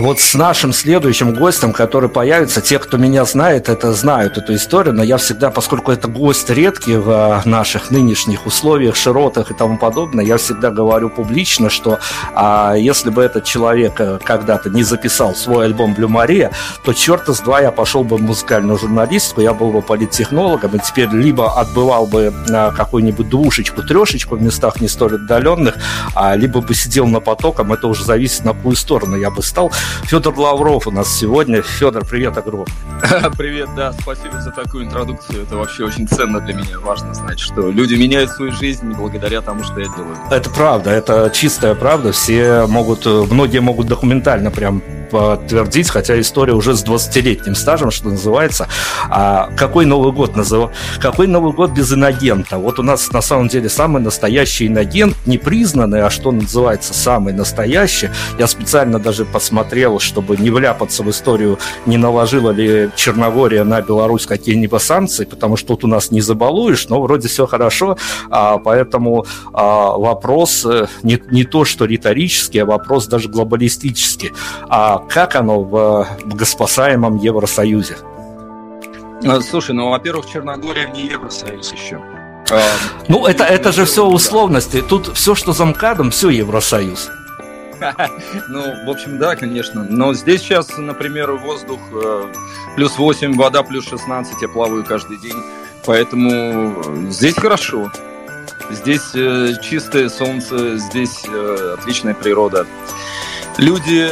вот с нашим следующим гостем, который появится, те, кто меня знает, это знают эту историю, но я всегда, поскольку это гость редкий в наших нынешних условиях, широтах и тому подобное, я всегда говорю публично, что если бы этот человек когда-то не записал свой альбом «Блю Мария», то черта с два я пошел бы в музыкальную журналистику, я был бы политтехнологом, и теперь либо отбывал бы какую-нибудь двушечку, трешечку в местах не столь отдаленных, либо бы сидел на потоком, это уже зависит, на какую сторону я бы стал. Федор Лавров у нас сегодня. Федор, привет огромный. Привет, да, спасибо за такую интродукцию. Это вообще очень ценно для меня. Важно знать, что люди меняют свою жизнь благодаря тому, что я делаю. Это правда, это чистая правда. Все могут, многие могут документально прям подтвердить, хотя история уже с 20-летним стажем, что называется. Какой Новый год какой Новый год без инагента? Вот у нас на самом деле самый настоящий инагент, не признанный, а что называется самый настоящий. Я специально даже посмотрел, чтобы не вляпаться в историю, не наложила ли Черногория на Беларусь какие-нибудь санкции, потому что тут у нас не забалуешь, но вроде все хорошо, поэтому вопрос не то, что риторический, а вопрос даже глобалистический. Как оно в богоспасаемом Евросоюзе? Слушай, во-первых, Черногория не Евросоюз еще. Ну, это же все условности. Тут все, что за МКАДом, все Евросоюз. В общем, да, конечно. Но здесь сейчас, например, воздух плюс 8, вода плюс 16, я плаваю каждый день. Поэтому здесь хорошо. Здесь чистое солнце, здесь отличная природа. Люди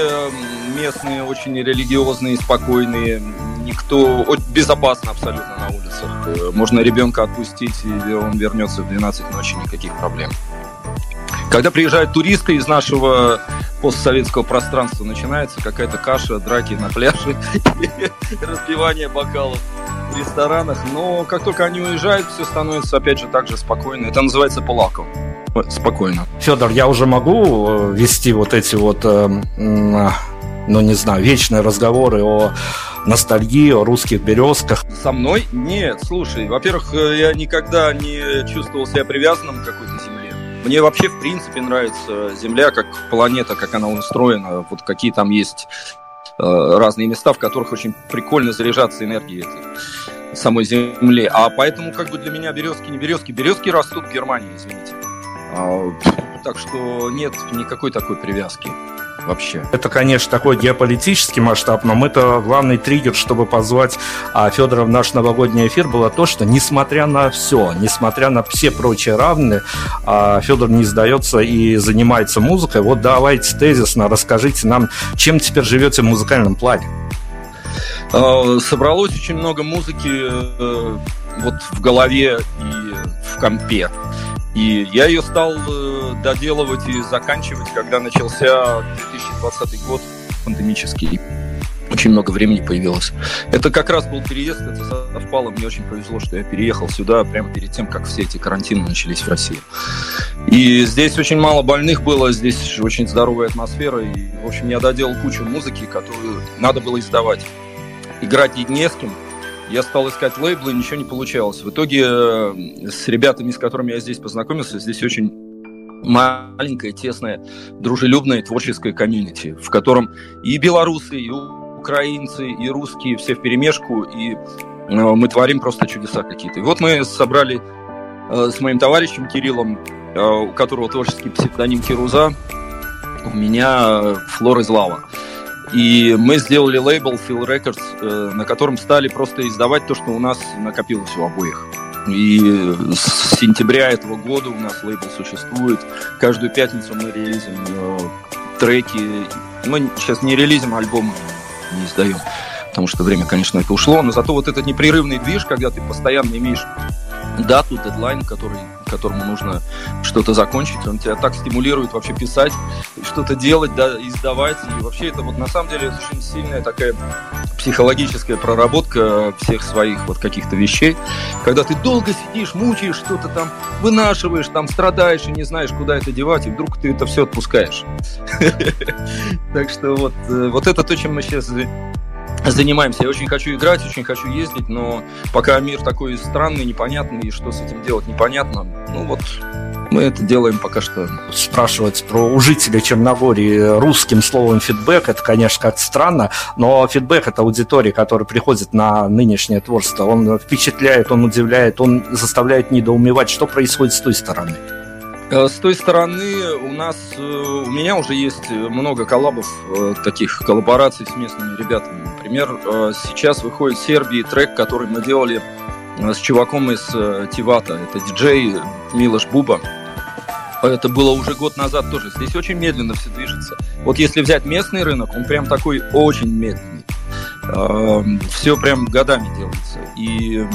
местные, очень религиозные, спокойные. Никто... Безопасно абсолютно на улицах. Можно ребенка отпустить, и он вернется в 12 ночи, никаких проблем. Когда приезжают туристы из нашего постсоветского пространства, начинается какая-то каша, драки на пляже, разбивание бокалов в ресторанах. Но как только они уезжают, все становится, опять же, так же спокойно. Это называется полаком. Спокойно. Федор, я уже могу вести вот эти вечные разговоры о ностальгии, о русских березках? Со мной? Нет, слушай, во-первых, я никогда не чувствовал себя привязанным к какой-то земле. Мне вообще, в принципе, нравится земля, как планета, как она устроена, вот какие там есть разные места, в которых очень прикольно заряжаться энергией этой самой земли. А поэтому, для меня березки не березки. Березки растут в Германии, извините. Так что нет никакой такой привязки вообще. Это, конечно, такой геополитический масштаб, но мы-то главный триггер, чтобы позвать Федора в наш новогодний эфир, было то, что несмотря на все прочие равные, Федор не сдается и занимается музыкой. Вот давайте тезисно расскажите нам, чем теперь живете в музыкальном плане. Собралось очень много музыки в голове и в компе. И я ее стал доделывать и заканчивать, когда начался 2020 год пандемический. Очень много времени появилось. Это как раз был переезд, это совпало. Мне очень повезло, что я переехал сюда прямо перед тем, как все эти карантины начались в России. И здесь очень мало больных было, здесь очень здоровая атмосфера. И, в общем, я доделал кучу музыки, которую надо было издавать. Играть не с кем. Я стал искать лейблы, ничего не получалось. В итоге с ребятами, с которыми я здесь познакомился, здесь очень маленькая, тесная, дружелюбная творческая комьюнити, в котором и белорусы, и украинцы, и русские все вперемешку, и мы творим просто чудеса какие-то. И вот мы собрали с моим товарищем Кириллом, у которого творческий псевдоним Кируза, у меня «Флора Злава». И мы сделали лейбл Feel Records, на котором стали просто издавать то, что у нас накопилось у обоих. И с сентября этого года у нас лейбл существует. Каждую пятницу мы релизим треки. Мы сейчас не релизим альбомы, не издаем, потому что время, конечно, это ушло. Но зато вот этот непрерывный движ, когда ты постоянно имеешь дату, дедлайн, которому нужно что-то закончить, он тебя так стимулирует вообще писать, что-то делать, да, издавать. И вообще это на самом деле очень сильная такая психологическая проработка всех своих каких-то вещей. Когда ты долго сидишь, мучаешь, что-то там вынашиваешь, там страдаешь и не знаешь, куда это девать, и вдруг ты это все отпускаешь. Так что вот это то, чем мы сейчас занимаемся. Я очень хочу играть, очень хочу ездить, но пока мир такой странный, непонятный, и что с этим делать непонятно. Ну вот, мы это делаем пока что. Спрашивать про у жителей Черногории русским словом фидбэк, это, конечно, как-то странно, но фидбэк от аудитории, которая приходит на нынешнее творчество, он впечатляет, он удивляет, он заставляет недоумевать, что происходит с той стороны. С той стороны у меня уже есть много коллабов, таких коллабораций с местными ребятами. Например, сейчас выходит в Сербии трек, который мы делали с чуваком из Тивата. Это диджей Милош Буба. Это было уже год назад тоже. Здесь очень медленно все движется. Вот если взять местный рынок, он прям такой очень медленный. Все прям годами делается. И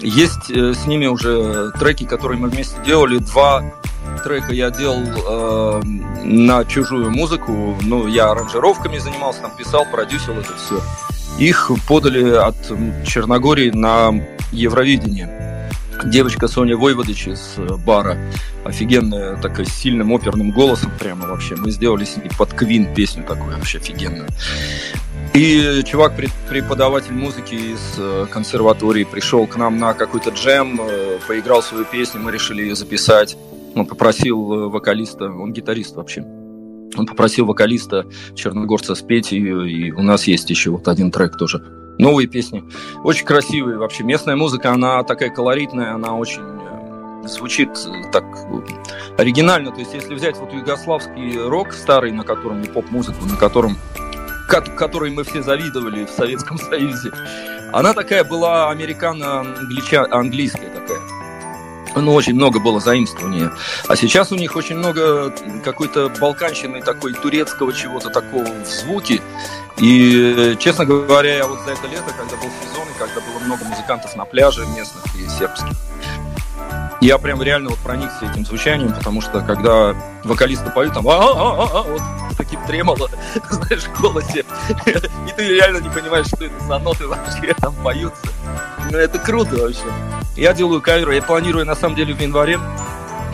есть с ними уже треки, которые мы вместе делали. Два трека я делал на чужую музыку. Ну, я аранжировками занимался, там писал, продюсил это все. Их подали от Черногории на Евровидение. Девочка Соня Войводич из бара. Офигенная, такая, с сильным оперным голосом прямо вообще. Мы сделали с ней под Квин песню такую вообще офигенную. И чувак, преподаватель музыки из консерватории, пришел к нам на какой-то джем, поиграл свою песню, мы решили ее записать. Он попросил вокалиста, он гитарист вообще, он попросил вокалиста черногорца спеть ее, и у нас есть еще вот один трек тоже. Новые песни, очень красивые вообще. Местная музыка, она такая колоритная, она очень звучит так оригинально. То есть если взять вот югославский рок старый, на котором, и поп-музыку, на котором... которой мы все завидовали в Советском Союзе. Она такая была американо-английская такая. Ну, очень много было заимствования. А сейчас у них очень много какой-то балканщины, такой турецкого чего-то такого в звуке. И, честно говоря, я вот за это лето, когда был сезон, и когда было много музыкантов на пляже местных и сербских, я прям реально вот проникся этим звучанием, потому что когда вокалисты поют, там вот таким тремоло, знаешь, в голосе, и ты реально не понимаешь, что это за ноты вообще там поются. Ну, это круто вообще. Я делаю каверы, я планирую, на самом деле, в январе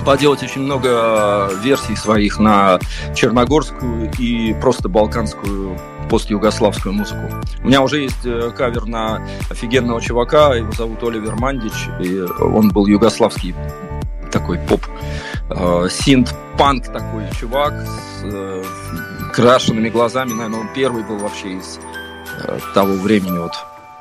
поделать очень много версий своих на черногорскую и просто балканскую пост-югославскую музыку. У меня уже есть кавер на офигенного чувака, его зовут Оливер Мандич, и он был югославский такой поп, синт-панк такой чувак с крашенными глазами, наверное, он первый был вообще из того времени, вот.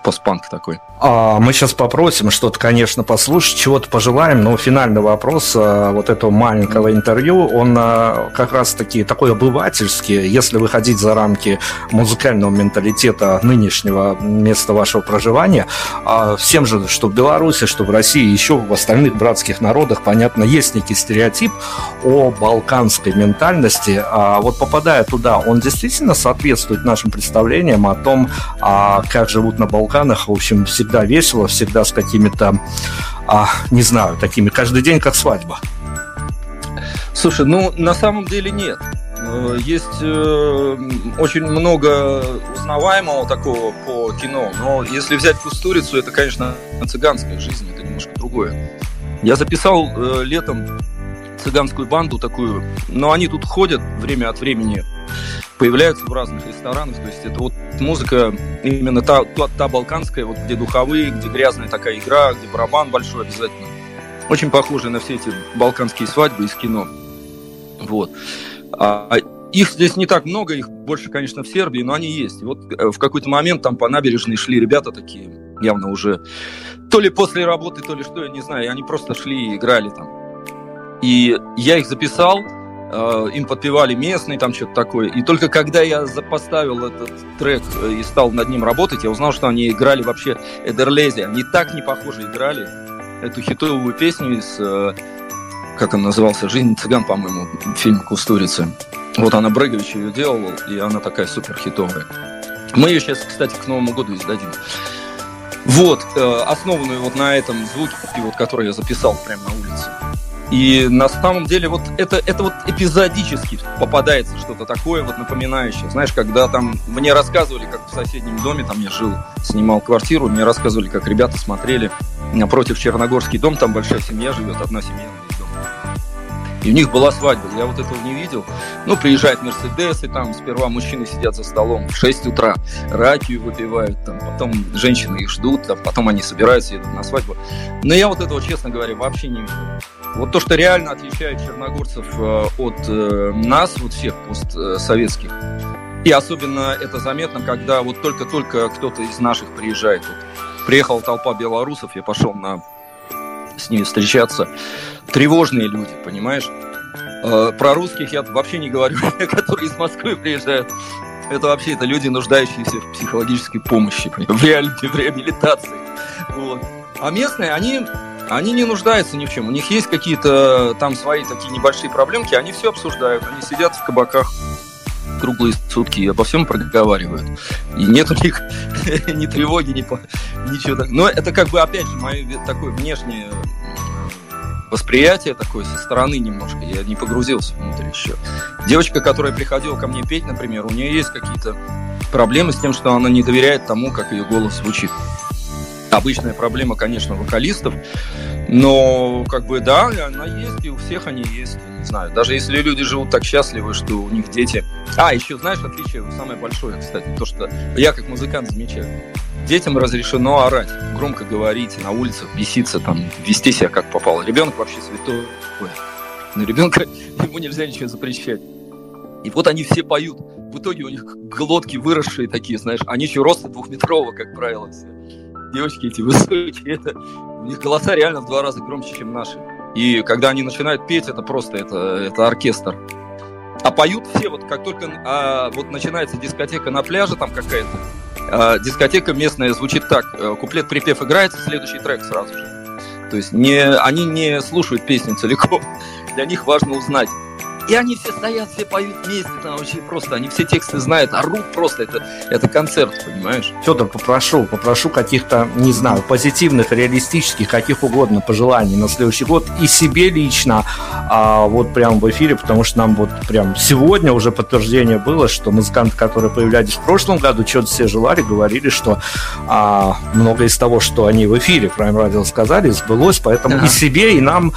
Постпанк такой. Мы сейчас попросим что-то, конечно, послушать, чего-то пожелаем, но финальный вопрос вот этого маленького интервью, он как раз-таки такой обывательский, если выходить за рамки музыкального менталитета нынешнего места вашего проживания. Всем же, что в Беларуси, что в России, еще в остальных братских народах, понятно, есть некий стереотип о балканской ментальности. Вот попадая туда, он действительно соответствует нашим представлениям о том, как живут на Балканах. В общем, всегда весело, всегда с какими-то, не знаю, такими, каждый день как свадьба. Слушай, ну, на самом деле нет. Есть очень много узнаваемого такого по кино, но если взять Кустурицу, это, конечно, цыганская жизнь, это немножко другое. Я записал летом цыганскую банду такую, но они тут ходят время от времени, появляются в разных ресторанах, то есть это вот музыка именно та балканская, вот где духовые, где грязная такая игра, где барабан большой обязательно, очень похожая на все эти балканские свадьбы из кино, вот. Их здесь не так много, их больше, конечно, в Сербии, но они есть. И вот в какой-то момент там по набережной шли ребята такие, явно уже то ли после работы, то ли что, я не знаю, и они просто шли и играли там. И я их записал, им подпевали местные, там что-то такое. И только когда я поставил этот трек и стал над ним работать, я узнал, что они играли вообще Эдерлези. Они так не похоже играли эту хитовую песню из, как он назывался, «Жизнь цыган», по-моему, фильм Кустурицы. Вот она, Брегович ее делала, и она такая супер хитовая. Мы ее сейчас, кстати, к Новому году издадим. Вот, основанную вот на этом звуке, вот, который я записал прямо на улице. И на самом деле вот это вот эпизодически попадается что-то такое вот напоминающее. Знаешь, когда там мне рассказывали, как в соседнем доме, там я жил, снимал квартиру, мне рассказывали, как ребята смотрели напротив черногорский дом, там большая семья живет, одна семья на весь дом. И у них была свадьба, я вот этого не видел. Ну, приезжают мерседесы, там сперва мужчины сидят за столом в 6 утра, ракию выпивают, там, потом женщины их ждут, там, потом они собираются, едут на свадьбу. Но я вот этого, честно говоря, вообще не видел. Вот то, что реально отличает черногорцев от нас, вот всех постсоветских, и особенно это заметно, когда вот только-только кто-то из наших приезжает. Вот приехала толпа белорусов, я пошел с ними встречаться. Тревожные люди, понимаешь? Про русских я вообще не говорю, которые из Москвы приезжают. Это вообще это люди, нуждающиеся в психологической помощи, в реабилитации. Вот. А местные, они не нуждаются ни в чем. У них есть какие-то там свои такие небольшие проблемки, они все обсуждают, они сидят в кабаках круглые сутки и обо всем проговаривают. И нет у них ни тревоги, ничего такого. Но это как бы, опять же, мое такое внешнее восприятие такое со стороны немножко. Я не погрузился внутрь еще. Девочка, которая приходила ко мне петь, например, у нее есть какие-то проблемы с тем, что она не доверяет тому, как ее голос звучит. Обычная проблема, конечно, вокалистов, но как бы да, она есть, и у всех они есть, не знаю. Даже если люди живут так счастливы, что у них дети... А, еще, знаешь, отличие самое большое, кстати, то, что я как музыкант замечаю. Детям разрешено орать, громко говорить, на улицах беситься, там, вести себя как попало. Ребенок вообще святой. Но ребенка, ему нельзя ничего запрещать. И вот они все поют. В итоге у них глотки выросшие такие, знаешь, они еще роста двухметрового, как правило, все. Девочки эти высокие, у них голоса реально в 2 раза громче, чем наши. И когда они начинают петь, это просто это оркестр. А поют все, вот как только вот начинается дискотека на пляже, там какая-то дискотека местная звучит так: куплет-припев играется, следующий трек сразу же. То есть они не слушают песню целиком, для них важно узнать. И они все стоят, все поют вместе, там вообще просто, они все тексты знают, орут просто, это концерт, понимаешь? Федор, попрошу каких-то, не знаю, позитивных, реалистических, каких угодно пожеланий на следующий год и себе лично, вот прям в эфире, потому что нам вот прям сегодня уже подтверждение было, что музыканты, которые появлялись в прошлом году, что-то все желали, говорили, что многое из того, что они в эфире, Prime Radio сказали, сбылось, поэтому и себе, и нам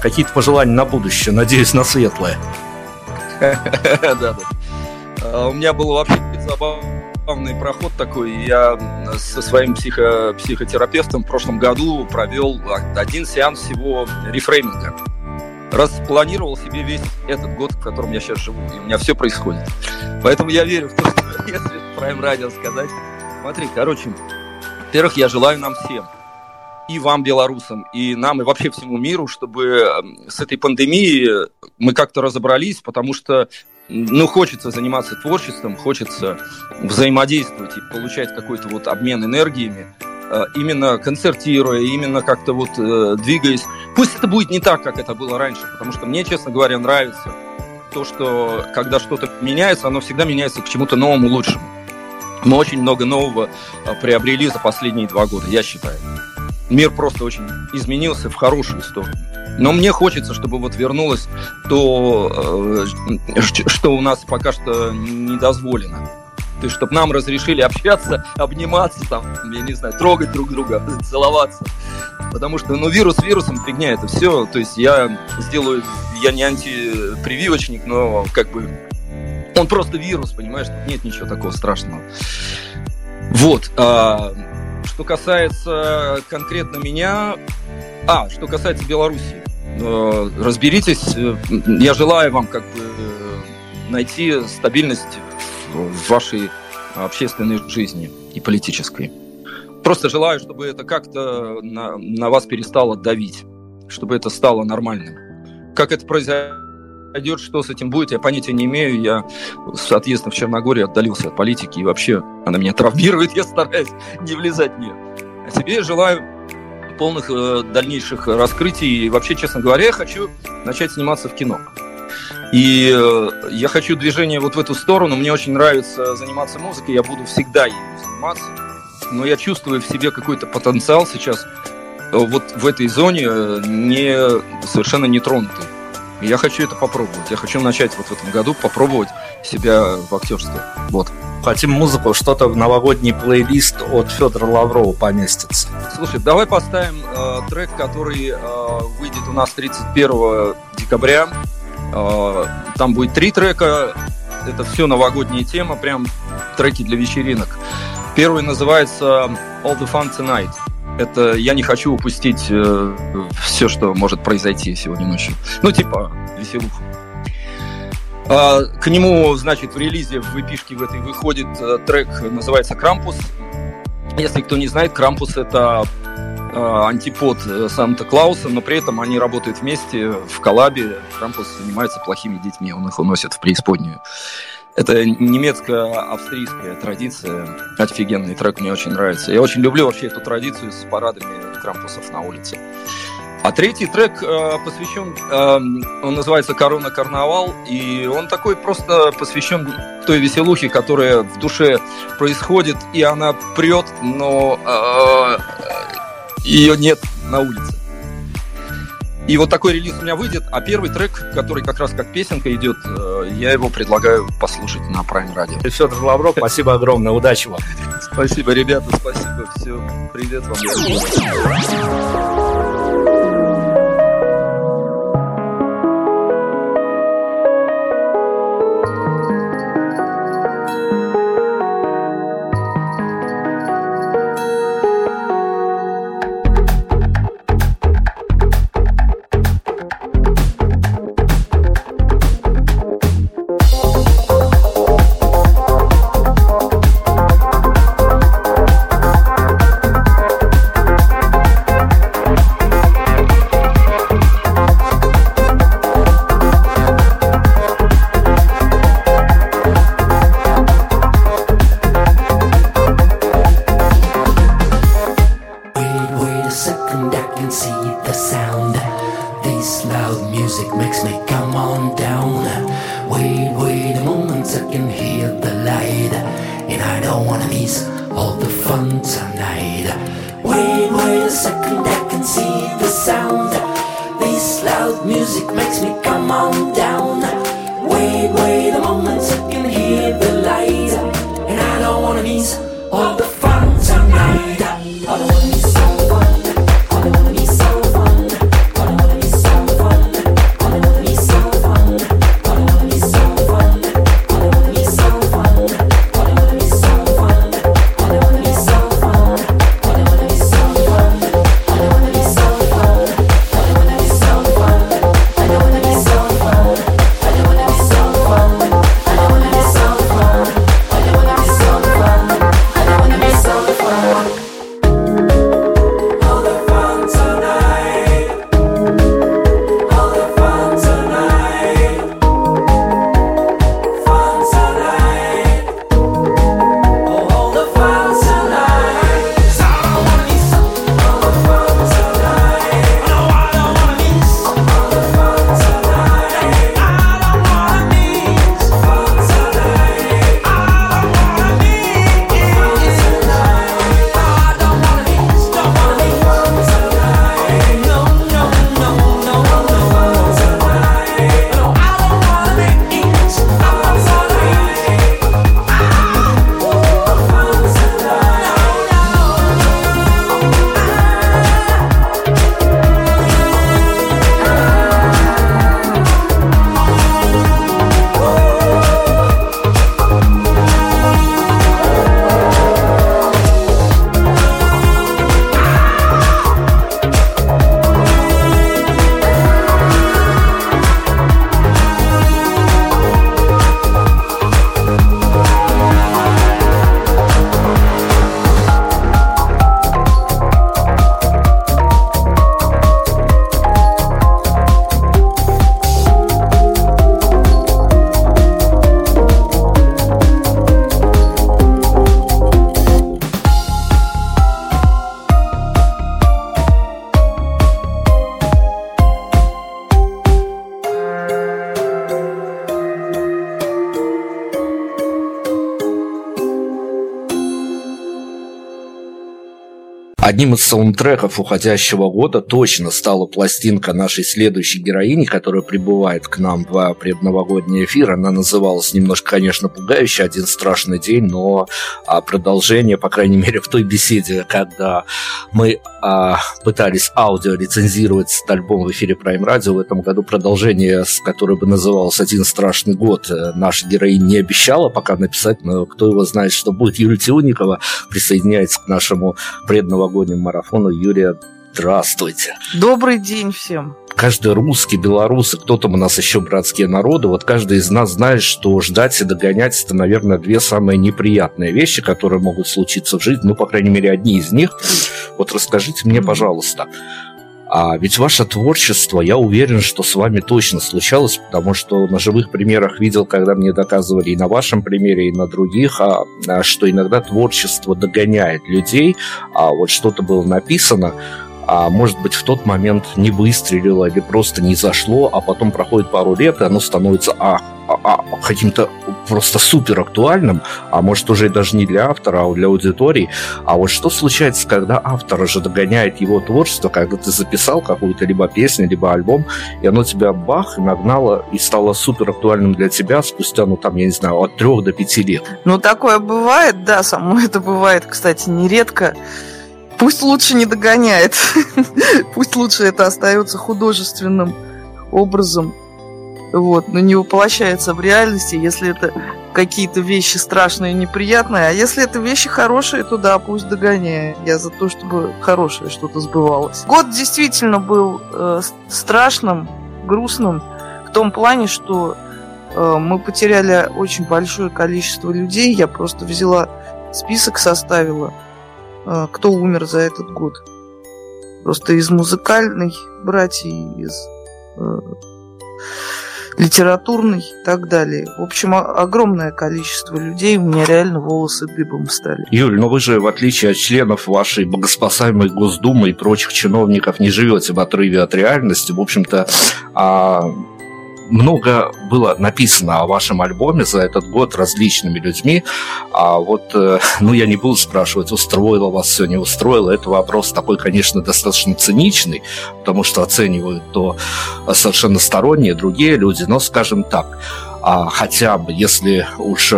какие-то пожелания на будущее, надеюсь, на светлое. Да, да. У меня был вообще забавный проход такой. Я со своим психотерапевтом в прошлом году провел один сеанс всего рефрейминга. Распланировал себе весь этот год, в котором я сейчас живу, и у меня все происходит. Поэтому я верю в то, что если Prime Radio сказать. Смотри, короче, во-первых, я желаю нам всем, и вам, белорусам, и нам, и вообще всему миру, чтобы с этой пандемией мы как-то разобрались, потому что, ну, хочется заниматься творчеством, хочется взаимодействовать и получать какой-то вот обмен энергиями, именно концертируя, именно как-то вот двигаясь. Пусть это будет не так, как это было раньше, потому что мне, честно говоря, нравится то, что когда что-то меняется, оно всегда меняется к чему-то новому, лучшему. Мы очень много нового приобрели за последние 2 года, я считаю. Мир просто очень изменился в хорошую сторону. Но мне хочется, чтобы вот вернулось то, что у нас пока что не дозволено. То есть, чтобы нам разрешили общаться, обниматься, там, я не знаю, трогать друг друга, целоваться. Потому что, ну, вирус вирусом фигня, это все. То есть, я не антипрививочник, но как бы он просто вирус, понимаешь? Тут нет ничего такого страшного. Вот. Что касается конкретно меня, что касается Беларуси, разберитесь, я желаю вам как бы найти стабильность в вашей общественной жизни и политической. Просто желаю, чтобы это как-то на вас перестало давить, чтобы это стало нормальным. Как это произойдет, что с этим будет, я понятия не имею. Я, соответственно, в Черногории отдалился от политики, и вообще она меня травмирует, я стараюсь не влезать в нее. А тебе желаю полных дальнейших раскрытий. И вообще, честно говоря, я хочу начать сниматься в кино. И я хочу движение вот в эту сторону. Мне очень нравится заниматься музыкой, я буду всегда ею заниматься. Но я чувствую в себе какой-то потенциал сейчас вот в этой зоне совершенно нетронутый. Я хочу это попробовать. Я хочу начать вот в этом году попробовать себя в актерстве. Вот. Хотим музыку, что-то в новогодний плейлист от Федора Лаврова поместится. Слушай, давай поставим трек, который выйдет у нас 31 декабря. декабря. Там будет 3 трека. Это все новогодняя тема, прям треки для вечеринок. Первый называется All the Fun Tonight. Это я не хочу упустить все, что может произойти сегодня ночью. Ну, типа, веселуха. К нему, значит, в релизе, в эпишке в этой выходит трек, называется «Крампус». Если кто не знает, Крампус — это антипод Санта-Клауса, но при этом они работают вместе в коллабе. Крампус занимается плохими детьми, он их уносит в преисподнюю. Это немецко-австрийская традиция. Офигенный трек, мне очень нравится. Я очень люблю вообще эту традицию с парадами крампусов на улице. А третий трек посвящен, он называется «Корона-карнавал», и он такой просто посвящен той веселухе, которая в душе происходит, и она прет, но ее нет на улице. И вот такой релиз у меня выйдет, а первый трек, который как раз как песенка идет, я его предлагаю послушать на Prime Radio. Федор Лавров, спасибо огромное, удачи вам. Спасибо, ребята, спасибо, все, привет вам. Одним из саундтреков уходящего года точно стала пластинка нашей следующей героини, которая прибывает к нам в предновогодний эфир. Она называлась немножко, конечно, пугающе «Один страшный день», но продолжение, по крайней мере, в той беседе, когда мы пытались аудио-рецензировать этот альбом в эфире Prime Radio в этом году, продолжение, которое бы называлось «Один страшный год», наша героиня не обещала пока написать, но кто его знает, что будет. Юля Тюнникова присоединяется к нашему предновогоднему марафону. Юлия, здравствуйте. Добрый день всем. Каждый русский, белорус, и кто там у нас еще братские народы, вот каждый из нас знает, что ждать и догонять — это, наверное, две самые неприятные вещи, которые могут случиться в жизни, ну, по крайней мере, одни из них. Вот расскажите мне, пожалуйста, ведь ваше творчество, я уверен, что с вами точно случалось, потому что на живых примерах видел, когда мне доказывали и на вашем примере, и на других, что иногда творчество догоняет людей, вот что-то было написано, может быть, в тот момент не выстрелило или просто не зашло, а потом проходит пару лет, и оно становится каким-то просто супер актуальным, может, уже даже не для автора, а для аудитории. Вот что случается, когда автора же догоняет его творчество, когда ты записал какую-то либо песню, либо альбом, и оно тебя бах, нагнало и стало супер актуальным для тебя спустя, ну, там, я не знаю, от 3 до 5 лет? Ну, такое бывает, да, со мной это бывает, кстати, нередко. Пусть лучше не догоняет, пусть лучше это остается художественным образом, вот, но не воплощается в реальности, если это какие-то вещи страшные и неприятные, а если это вещи хорошие, то да, пусть догоняет. Я за то, чтобы хорошее что-то сбывалось. Год действительно был страшным, грустным, в том плане, что мы потеряли очень большое количество людей. Я просто взяла список, составила, кто умер за этот год. Просто из музыкальной братьи, из литературной и так далее. В общем, огромное количество людей. У меня реально волосы дыбом стали. Юль, но вы же, в отличие от членов вашей богоспасаемой Госдумы и прочих чиновников, не живете в отрыве от реальности. В общем-то, много было написано о вашем альбоме за этот год различными людьми. Вот, ну, я не буду спрашивать, устроило вас все, не устроило. Это вопрос такой, конечно, достаточно циничный, потому что оценивают то совершенно сторонние, другие люди. Но, скажем так, хотя бы, если уж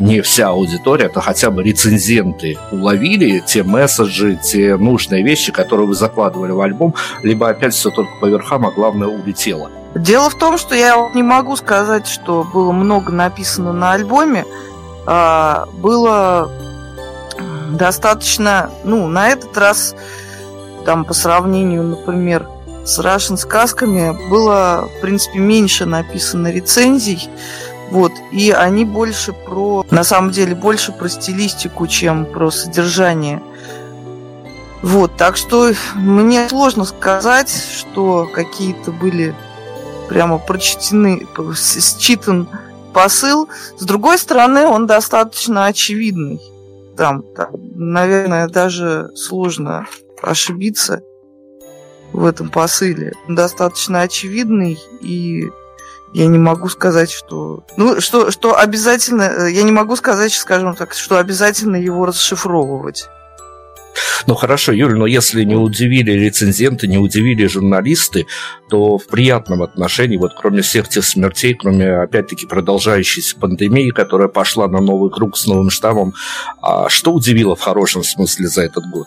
не вся аудитория, то хотя бы рецензенты уловили те месседжи, те нужные вещи, которые вы закладывали в альбом, либо опять все только по верхам, а главное улетело. Дело в том, что я не могу сказать, что было много написано на альбоме. Было достаточно, ну, на этот раз, там, по сравнению, например, с Russian сказками, было, в принципе, меньше написано рецензий. Вот, и они больше про, на самом деле, больше про стилистику, чем про содержание. Вот, так что мне сложно сказать, что какие-то были прямо прочтены, считан посыл. С другой стороны, он достаточно очевидный. Там, наверное, даже сложно ошибиться в этом посыле. Он достаточно очевидный, и я не могу сказать, что... Ну, что обязательно... Я не могу сказать, скажем так, что обязательно его расшифровывать. Ну хорошо, Юль, но если не удивили рецензенты, не удивили журналисты, то в приятном отношении, вот кроме всех тех смертей, кроме, опять-таки, продолжающейся пандемии, которая пошла на новый круг с новым штаммом, что удивило в хорошем смысле за этот год?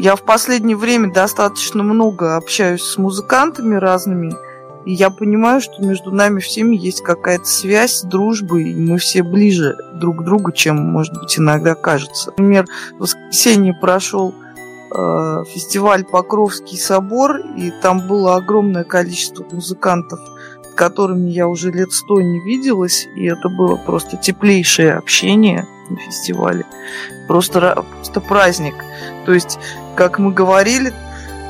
Я в последнее время достаточно много общаюсь с музыкантами разными, и я понимаю, что между нами всеми есть какая-то связь, дружба, и мы все ближе друг к другу, чем, может быть, иногда кажется. Например, в воскресенье прошел фестиваль «Покровский собор», и там было огромное количество музыкантов, с которыми я уже лет 100 не виделась, и это было просто теплейшее общение на фестивале. Просто праздник. То есть, как мы говорили,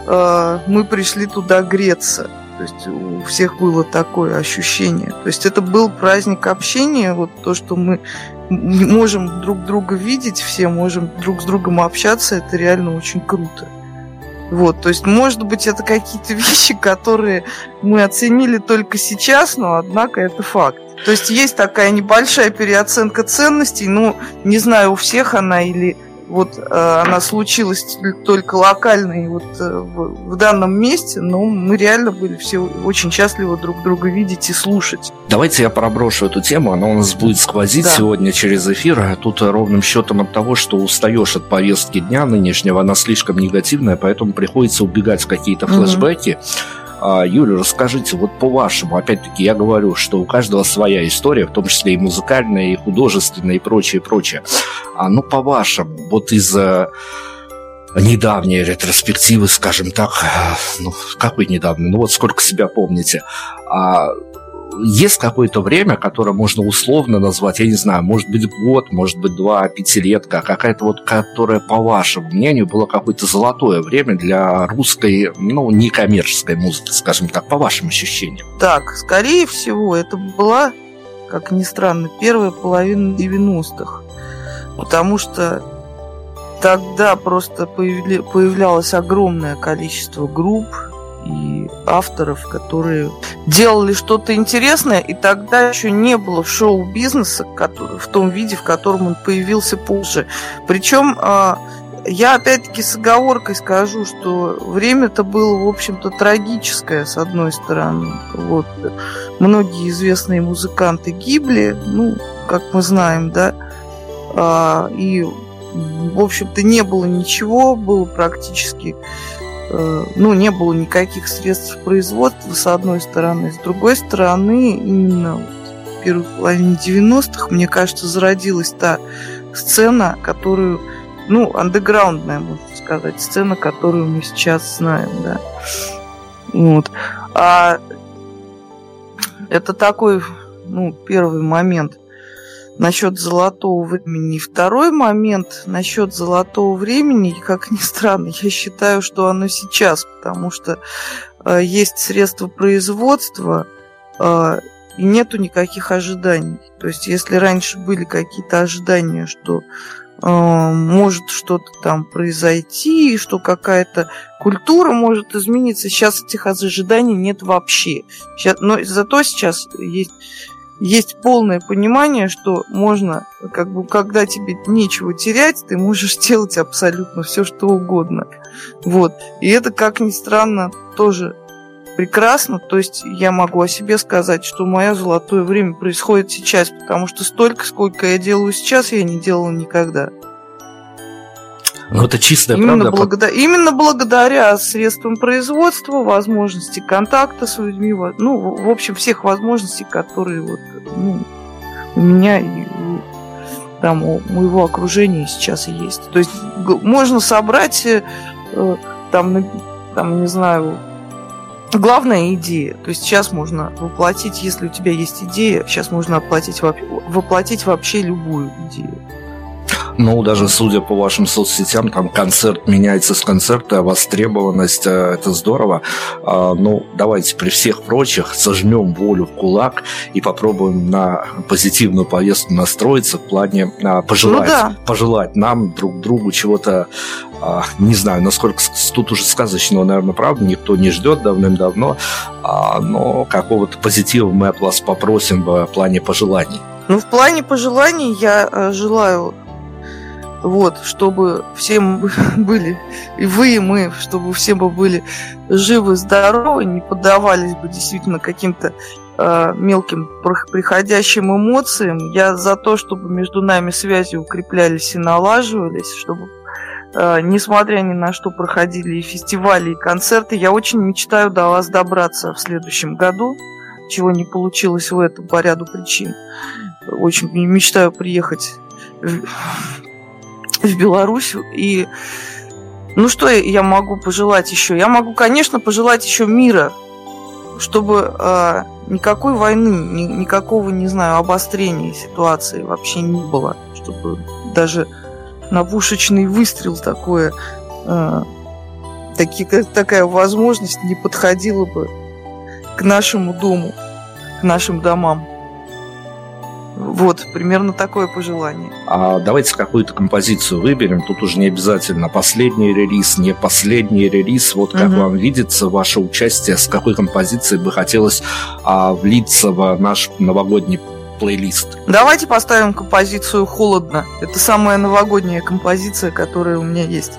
мы пришли туда греться. То есть у всех было такое ощущение. То есть это был праздник общения, вот то, что мы можем друг друга видеть, все можем друг с другом общаться, это реально очень круто. Вот, то есть, может быть, это какие-то вещи, которые мы оценили только сейчас, но, однако, это факт. То есть есть такая небольшая переоценка ценностей, ну, не знаю, у всех она или Вот она случилась только локально и вот в данном месте, но мы реально были все очень счастливы друг друга видеть и слушать. Давайте я проброшу эту тему, она у нас будет сквозить сегодня через эфир. Тут ровным счетом от того, что устаешь от повестки дня нынешнего, она слишком негативная, поэтому приходится убегать в какие-то флешбеки. Юля, расскажите, вот по-вашему, опять-таки я говорю, что у каждого своя история, в том числе и музыкальная, и художественная, и прочее, прочее. Но по-вашему, вот из недавней ретроспективы, скажем так, ну, какой недавний, ну вот сколько себя помните, есть какое-то время, которое можно условно назвать, я не знаю, может быть год, может быть два, пятилетка, какая-то вот, которая, по вашему мнению, было какое-то золотое время для русской, ну, некоммерческой музыки, скажем так, по вашим ощущениям? Так, скорее всего, это была, как ни странно, первая половина 90-х, потому что тогда просто появлялось огромное количество групп и авторов, которые делали что-то интересное, и тогда еще не было шоу-бизнеса в том виде, в котором он появился позже. Причем я опять-таки с оговоркой скажу, что время-то было, в общем-то, трагическое, с одной стороны. Вот. Многие известные музыканты гибли, ну, как мы знаем, да, и, в общем-то, не было ничего, было практически... Ну, не было никаких средств производства, с одной стороны. С другой стороны, именно в первой половине 90-х, мне кажется, зародилась та сцена, которую, ну, андеграундная, можно сказать, сцена, которую мы сейчас знаем, да. Вот. А это такой, ну, первый момент. Насчет золотого времени. Второй момент насчет золотого времени, как ни странно, я считаю, что оно сейчас, потому что есть средства производства и нету никаких ожиданий. То есть, если раньше были какие-то ожидания, что может что-то там произойти, что какая-то культура может измениться, сейчас этих ожиданий нет вообще. Сейчас, но зато сейчас есть полное понимание, что можно, как бы, когда тебе нечего терять, ты можешь делать абсолютно все, что угодно. Вот. И это, как ни странно, тоже прекрасно. То есть я могу о себе сказать, что мое золотое время происходит сейчас, потому что столько, сколько я делаю сейчас, я не делала никогда. Ну, это чистая правда. Именно благодаря средствам производства, возможности контакта с людьми, ну, в общем, всех возможностей, которые вот, ну, у меня и там, у моего окружения сейчас есть. То есть можно собрать там, не знаю, главная идея. То есть сейчас можно воплотить, если у тебя есть идея, сейчас можно воплотить вообще любую идею. Ну, даже судя по вашим соцсетям, там концерт меняется с концерта, востребованность, это здорово. Ну, давайте при всех прочих сожмем волю в кулак и попробуем на позитивную повестку настроиться в плане пожелать нам, друг другу чего-то, не знаю, насколько тут уже сказочного, наверное, правда, никто не ждет давным-давно, но какого-то позитива мы от вас попросим в плане пожеланий. Ну, в плане пожеланий я желаю... Вот, чтобы всем были, и вы, и мы, чтобы все мы были живы, здоровы, не поддавались бы действительно каким-то мелким приходящим эмоциям. Я за то, чтобы между нами связи укреплялись и налаживались, чтобы, несмотря ни на что, проходили и фестивали, и концерты. Я очень мечтаю до вас добраться в следующем году, чего не получилось в этом по ряду причин. Очень мечтаю приехать в Беларусь. И ну что я могу пожелать еще? Я могу, конечно, пожелать еще мира, чтобы никакой войны, никакого, не знаю, обострения ситуации вообще не было, чтобы даже на пушечный выстрел такая возможность не подходила бы к нашему дому, к нашим домам. Вот, примерно такое пожелание. Давайте какую-то композицию выберем. Тут уже не обязательно последний релиз, не последний релиз. Вот как вам видится ваше участие, с какой композицией бы хотелось влиться в наш новогодний плейлист. Давайте поставим композицию «Холодно». Это самая новогодняя композиция, которая у меня есть.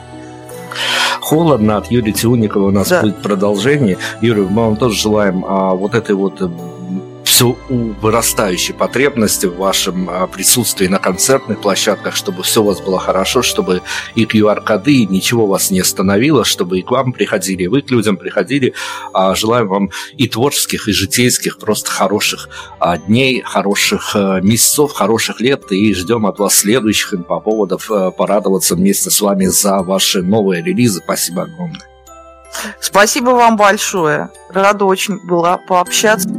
«Холодно» от Юли Тюнниковой у нас будет продолжение. Юрий, мы вам тоже желаем вот этой вот все вырастающей потребности в вашем присутствии на концертных площадках, чтобы все у вас было хорошо, чтобы и QR-коды, и ничего вас не остановило, чтобы и к вам приходили, и вы к людям приходили. Желаем вам и творческих, и житейских, просто хороших дней, хороших месяцев, хороших лет, и ждем от вас следующих инфоповодов порадоваться вместе с вами за ваши новые релизы. Спасибо огромное. Спасибо вам большое. Рада очень была пообщаться.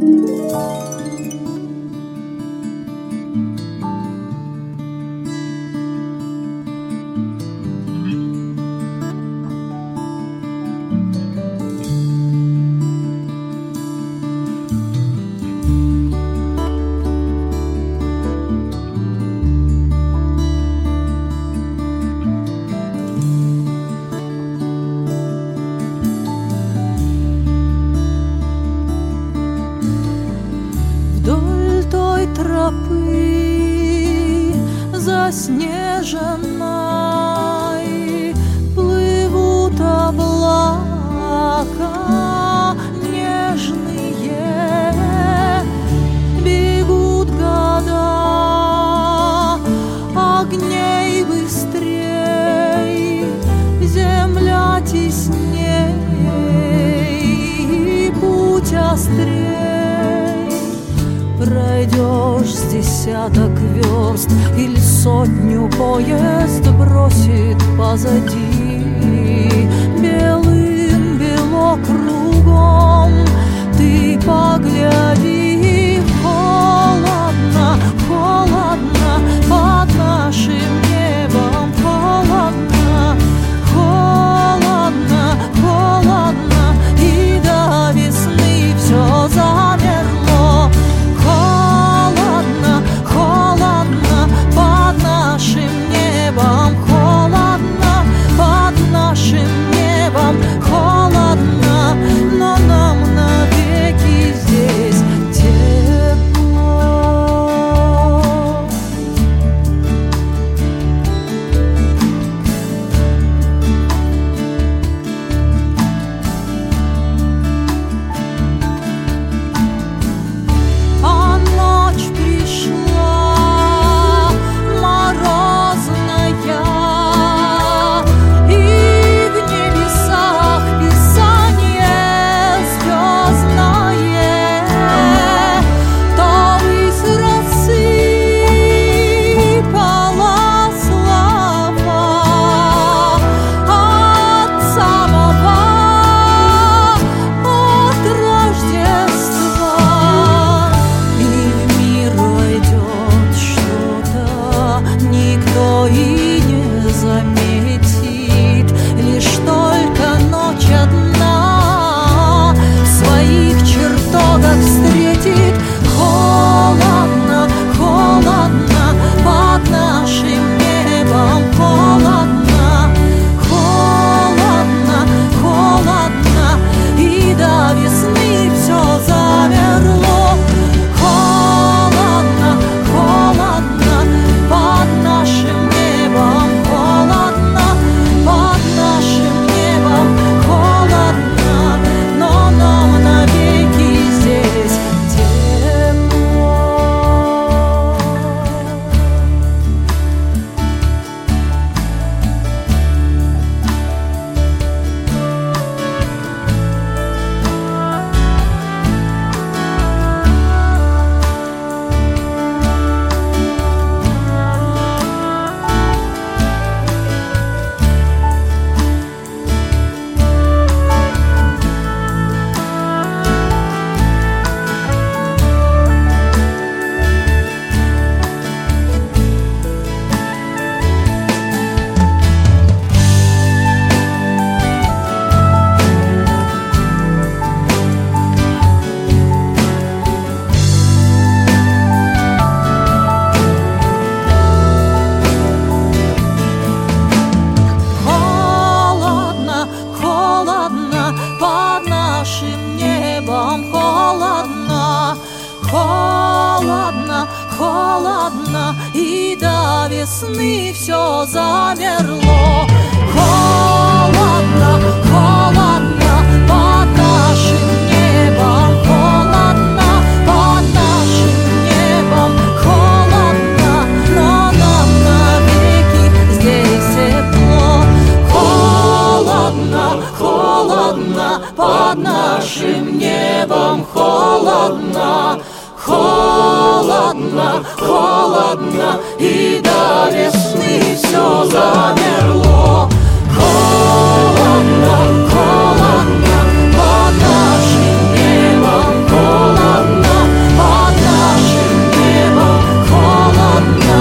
Холодно, холодно, холодно, и до весны все замерло. Холодно, холодно под нашим небом, холодно под нашим небом, холодно, но нам навеки здесь тепло. Холодно, холодно под нашим небом, холодно. Холодно, холодно, и до весны все замерло. Холодно, холодно под нашим небом, холодно под нашим небом, холодно,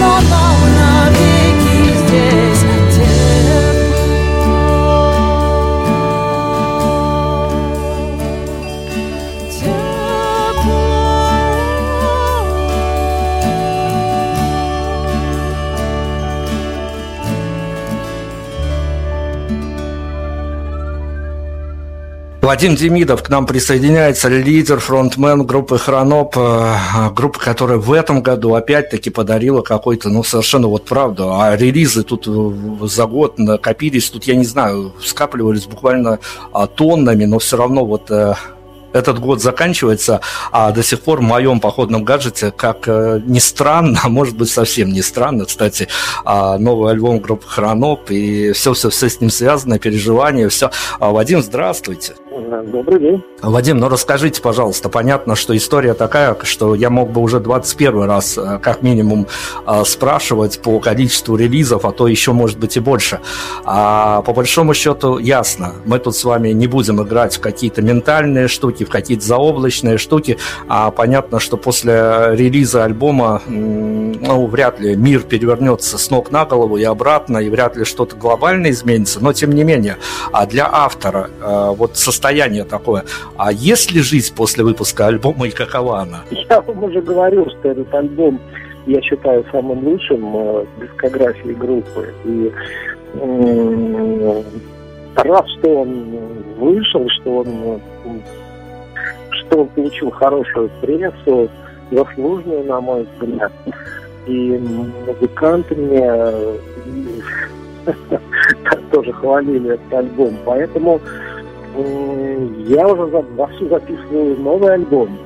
но нам навеки здесь тепло. Вадим Демидов к нам присоединяется, лидер, фронтмен группы «Хроноп», группа, которая в этом году опять-таки подарила какой-то, ну, совершенно вот правду, а релизы тут за год накопились, тут, я не знаю, скапливались буквально тоннами, но все равно вот этот год заканчивается, а до сих пор в моем походном гаджете, как ни странно, а может быть совсем не странно, кстати, новый альбом группы «Хроноп», и все-все-все с ним связано, переживания, все. Вадим, здравствуйте. Добрый день. Вадим, ну расскажите, пожалуйста, понятно, что история такая, что я мог бы уже 21 раз, как минимум, спрашивать по количеству релизов, а то еще, может быть, и больше. А по большому счету, ясно, мы тут с вами не будем играть в какие-то ментальные штуки, в какие-то заоблачные штуки, а понятно, что после релиза альбома, ну, вряд ли мир перевернется с ног на голову и обратно, и вряд ли что-то глобальное изменится, но тем не менее, а для автора вот состояние такое. А есть ли жизнь после выпуска альбома и какова она? Я вам уже говорил, что этот альбом я считаю самым лучшим в дискографии группы. И рад, что он вышел, что он получил хорошую прессу, заслуженную, на мой взгляд. И музыканты меня тоже хвалили этот альбом. Поэтому я уже вовсю записываю новый альбом.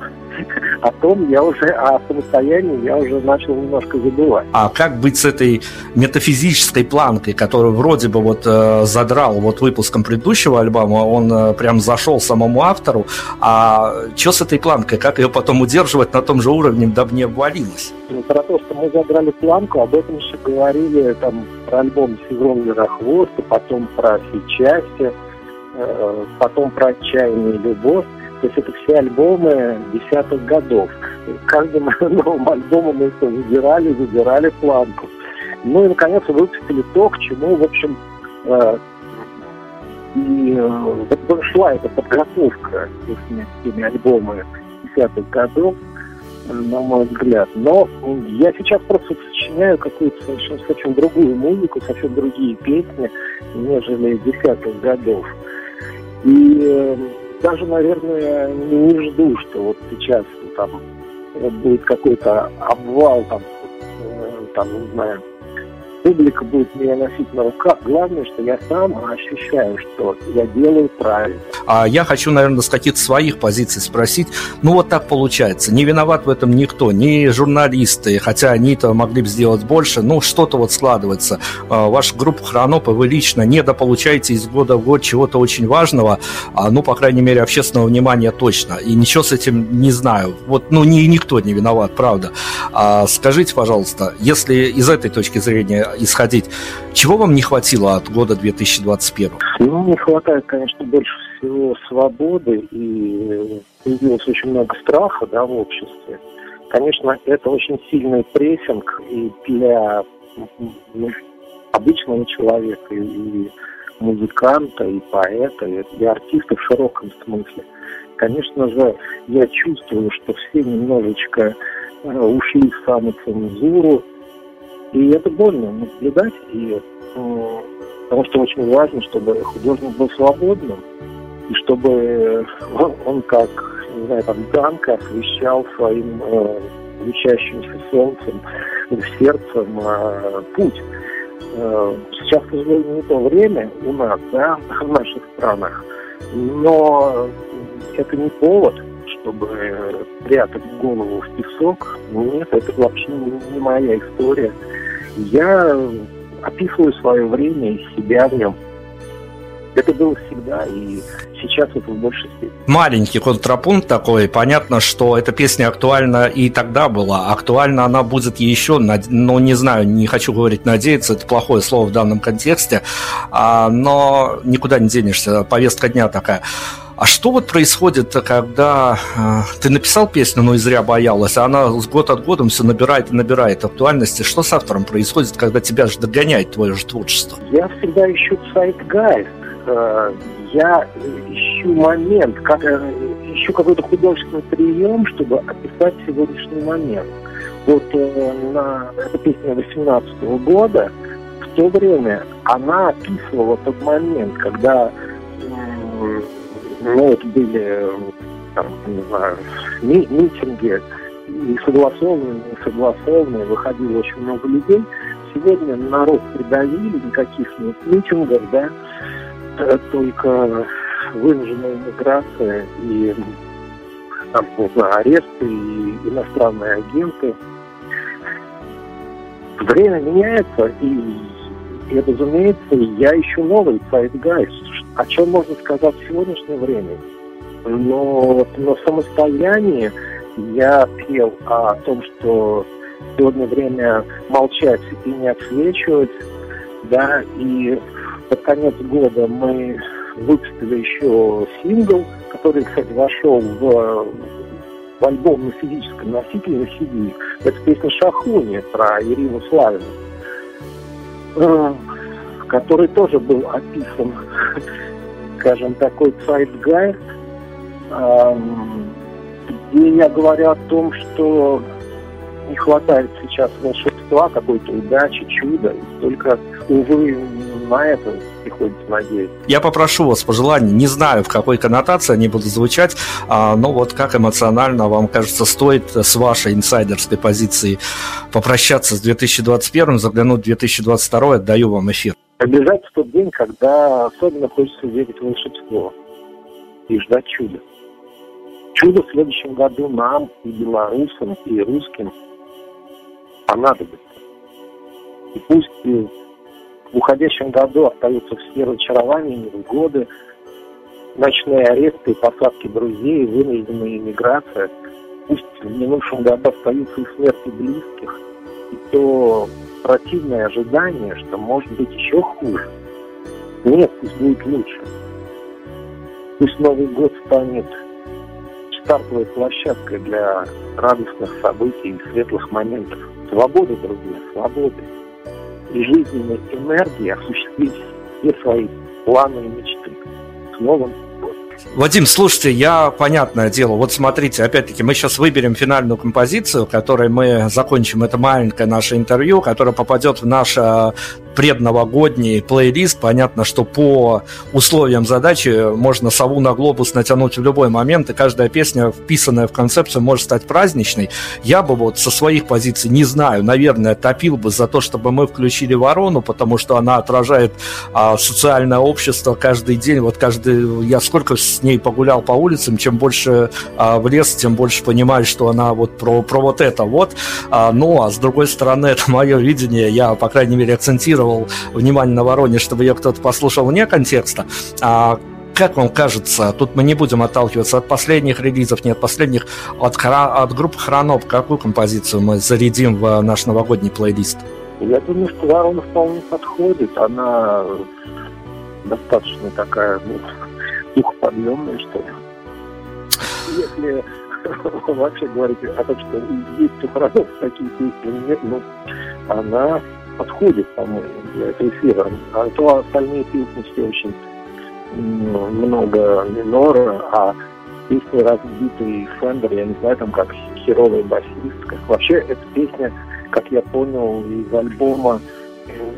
О том я уже, о самостоянии я уже начал немножко забывать. А как быть с этой метафизической планкой, которую вроде бы вот задрал вот выпуском предыдущего альбома, он прям зашел самому автору, а что с этой планкой, как ее потом удерживать на том же уровне, дабы не обвалилось? Про то, что мы задрали планку, об этом еще говорили там про альбом «Сезон Верохвоста», потом про «Все части», потом про «Отчаяние и любовь». То есть это все альбомы 10-х годов. Каждым новым альбомом мы это задирали планку. Ну и, наконец, выпустили то, к чему, в общем, и шла эта подготовка с теми альбомами 10-х годов, на мой взгляд. Но я сейчас просто сочиняю какую-то совсем другую музыку, совсем другие песни, нежели 10-х годов. И даже, наверное, не жду, что вот сейчас там будет какой-то обвал, там, не знаю, публика будет меня носить на руках. Главное, что я сам ощущаю, что я делаю правильно. А я хочу, наверное, с каких-то своих позиций спросить. Ну, вот так получается. Не виноват в этом никто, ни журналисты, хотя они-то могли бы сделать больше. Ну, что-то вот складывается. Ваша группа «Хроноп», и вы лично недополучаете из года в год чего-то очень важного, ну, по крайней мере, общественного внимания точно. И ничего с этим не знаю. Вот, ну, никто не виноват, правда. Скажите, пожалуйста, если из этой точки зрения исходить, чего вам не хватило от года 2021? Ну, не хватает, конечно, больше всего свободы, и появилось очень много страха, да, в обществе. Конечно, это очень сильный прессинг и для обычного человека, и музыканта, и поэта, и для артиста в широком смысле. Конечно же, я чувствую, что все немножечко ушли в самоцензуру, и это больно наблюдать, и, потому что очень важно, чтобы художник был свободным, и чтобы он как, не знаю, там, Данка освещал своим лучащимся солнцем, сердцем путь. Сейчас, к сожалению, не то время у нас, да, в наших странах, но это не повод, чтобы прятать голову в песок. Нет, это вообще не моя история. Я описываю свое время и себя в нем. Это было всегда, и сейчас это в большей степени. Маленький контрапункт такой. Понятно, что эта песня актуальна и тогда была. Актуальна она будет еще, ну, не знаю, не хочу говорить «надеяться», это плохое слово в данном контексте, но никуда не денешься, повестка дня такая. А что вот происходит, когда ты написал песню, но и зря боялась, а она год от года все набирает и набирает актуальности? Что с автором происходит, когда тебя же догоняет твое же творчество? Я всегда ищу сайт-гайд. Я ищу момент, ищу какой-то художественный прием, чтобы описать сегодняшний момент. Вот эта песня 18-го года, в то время она описывала тот момент, когда, ну, это были, там, не знаю, митинги, и согласованные, и несогласованные, выходило очень много людей. Сегодня народ придавили, никаких нет митингов, да, только вынужденная миграция и там, не знаю, аресты и иностранные агенты. Время меняется, и разумеется, я ищу новый сайт-гайд, о чем можно сказать в сегодняшнее время. Но на самостоянии я пел о том, что сегодня время молчать и не отсвечивать, да, и под конец года мы выпустили еще сингл, который, кстати, вошел в альбом на физическом носителе, на CD. Это песня «Шахуни» про Ирину Славину, который тоже был описан, скажем, такой сайт-гайд, где я говорю о том, что не хватает сейчас волшебства, какой-то удачи, чуда, только, увы, на это приходится надеяться. Я попрошу вас пожеланий, не знаю, в какой коннотации они будут звучать, но вот как эмоционально вам кажется, стоит с вашей инсайдерской позиции попрощаться с 2021, заглянуть в 2022, отдаю вам эфир. Приближается тот день, когда особенно хочется верить в волшебство и ждать чуда. Чудо в следующем году нам, и белорусам, и русским понадобится. И пусть в уходящем году остаются все разочарования, невзгоды, ночные аресты и посадки друзей, вынужденная эмиграция. Пусть в минувшем году остаются и смерти близких, и то противное ожидание, что может быть еще хуже. Нет, пусть будет лучше. Пусть Новый год станет стартовой площадкой для радостных событий и светлых моментов. Свобода, друзья, свобода. И жизненной энергии осуществить все свои планы и мечты. С Новым годом. Вадим, слушайте, я, понятное дело, вот смотрите, опять-таки, мы сейчас выберем финальную композицию, которой мы закончим это маленькое наше интервью, которое попадет в наш предновогодний плейлист. Понятно, что по условиям задачи можно сову на глобус натянуть в любой момент, и каждая песня, вписанная в концепцию, может стать праздничной. Я бы вот со своих позиций, не знаю, наверное, топил бы за то, чтобы мы включили «Ворону», потому что она отражает социальное общество каждый день. Вот каждый, я сколько с ней погулял по улицам, чем больше в лес, тем больше понимаю, что она вот про вот это вот. Ну, а с другой стороны, это мое видение, я, по крайней мере, акцентирую внимание на «Вороне», чтобы ее кто-то послушал вне контекста. Как вам кажется, тут мы не будем отталкиваться от последних релизов, не от последних, от группы «Хроноп», какую композицию мы зарядим в наш новогодний плейлист? Я думаю, что «Ворона» вполне подходит. Она достаточно такая, ну, духоподъемная, что ли. Если вообще говорить о том, что есть у «Хронопы» такие песни, нет, но она подходит, по-моему, для этого эфира. А то остальные песни все очень много минора, а песни «Разбитый Фендер», я не знаю, там как «Херовая басистка». Вообще, эта песня, как я понял, из альбома,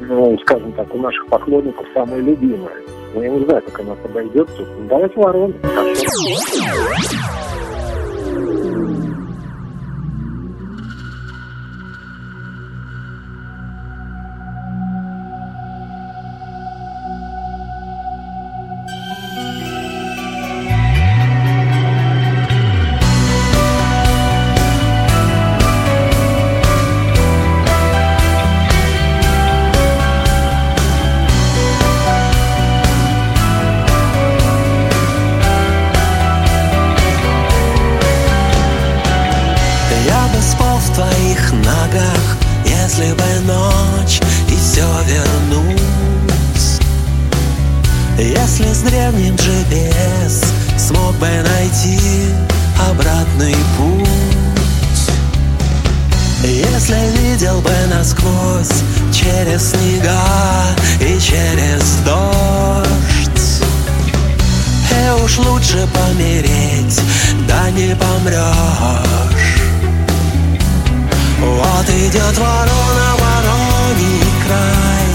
ну, скажем так, у наших поклонников самая любимая. Но я не знаю, как она подойдет. Давайте «Ворон». Хорошо. счастливая ночь, и все вернусь. Если с древним GPS смог бы найти обратный путь, если видел бы насквозь через снега и через дождь. И уж лучше помереть, да не помрешь. Вот идет ворона, вороний край,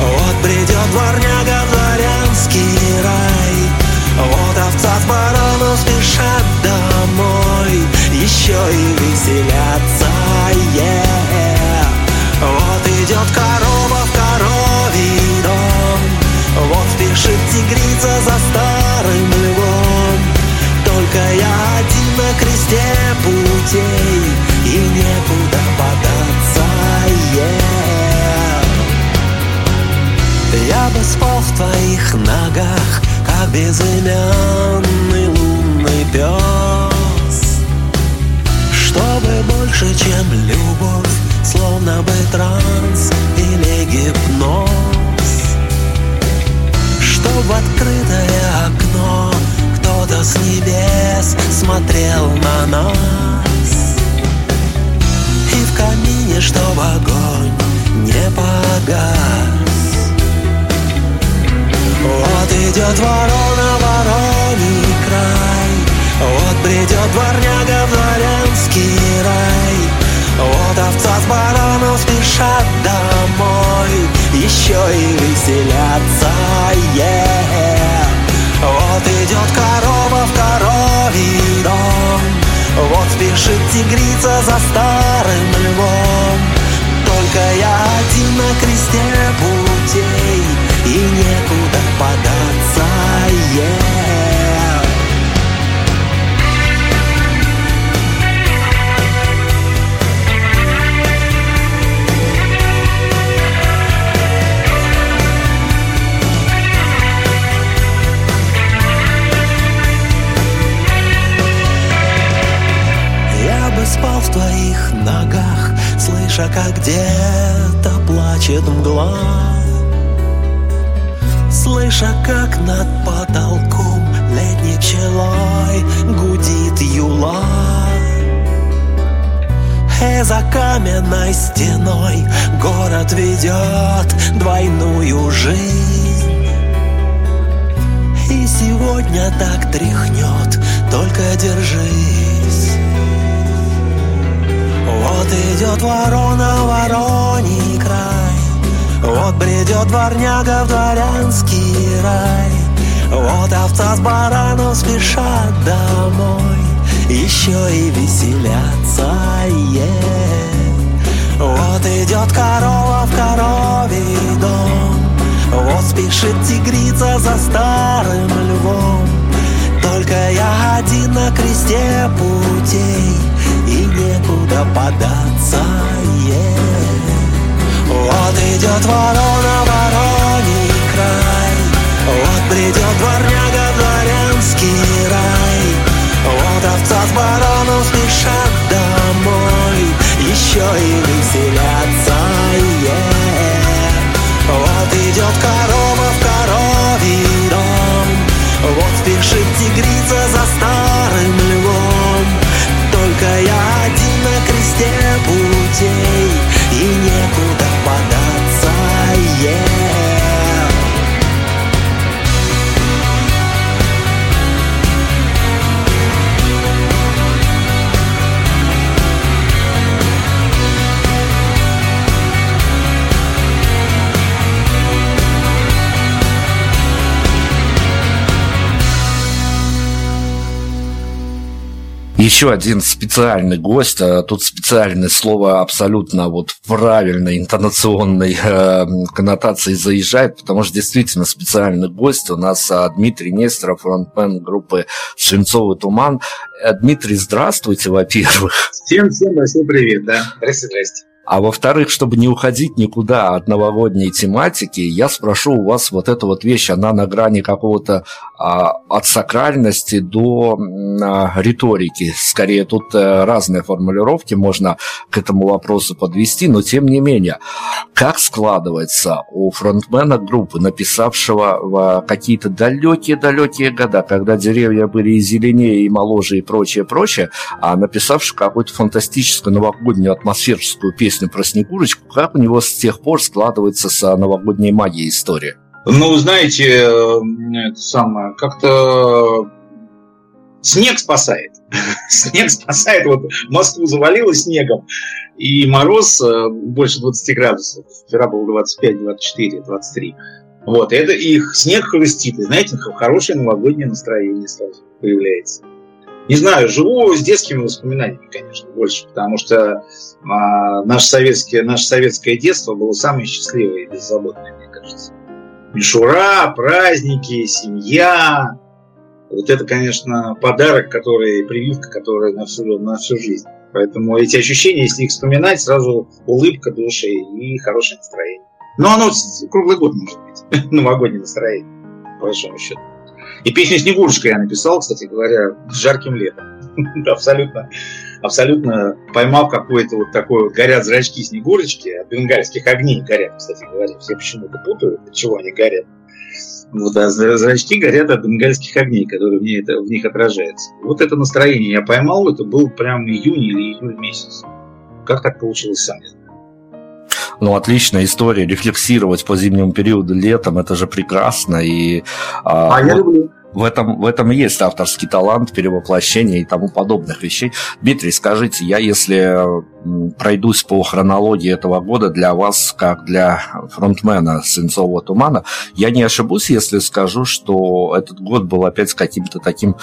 вот придет дворняга в дворянский рай, вот овца с бараном спешат домой, еще и веселятся, yeah. Вот идет корова в коровий дом, вот спешит тигрица за старым львом. Только я один на кресте путей, и некуда податься, yeah. Я бы спал в твоих ногах, как безымянный лунный пес, чтобы больше, чем любовь, словно бы транс или гипноз, чтоб в открытое окно кто-то с небес смотрел на нас, и в камине, чтоб огонь не погас. Вот идет ворона, вороний край, вот придет дворняга в дворянский рай, вот овца с бараном спешат домой, еще и веселятся, yeah. Вот идет корова в коровий дом, вот спешит тигрица за старым львом. Только я один на кресте путей, и некуда податься, yeah. Спал в твоих ногах, слыша, как где-то плачет мгла, слыша, как над потолком летней пчелой гудит юла, и за каменной стеной город ведет двойную жизнь. И сегодня так тряхнет, только держись. Вот идет ворона, вороний край, вот бредет дворняга в дворянский рай, вот овца с бараном спешат домой, еще и веселятся, yeah. Вот идет корова в коровий дом, вот спешит тигрица за старым львом. Только я один на кресте путей, и некуда податься, yeah. Вот идет ворона, вороний край, вот придет дворняга, дворянский рай, вот овца с бараном спешат домой, еще и веселятся, yeah. Вот идет корова в коровий дом, вот спешит тигрица за старым львом. Только я один на кресте путей, и некуда податься, Еще один специальный гость, тут специальное слово абсолютно вот в правильной интонационной коннотации заезжает, потому что действительно специальный гость у нас Дмитрий Нестеров, фронтмен группы «Свинцовый туман». Дмитрий, здравствуйте, во-первых. Всем большой привет, да. Здрасте, здрасте. А во-вторых, чтобы не уходить никуда от новогодней тематики, я спрошу у вас вот эту вот вещь, она на грани какого-то от сакральности до риторики. Скорее, тут разные формулировки можно к этому вопросу подвести, но тем не менее, как складывается у фронтмена группы, написавшего в какие-то далекие-далекие года, когда деревья были и зеленее, и моложе, и прочее, а написавший какую-то фантастическую новогоднюю атмосферическую песню про Снегурочку, как у него с тех пор складывается с новогодней магией история? Ну, знаете, это самое, как-то снег спасает. Снег спасает. Вот Москву завалило снегом, и мороз больше 20 градусов. Вчера было 25, 24, 23. Вот, это их снег хрустит, и, знаете, хорошее новогоднее настроение сразу появляется. Не знаю, живу с детскими воспоминаниями, конечно, больше, потому что наше советское детство было самое счастливое и беззаботное, мне кажется. Мишура, праздники, семья. Вот это, конечно, подарок, который, прививка, которая на всю жизнь. Поэтому эти ощущения, если их вспоминать, сразу улыбка души и хорошее настроение. Но оно круглый год может быть, новогоднее настроение, по большому счету. И песню «Снегурочка» я написал, кстати говоря, с жарким летом. Абсолютно поймав какое-то вот такое вот, горят зрачки Снегурочки, от бенгальских огней горят, кстати говоря. Все почему-то путают, от чего они горят. Вот, а зрачки горят от бенгальских огней, которые в них отражаются. Вот это настроение я поймал, это был прям июнь или июль месяц. Как так получилось, сам не знаю. Ну, отличная история, рефлексировать по зимнему периоду летом, это же прекрасно. И, я люблю. В этом и есть авторский талант, перевоплощение и тому подобных вещей. Дмитрий, скажите, я если пройдусь по хронологии этого года для вас, как для фронтмена «Свинцового тумана», я не ошибусь, если скажу, что этот год был опять каким-то таким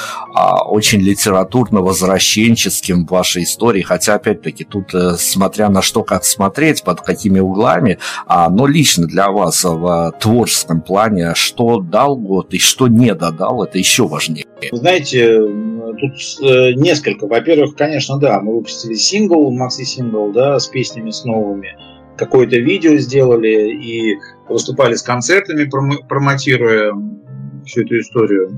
очень литературно-возвращенческим в вашей истории, хотя, опять-таки, тут, смотря на что, как смотреть, под какими углами, но лично для вас в творческом плане, что дал год и что не додал, это еще важнее. Вы знаете, тут несколько. Во-первых, конечно, да, мы выпустили сингл, макси-сингл, да, с песнями, с новыми. Какое-то видео сделали и выступали с концертами, промотируя всю эту историю.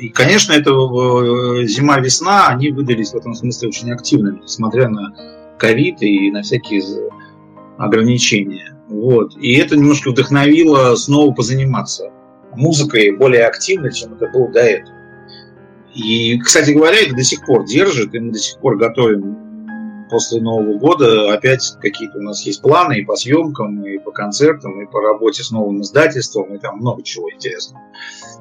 И, конечно, это зима-весна, они выдались в этом смысле очень активными, несмотря на ковид и на всякие ограничения. Вот. И это немножко вдохновило снова позаниматься музыкой более активно, чем это было до этого. И, кстати говоря, это до сих пор держит, и мы до сих пор готовим после Нового года. Опять какие-то у нас есть планы и по съемкам, и по концертам, и по работе с новым издательством, и там много чего интересного.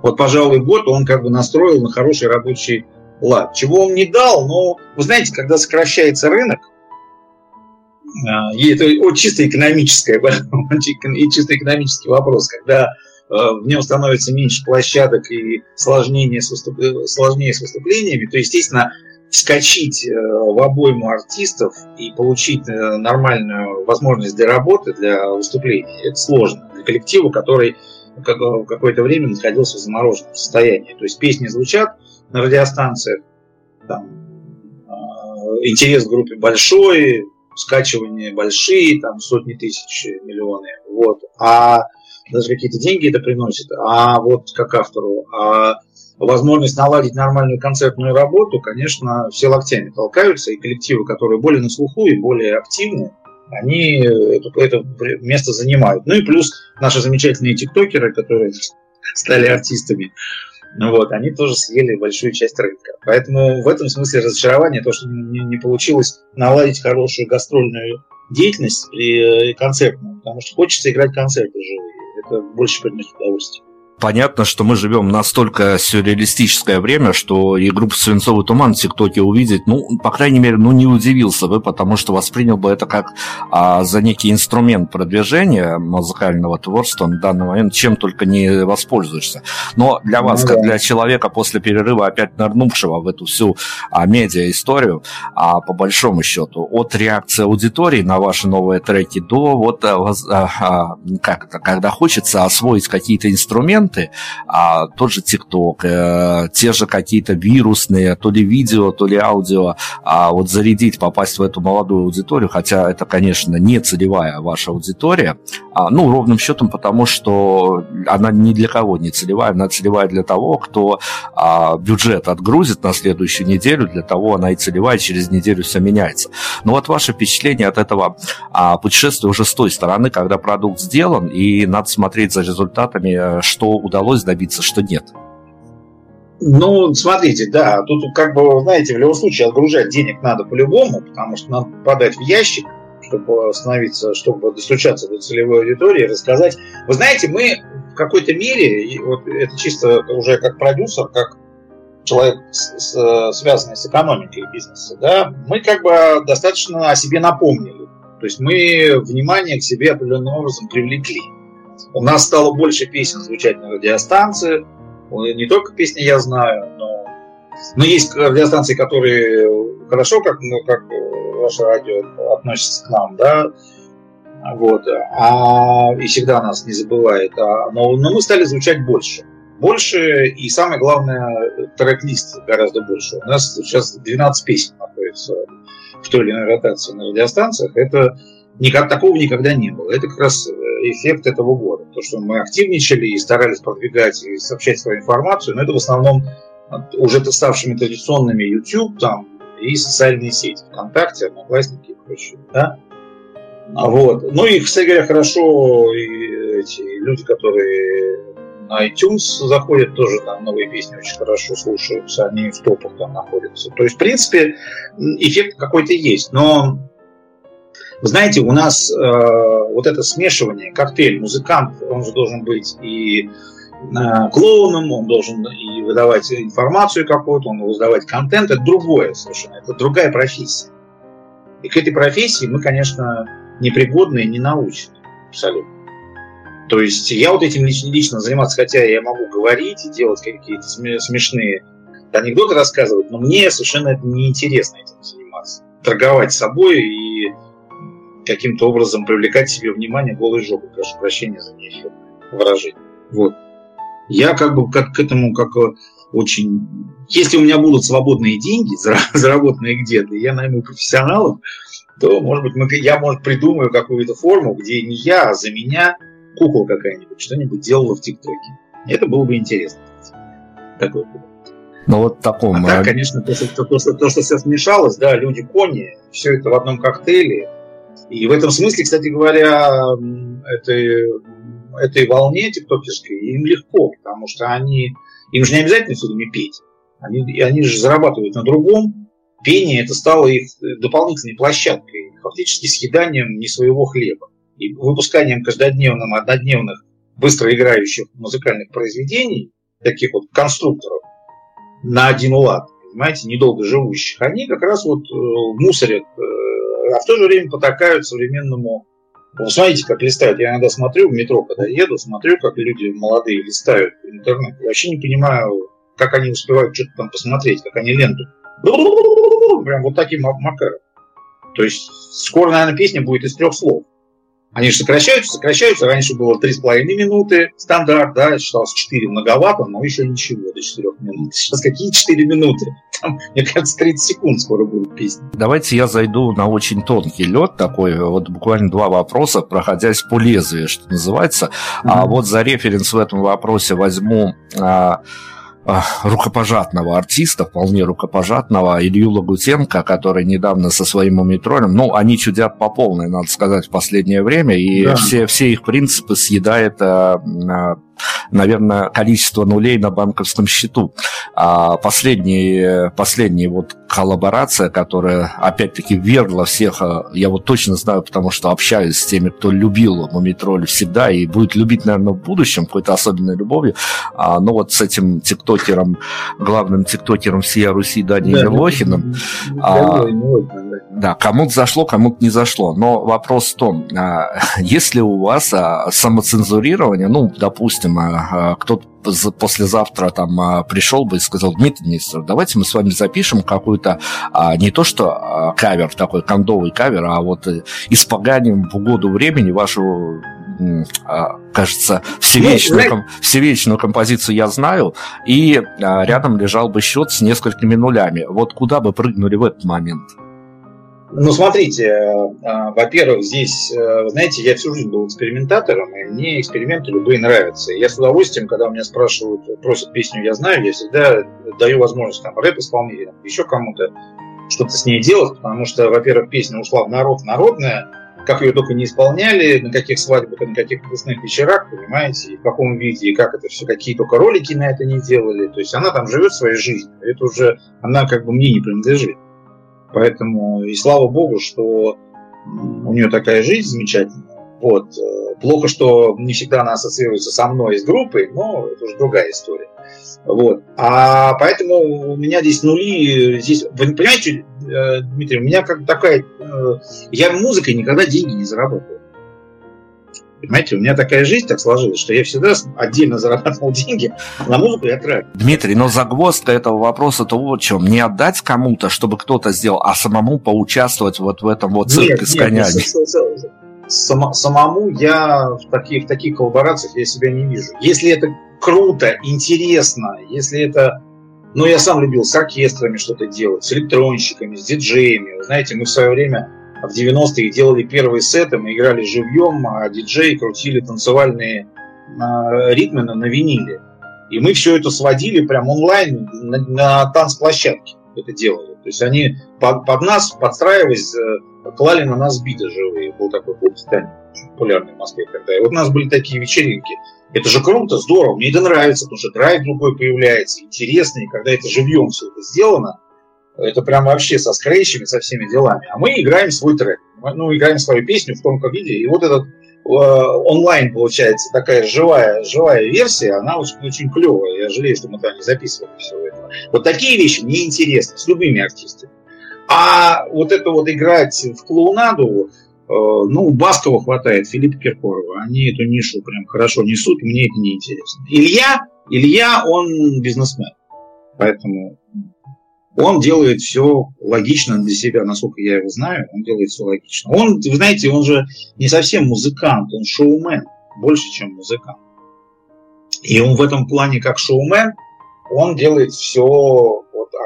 Вот, пожалуй, год он как бы настроил на хороший рабочий лад. Чего он не дал, но, вы знаете, когда сокращается рынок, и это чисто экономический вопрос, когда в нем становится меньше площадок и сложнее с выступлениями, то, естественно, вскочить в обойму артистов и получить нормальную возможность для работы, для выступления, это сложно. Для коллектива, который какое-то время находился в замороженном состоянии. То есть песни звучат на радиостанциях, там, интерес в группе большой, скачивания большие, там, сотни тысяч, миллионы. Вот. Даже какие-то деньги это приносит, вот как автору. А возможность наладить нормальную концертную работу, конечно, все локтями толкаются, и коллективы, которые более на слуху и более активны, они это место занимают. Ну и плюс наши замечательные тиктокеры, которые стали артистами, вот, они тоже съели большую часть рынка. Поэтому в этом смысле разочарование, то, что не получилось наладить хорошую гастрольную деятельность при концертном, потому что хочется играть концерты живые. Это больше приносит удовольствие. Понятно, что мы живем настолько сюрреалистическое время, что и группу «Свинцовый туман» в ТикТоке увидеть, по крайней мере, не удивился бы, потому что воспринял бы это как за некий инструмент продвижения музыкального творчества на данный момент, чем только не воспользуешься. Но для вас, как для человека после перерыва, опять нырнувшего в эту всю медиа-историю, по большому счету, от реакции аудитории на ваши новые треки до, когда хочется освоить какие-то инструменты, моменты, а тот же ТикТок, те же какие-то вирусные, то ли видео, то ли аудио, а вот зарядить, попасть в эту молодую аудиторию, хотя это, конечно, не целевая ваша аудитория, ну, ровным счетом, потому что она ни для кого не целевая, она целевая для того, кто бюджет отгрузит на следующую неделю, для того она и целевая, через неделю все меняется. Но вот ваше впечатление от этого путешествия уже с той стороны, когда продукт сделан, и надо смотреть за результатами, что удалось добиться, что нет. Ну, смотрите, да, тут как бы, знаете, в любом случае отгружать денег надо по-любому, потому что надо попадать в ящик, чтобы остановиться, чтобы достучаться до целевой аудитории, рассказать. Вы знаете, мы в какой-то мере, вот это чисто уже как продюсер, как человек, связанный с экономикой бизнеса, да, мы как бы достаточно о себе напомнили. То есть мы внимание к себе определенным образом привлекли. У нас стало больше песен звучать на радиостанции. Не только песни «Я знаю», но есть радиостанции, которые хорошо, как ваше радио относится к нам, да, вот, и всегда нас не забывает, но мы стали звучать больше, и самое главное, трек-лист гораздо больше. У нас сейчас 12 песен находится в той или иной ротации на радиостанциях. Это такого никогда не было. Это как раз эффект этого года. То, что мы активничали и старались продвигать и сообщать свою информацию, но это в основном уже ставшими традиционными YouTube там, и социальные сети, ВКонтакте, Одноклассники и прочее. Да? Вот. Ну и, кстати говоря, хорошо и эти люди, которые на iTunes заходят, тоже там новые песни очень хорошо слушаются, они в топах там находятся. То есть, в принципе, эффект какой-то есть, но... Вы знаете, у нас вот это смешивание, коктейль, музыкант, он же должен быть и клоуном, он должен и выдавать информацию какую-то, он должен выдавать контент, это другое совершенно, это другая профессия. И к этой профессии мы, конечно, непригодны и не научены абсолютно. То есть я вот этим лично заниматься, хотя я могу говорить и делать какие-то смешные анекдоты, рассказывать, но мне совершенно это неинтересно этим заниматься. Торговать собой и каким-то образом привлекать себе внимание голой жопой, прошу прощения за нее выражение. Вот. Я как бы как к этому как очень... Если у меня будут свободные деньги, заработанные где-то, я найму профессионалов, то, может быть, я придумаю какую-то форму, где не я, а за меня кукла какая-нибудь что-нибудь делала в ТикТоке. Это было бы интересно. Такое было. Ну, вот таком... А так, конечно, то, что все смешалось, да, люди-кони, все это в одном коктейле. И в этом смысле, кстати говоря, этой волне тиктокерской им легко, потому что им же не обязательно все время петь. Они же зарабатывают на другом. Пение это стало их дополнительной площадкой, фактически съеданием не своего хлеба. И выпусканием однодневных, быстро играющих музыкальных произведений, таких вот конструкторов, на один лад, понимаете, недолго живущих, они как раз вот мусорят, а в то же время потакают современному... Вы смотрите, как листают. Я иногда смотрю, в метро, когда еду, смотрю, как люди молодые листают интернет. Вообще не понимаю, как они успевают что-то там посмотреть, как они ленту. Прям вот таким макаром. То есть скоро, наверное, песня будет из 3 слов. Они же сокращаются. Раньше было 3,5 минуты. Стандарт, да, считалось 4 многовато, но еще ничего до 4 минут. Сейчас какие 4 минуты? Там, мне кажется, 30 секунд скоро будет песня. Давайте я зайду на очень тонкий лед такой. Вот буквально 2 вопроса, проходясь по лезвию, что называется. Mm-hmm. А вот за референс в этом вопросе возьму... рукопожатного артиста, вполне рукопожатного, Илью Лагутенко, который недавно со своим Мумитролем, они чудят по полной, надо сказать, в последнее время, и да. все их принципы съедает, наверное, количество нулей на банковском счету. Последняя вот коллаборация, которая, опять-таки, ввергла всех, я вот точно знаю, потому что общаюсь с теми, кто любил Мумитроль всегда и будет любить, наверное, в будущем какой-то особенной любовью, но вот с этим тиктокером, главным тиктокером всея Руси Даней Милохиным. Да, кому-то зашло, кому-то не зашло. Но вопрос в том, есть ли у вас самоцензурирование, допустим, кто-то послезавтра там пришел бы и сказал: Дмитрий Нестеров, давайте мы с вами запишем какую-то, не то что кавер, такой кондовый кавер, а вот испоганим в угоду времени вашу кажется, всевечную композицию «Я знаю», и рядом лежал бы счет с несколькими нулями. Вот куда бы прыгнули в этот момент? Ну, смотрите, во-первых, здесь, вы знаете, я всю жизнь был экспериментатором, и мне эксперименты любые нравятся. Я с удовольствием, когда у меня спрашивают, просят песню «Я знаю», я всегда даю возможность там рэп-исполнителям, еще кому-то что-то с ней делать, потому что, во-первых, песня ушла в народ, народная, как ее только не исполняли, на каких свадьбах, на каких выпускных вечерах, понимаете, и в каком виде, и как это все, какие только ролики на это не делали. То есть она там живет своей жизнью, это уже она как бы мне не принадлежит. Поэтому и слава богу, что у нее такая жизнь замечательная. Вот. Плохо, что не всегда она ассоциируется со мной и с группой, но это уже другая история. Вот. А поэтому у меня здесь нули. Здесь, вы понимаете, Дмитрий, у меня как такая... Я музыкой никогда деньги не зарабатываю. Понимаете, у меня такая жизнь так сложилась, что я всегда отдельно зарабатывал деньги, а на музыку я тратил. Дмитрий, но загвоздка этого вопроса-то вот в чем. Не отдать кому-то, чтобы кто-то сделал, а самому поучаствовать вот в этом вот цирке с конями. Самому я в таких коллаборациях я себя не вижу. Если это круто, интересно, если это... Ну, я сам любил с оркестрами что-то делать, с электронщиками, с диджеями. Вы знаете, мы в свое время... В 90-е делали первые сеты, мы играли живьем, а диджеи крутили танцевальные ритмы на виниле. И мы все это сводили прям онлайн на танцплощадке это делали. То есть они под нас, подстраиваясь, клали на нас биты живые. Был такой Coldstream, популярный в Москве тогда. И вот у нас были такие вечеринки. Это же круто, здорово, мне это нравится, потому что драйв другой появляется, интересный. Когда это живьем все это сделано, это прям вообще со скретчами, со всеми делами. А мы играем свой трек. Мы, играем свою песню в том виде. И вот этот онлайн, получается, такая живая версия, она очень клевая. Я жалею, что мы там не записывали всего этого. Вот такие вещи мне интересны с любыми артистами. А вот это вот играть в клоунаду, у Баскова хватает, Филиппа Киркорова. Они эту нишу прям хорошо несут, мне это не интересно. Илья, он бизнесмен. Поэтому... Он делает все логично для себя, насколько я его знаю, он делает все логично. Он, вы знаете, он же не совсем музыкант, он шоумен, больше, чем музыкант. И он в этом плане, как шоумен, он делает все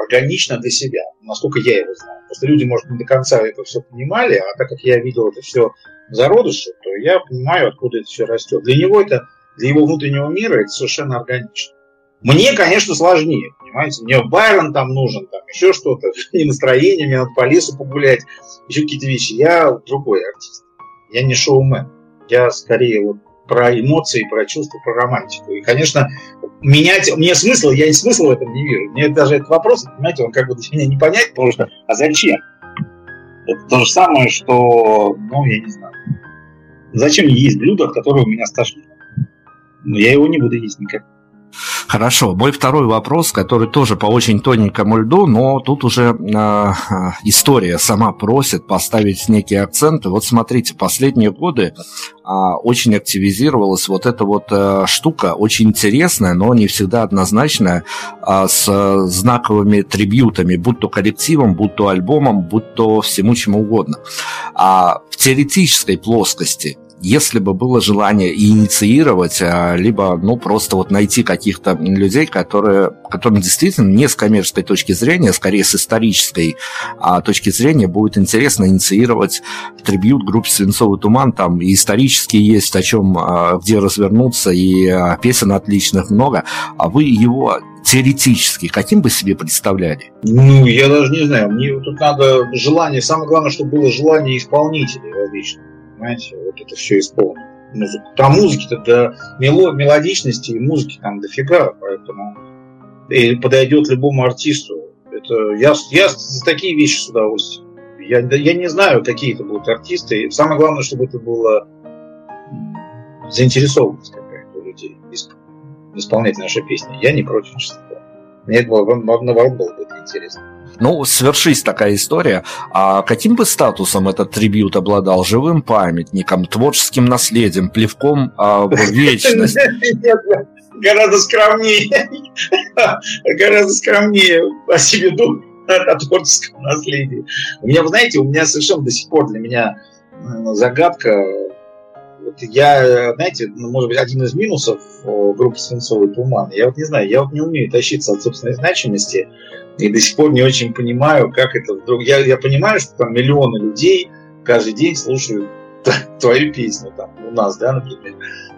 органично для себя, насколько я его знаю. Просто люди, может, не до конца это все понимали, а так как я видел это все в зародыше, то я понимаю, откуда это все растет. Для него это, для его внутреннего мира это совершенно органично. Мне, конечно, сложнее, понимаете, мне Байрон там нужен, там еще что-то, и настроение, мне надо по лесу погулять, еще какие-то вещи. Я другой артист, я не шоумен, я скорее про эмоции, про чувства, про романтику. И, конечно, я смысла в этом не вижу. Мне даже этот вопрос, понимаете, он как бы для меня непонятен, потому что, а зачем? Это то же самое, что, я не знаю, зачем есть блюдо, которое у меня стошнило? Но я его не буду есть никак. Хорошо, мой второй вопрос, который тоже по очень тоненькому льду, но тут уже история сама просит поставить некие акценты. Вот смотрите, последние годы очень активизировалась вот эта штука, очень интересная, но не всегда однозначная, с знаковыми трибьютами, будь то коллективом, будь то альбомом, будь то всему чему угодно. В теоретической плоскости, если бы было желание инициировать, либо просто найти каких-то людей, которым действительно не с коммерческой точки зрения, а скорее с исторической точки зрения будет интересно инициировать трибьют группе «Свинцовый туман», там и исторически есть о чем, где развернуться, и песен отличных много, а вы его теоретически каким бы себе представляли? Я даже не знаю, мне тут надо желание, самое главное, чтобы было желание исполнителей различных. Понимаете, это все исполнено. Там музыки-то до мелодичности и музыки там дофига, поэтому и подойдет любому артисту. Это я за такие вещи с удовольствием. Я не знаю, какие это будут артисты. И самое главное, чтобы это было заинтересованность какая-то у людей исполнять наши песни. Я не против, честно говоря. Мне это наоборот было бы интересно. Свершись такая история, а каким бы статусом этот трибьют обладал? Живым памятником, творческим наследием, плевком в вечность? Нет, гораздо скромнее о себе думать, о творческом наследии. У меня, вы знаете, совершенно до сих пор для меня загадка вот я, знаете, может быть, один из минусов группы «Свинцовый туман». Я вот не знаю, я вот не умею тащиться от собственной значимости и до сих пор не очень понимаю, как это вдруг... Я понимаю, что там миллионы людей каждый день слушают твою песню, там, у нас, да, например.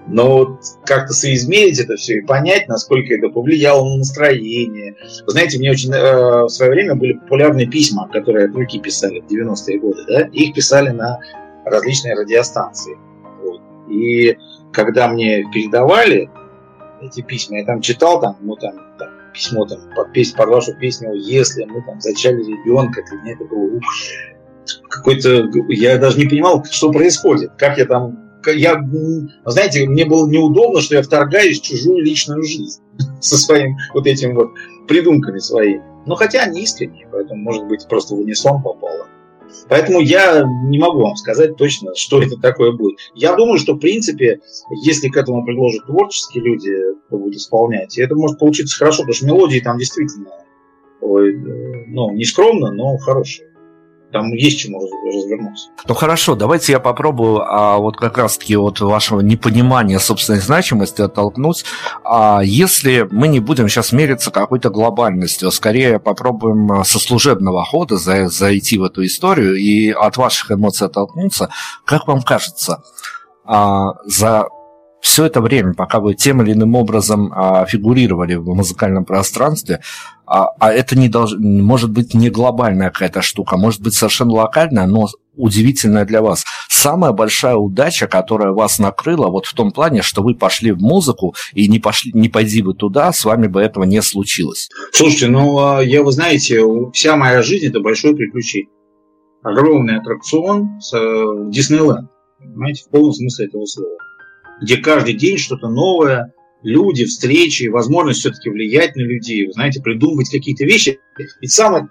Но вот как-то соизмерить это все и понять, насколько это повлияло на настроение. Вы знаете, мне очень в свое время были популярные письма, которые от руки писали в 90-е годы, да? Их писали на различные радиостанции. Вот. И когда мне передавали эти письма, я там читал, там, ну, там письмо там, под вашу песню, если мы там зачали ребенка, для меня это было какой-то... Я даже не понимал, что происходит, как я там... Я, знаете, мне было неудобно, что я вторгаюсь в чужую личную жизнь со своим вот этим вот придумками своими. Но хотя они искренние, поэтому, может быть, просто в унисон попало. Поэтому я не могу вам сказать точно, что это такое будет. Я думаю, что, в принципе, если к этому предложат творческие люди, кто будет исполнять, это может получиться хорошо, потому что мелодии там действительно, ну, не скромно, но хорошие. Там есть чему развернуться. Ну хорошо, давайте я попробую вот как раз-таки от вашего непонимания собственной значимости оттолкнуть. Если мы не будем сейчас мериться какой-то глобальностью, скорее попробуем со служебного хода зайти в эту историю и от ваших эмоций оттолкнуться. Как вам кажется, за все это время, пока вы тем или иным образом фигурировали в музыкальном пространстве, это не может быть не глобальная какая-то штука, может быть совершенно локальная, но удивительная для вас. Самая большая удача, которая вас накрыла, вот в том плане, что вы пошли в музыку, и не пойди вы туда, с вами бы этого не случилось. Слушайте, ну, я, вы знаете, вся моя жизнь – это большое приключение. Огромный аттракцион с Диснейленд, понимаете, в полном смысле этого слова. Где каждый день что-то новое, люди, встречи, возможность все-таки влиять на людей, вы знаете, придумывать какие-то вещи. Ведь самое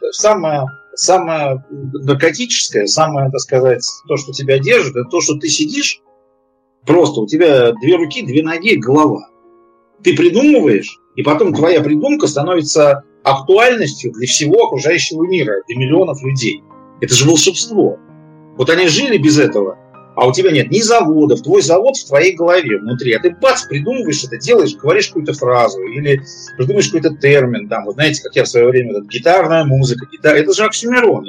наркотическое, самое, так сказать, то, что тебя держит, это то, что ты сидишь, просто у тебя две руки, две ноги, голова. Ты придумываешь, и потом твоя придумка становится актуальностью для всего окружающего мира, для миллионов людей. Это же волшебство. Вот они жили без этого. А у тебя нет ни заводов, твой завод в твоей голове внутри. А ты бац, придумываешь это, делаешь, говоришь какую-то фразу или придумываешь какой-то термин. Там, вы знаете, как я в свое время, вот, гитарная музыка, это же оксюмерон.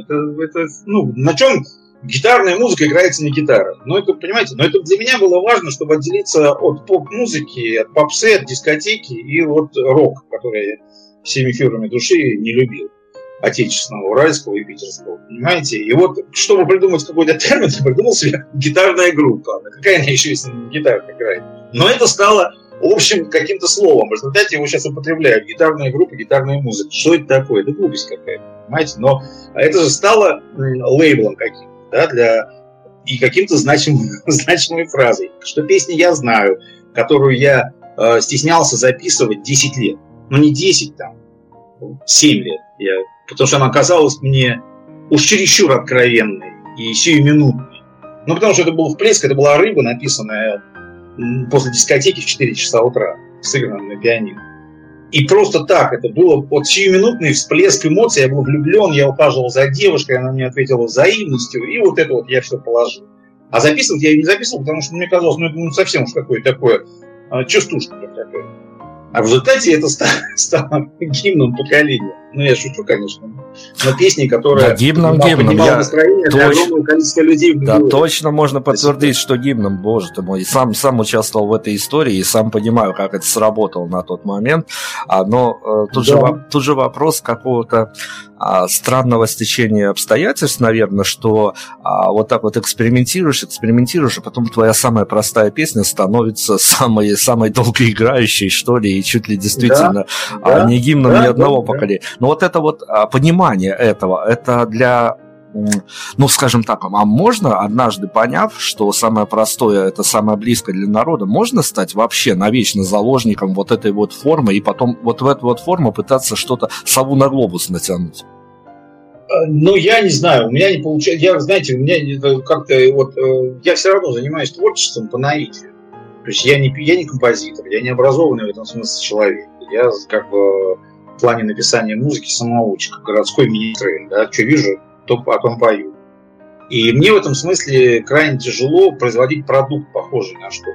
Ну, на чем гитарная музыка играется на гитарах? Ну, это, понимаете, но это для меня было важно, чтобы отделиться от поп-музыки, от попсы, от дискотеки и от рока, который я всеми фибрами души не любил. Отечественного, уральского и питерского, понимаете? И вот, чтобы придумать какой-то термин, я придумал себе гитарная группа. Какая она еще, если не гитарка играет? Но это стало общим каким-то словом. В результате его сейчас употребляют. Гитарная группа, гитарная музыка. Что это такое? Это глупость какая-то, понимаете? Но это же стало лейблом каким-то, да, и каким-то значимой фразой. Что песни я знаю, которую я стеснялся записывать 10 лет. Ну, не 10, там, 7 лет. Потому что она казалась мне уж чересчур откровенной и сиюминутной. Ну, потому что это был вплеск, это была рыба, написанная после дискотеки в 4 часа утра, сыгранная на пианино. И просто так это было вот сиюминутный всплеск эмоций. Я был влюблен, я ухаживал за девушкой, она мне ответила взаимностью, и вот это вот я все положил. А записывать я ее не записывал, потому что мне казалось, ну, это совсем уж какое-то такое частушка такая. А в результате это стало гимном поколения. Ну, я шучу, конечно. Но песни, которая... Да, гимном. Настроение для огромного количества людей. Да, точно можно подтвердить, что гимном, боже ты мой. Сам участвовал в этой истории и сам понимаю, как это сработало на тот момент. Но тут же вопрос какого-то странного стечения обстоятельств, наверное, что вот так вот экспериментируешь, а потом твоя самая простая песня становится самой долгоиграющей, что ли, и чуть ли действительно не гимном ни одного поколения. Но вот это вот понимание этого, это для... Ну, скажем так, а можно, однажды поняв, что самое простое, это самое близкое для народа, можно стать вообще навечно заложником вот этой вот формы и потом вот в эту вот форму пытаться что-то, сову на глобус натянуть? Ну, я не знаю, у меня не получается, я, знаете, у меня как-то вот, я все равно занимаюсь творчеством по наитию, то есть я не композитор, я не образованный в этом смысле человек, я как бы в плане написания музыки самоучка, городской министр, да, что вижу, то потом пою. И мне в этом смысле крайне тяжело производить продукт, похожий на что-то.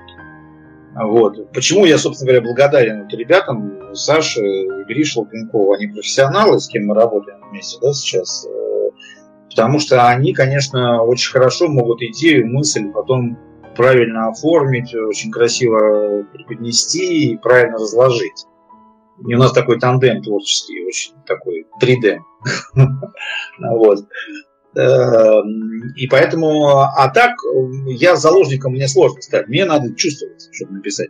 Вот. Почему я, собственно говоря, благодарен ребятам, Саше и Грише Логвинкову, они профессионалы, с кем мы работаем вместе, да, сейчас, потому что они, конечно, очень хорошо могут идти, мысль потом правильно оформить, очень красиво преподнести и правильно разложить. И у нас такой тандем творческий, очень такой 3D. И поэтому, а так, я заложником, мне сложно стать. Мне надо чувствовать, чтобы написать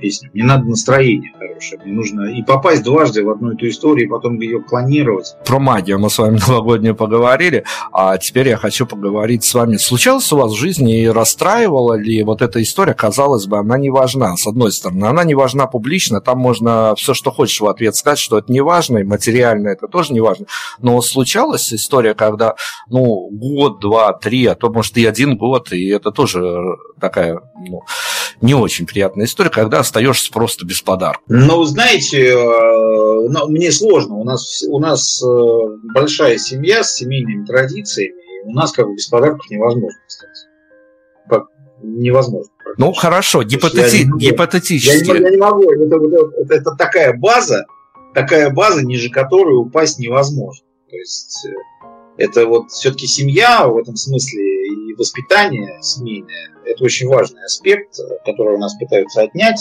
песню. Мне надо настроение хорошее. Мне нужно и попасть дважды в одну и ту историю, и потом ее клонировать. Про магию мы с вами новогоднюю поговорили, а теперь я хочу поговорить с вами. Случалось у вас в жизни и расстраивала ли вот эта история? Казалось бы, она не важна, с одной стороны. Она не важна публично, там можно все, что хочешь в ответ сказать, что это не важно, и материально это тоже не важно. Но случалась история, когда, ну, год, два, три, а то, может, и один год, и это тоже такая, ну, не очень приятная история, когда остаешься просто без подарка. Ну, знаете, мне сложно. У нас большая семья с семейными традициями. У нас как бы без подарков невозможно, кстати. Невозможно. Ну, хорошо, гипотетически. Я не могу. Это такая база, ниже которой упасть невозможно. То есть... Это вот все-таки семья в этом смысле и воспитание семейное. Это очень важный аспект, который у нас пытаются отнять,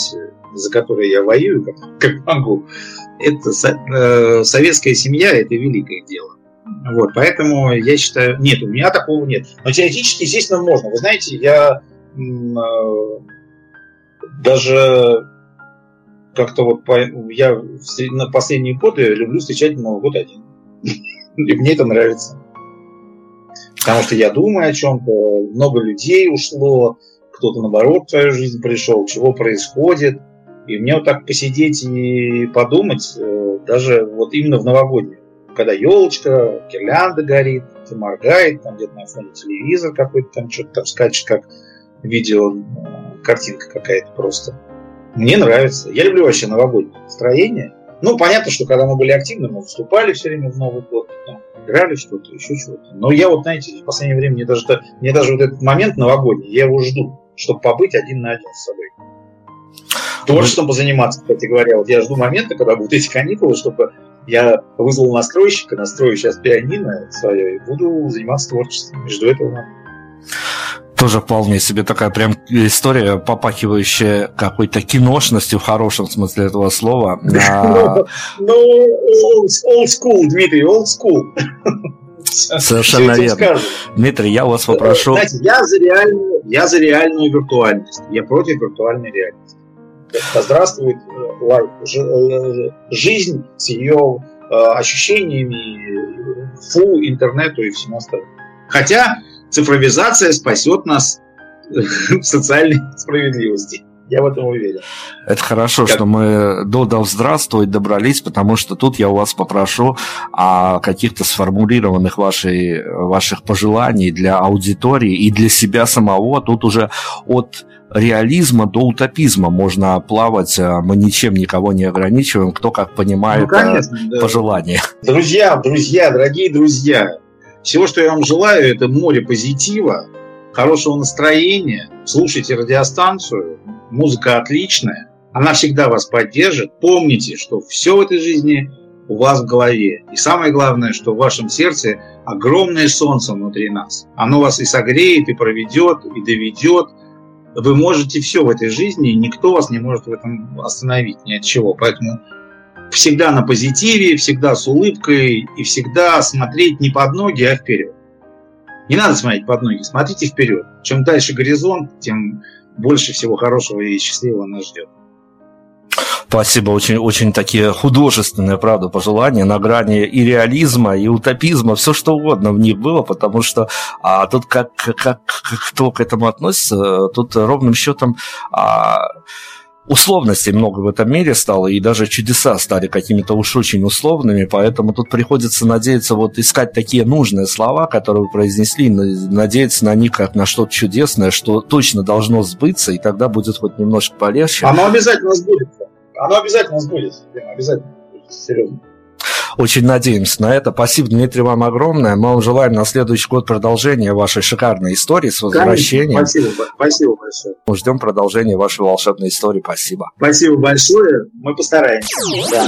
за который я воюю, как могу. Это советская семья, это великое дело. Вот, поэтому я считаю... Нет, у меня такого нет. Но теоретически, естественно, можно. Вы знаете, я даже как-то вот... Я на последние годы люблю встречать Новый год один. И мне это нравится. Потому что я думаю о чем-то, много людей ушло, кто-то, наоборот, в твою жизнь пришел, чего происходит. И мне вот так посидеть и подумать, даже вот именно в новогоднем, когда елочка, гирлянда горит, моргает, там где-то на фоне телевизор какой-то, там что-то там скачет, как видео, картинка какая-то просто. Мне нравится. Я люблю вообще новогоднее настроение. Ну, понятно, что когда мы были активны, мы выступали все время в Новый год, там, играли что-то, еще чего-то. Но я вот, знаете, в последнее время мне даже вот этот момент новогодний, я его жду, чтобы побыть один на один с собой. Творчеством позаниматься, кстати говоря. Вот я жду момента, когда будут эти каникулы, чтобы я вызвал настройщика, настрою сейчас пианино свое и буду заниматься творчеством. И жду этого момента. Тоже вполне себе такая прям история, попахивающая какой-то киношностью в хорошем смысле этого слова. Ну, old school, Дмитрий, old school. Совершенно верно. Дмитрий, я вас попрошу... Знаете, я за реальную виртуальность. Я против виртуальной реальности. Здравствует лайф. Жизнь с ее ощущениями, фу, интернету и всему остальному. Хотя... Цифровизация спасет нас в социальной справедливости. Я в этом уверен. Это хорошо, что мы до «здравствуй» добрались, потому что тут я у вас попрошу о каких-то сформулированных ваших пожеланий для аудитории и для себя самого. Тут уже от реализма до утопизма можно плавать. Мы ничем никого не ограничиваем, кто как понимает, ну, конечно, пожелания. Да. Друзья, дорогие друзья, всего, что я вам желаю, это море позитива, хорошего настроения. Слушайте радиостанцию, музыка отличная, она всегда вас поддержит. Помните, что все в этой жизни у вас в голове. И самое главное, что в вашем сердце огромное солнце внутри нас. Оно вас и согреет, и проведет, и доведет. Вы можете все в этой жизни, и никто вас не может в этом остановить ни от чего. Поэтому... Всегда на позитиве, всегда с улыбкой и всегда смотреть не под ноги, а вперед. Не надо смотреть под ноги, смотрите вперед. Чем дальше горизонт, тем больше всего хорошего и счастливого нас ждет. Спасибо, очень, очень такие художественные, правда, пожелания на грани и реализма, и утопизма, все что угодно в них было, потому что тут как кто к этому относится, тут ровным счетом... Условностей много в этом мире стало, и даже чудеса стали какими-то уж очень условными, поэтому тут приходится надеяться, вот искать такие нужные слова, которые вы произнесли, надеяться на них как на что-то чудесное, что точно должно сбыться, и тогда будет хоть немножко полегче. Оно обязательно сбудется. Обязательно, серьезно. Очень надеемся на это. Спасибо, Дмитрий, вам огромное. Мы вам желаем на следующий год продолжения вашей шикарной истории с возвращением. Конечно. Спасибо большое. Мы ждем продолжения вашей волшебной истории. Спасибо. Спасибо большое. Мы постараемся. Да.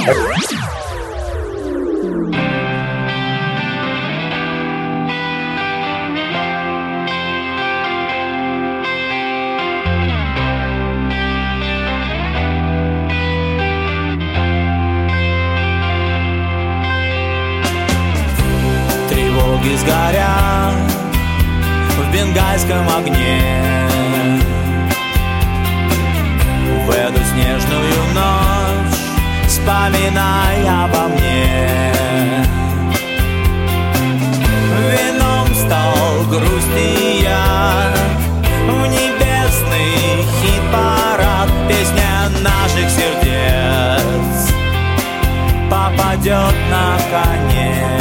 Сгорят в бенгальском огне. В эту снежную ночь вспоминай обо мне. Вином стал грусти я в небесный хит-парад. Песня наших сердец попадет на конец.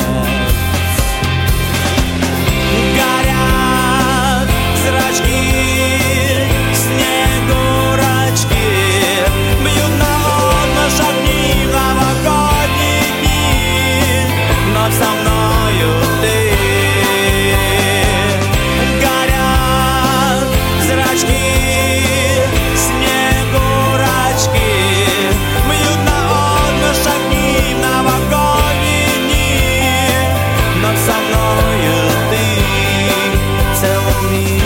Зрачки Снегурочки бьют на лоб, на шагни, новогодние дни. Но со мною ты. Горят зрачки Снегурочки бьют на лоб, на шагни, новогодние дни. Но со мною ты целыми.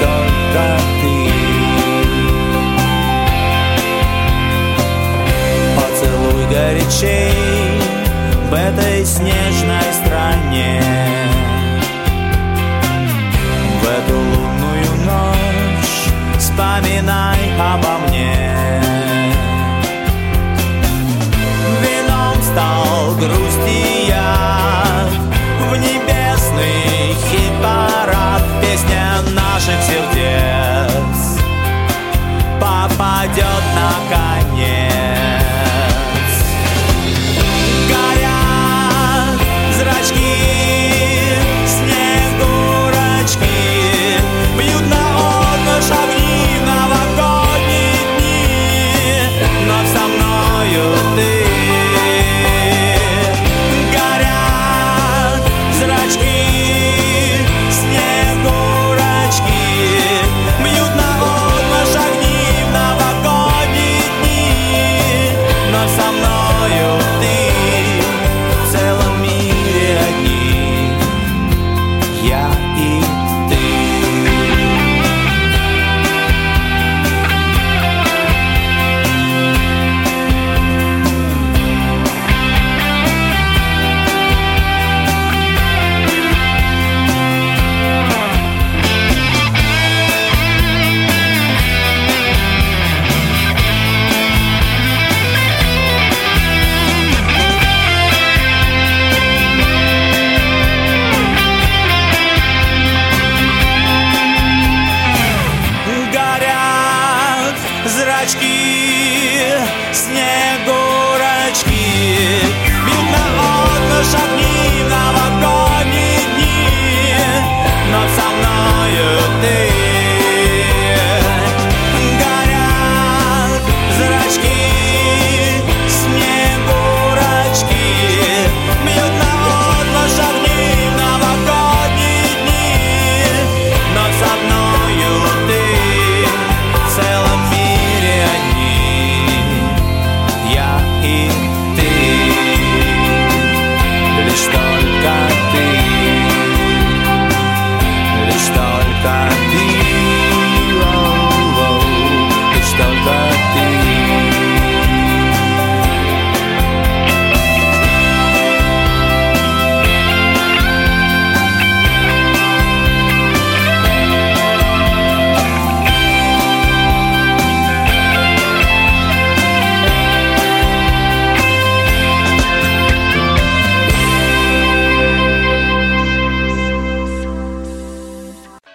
Только ты. Поцелуй горячей в этой снежной стране. В эту лунную ночь вспоминай обо мне. Вином стал грусти я в небесный хит-парад. Песня наших сердец попадет на конец. Горят зрачки Снегурочки бьют на отдых огни, новогодние дни.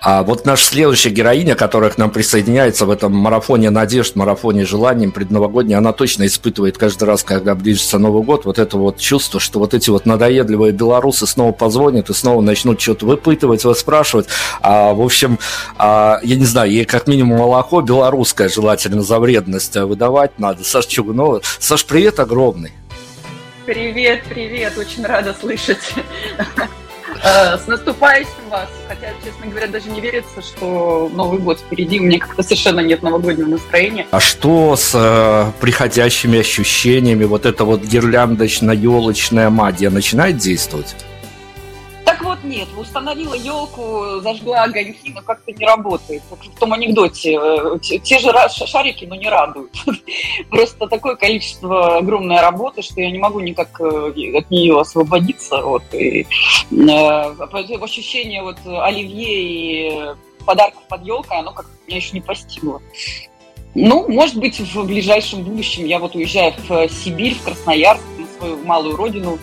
А вот наша следующая героиня, которая к нам присоединяется в этом марафоне надежд, марафоне желаний предновогодней, она точно испытывает каждый раз, когда ближется Новый год, вот это вот чувство, что вот эти вот надоедливые белорусы снова позвонят и снова начнут что-то выпытывать, выспрашивать. В общем, я не знаю, ей как минимум молоко белорусское желательно за вредность выдавать надо. Саша Чугунова. Саш, привет огромный. Привет, привет, очень рада слышать. С наступающим вас. Хотя, честно говоря, даже не верится, что Новый год впереди. У меня как-то совершенно нет новогоднего настроения. А что с приходящими ощущениями? Вот эта вот гирляндочно-елочная магия начинает действовать? Так вот, нет. Установила елку, зажгла огоньки, но как-то не работает. Как в том анекдоте. Те же шарики, но не радуют. Просто такое количество огромной работы, что я не могу никак от нее освободиться. Вот. И, ощущение вот оливье и подарков под елкой, оно как-то меня еще не постигло. Ну, может быть, в ближайшем будущем я вот уезжаю в Сибирь, в Красноярск, на свою малую родину.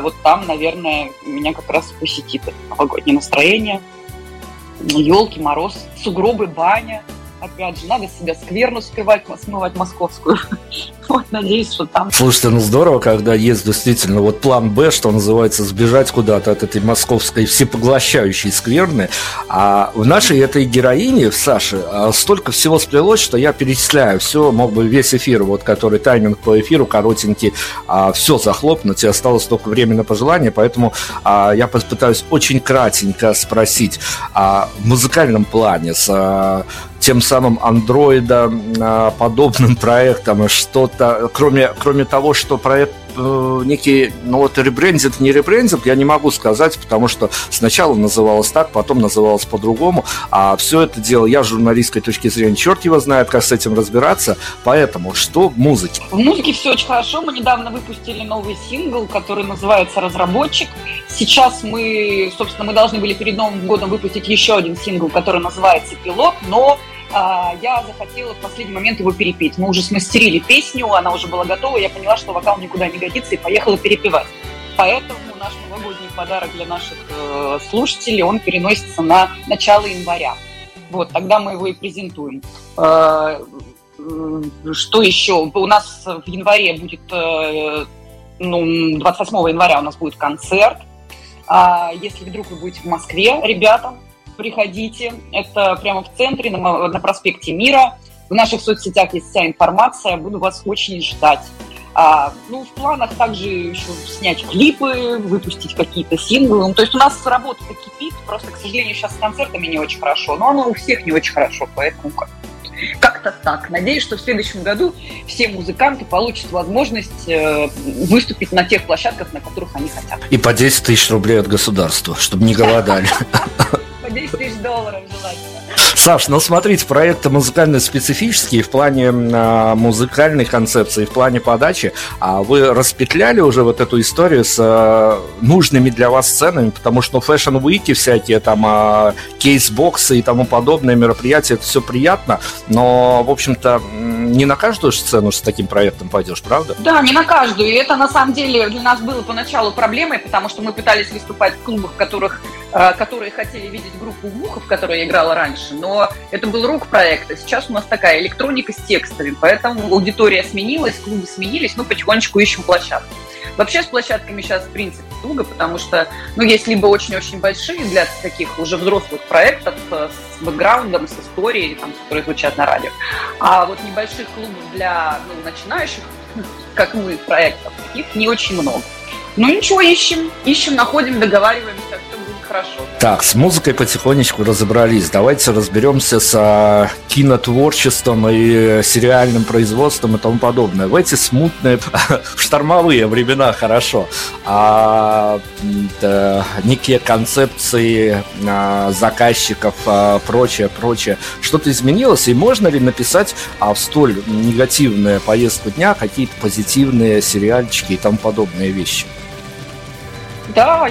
Вот там, наверное, меня как раз посетит новогоднее настроение. Елки, мороз, сугробы, баня. Опять же, надо себя скверну смывать московскую. Вот, надеюсь, что там... Слушайте, ну здорово, когда есть действительно вот план «Б», что называется, сбежать куда-то от этой московской всепоглощающей скверны. А в нашей этой героине, в Саше, столько всего сплелось, что я перечисляю все, мог бы весь эфир, вот который тайминг по эфиру коротенький, все захлопнуть, и осталось только время на пожелание, поэтому я попытаюсь очень кратенько спросить в музыкальном плане с... тем самым андроида подобным проектом, что-то, кроме того, что проект некий, ну вот ребрендинг, не ребрендинг, я не могу сказать, потому что сначала называлось так, потом называлось по-другому, а все это дело, я с журналистской точки зрения, черт его знает, как с этим разбираться, поэтому что в музыке? В музыке все очень хорошо, мы недавно выпустили новый сингл, который называется «Разработчик», сейчас мы, собственно, мы должны были перед Новым годом выпустить еще один сингл, который называется «Пилот», но я захотела в последний момент его перепеть. Мы уже смастерили песню, она уже была готова, я поняла, что вокал никуда не годится, и поехала перепевать. Поэтому наш новогодний подарок для наших слушателей, он переносится на начало января. Вот, тогда мы его и презентуем. Что еще? У нас в январе будет, 28 января у нас будет концерт. Если вдруг вы будете в Москве, ребята, приходите, это прямо в центре, на проспекте Мира. В наших соцсетях есть вся информация, буду вас очень ждать. В планах также еще снять клипы, выпустить какие-то синглы. То есть у нас работа-то кипит, просто, к сожалению, сейчас с концертами не очень хорошо, но оно у всех не очень хорошо, поэтому как-то так. Надеюсь, что в следующем году все музыканты получат возможность выступить на тех площадках, на которых они хотят. И по 10 тысяч рублей от государства, чтобы не голодали. $10,000 желательно. Саш, ну смотрите, проекты музыкально специфические в плане музыкальной концепции, в плане подачи. А вы распетляли уже вот эту историю с нужными для вас сценами, потому что фэшн-вики всякие, там кейс-боксы и тому подобное мероприятия, это все приятно, но, в общем-то, не на каждую сцену с таким проектом пойдешь, правда? Да, не на каждую. И это, на самом деле, для нас было поначалу проблемой, потому что мы пытались выступать в клубах, которые хотели видеть группу «Мухов», которая играла раньше, но это был рок-проект, а сейчас у нас такая электроника с текстами, поэтому аудитория сменилась, клубы сменились, мы потихонечку ищем площадку. Вообще с площадками сейчас, в принципе, туго, потому что, есть либо очень-очень большие для таких уже взрослых проектов с бэкграундом, с историей, там, которые звучат на радио, а вот небольших клубов для начинающих, как мы, проектов, их не очень много. Ничего, ищем, находим, договариваемся, все будет хорошо. Так, с музыкой потихонечку разобрались. Давайте разберемся с кинотворчеством и сериальным производством и тому подобное. В эти смутные, штормовые времена хорошо. Некие концепции заказчиков, прочее. Что-то изменилось? И можно ли написать в столь негативную повестку дня какие-то позитивные сериальчики и тому подобные вещи? Да,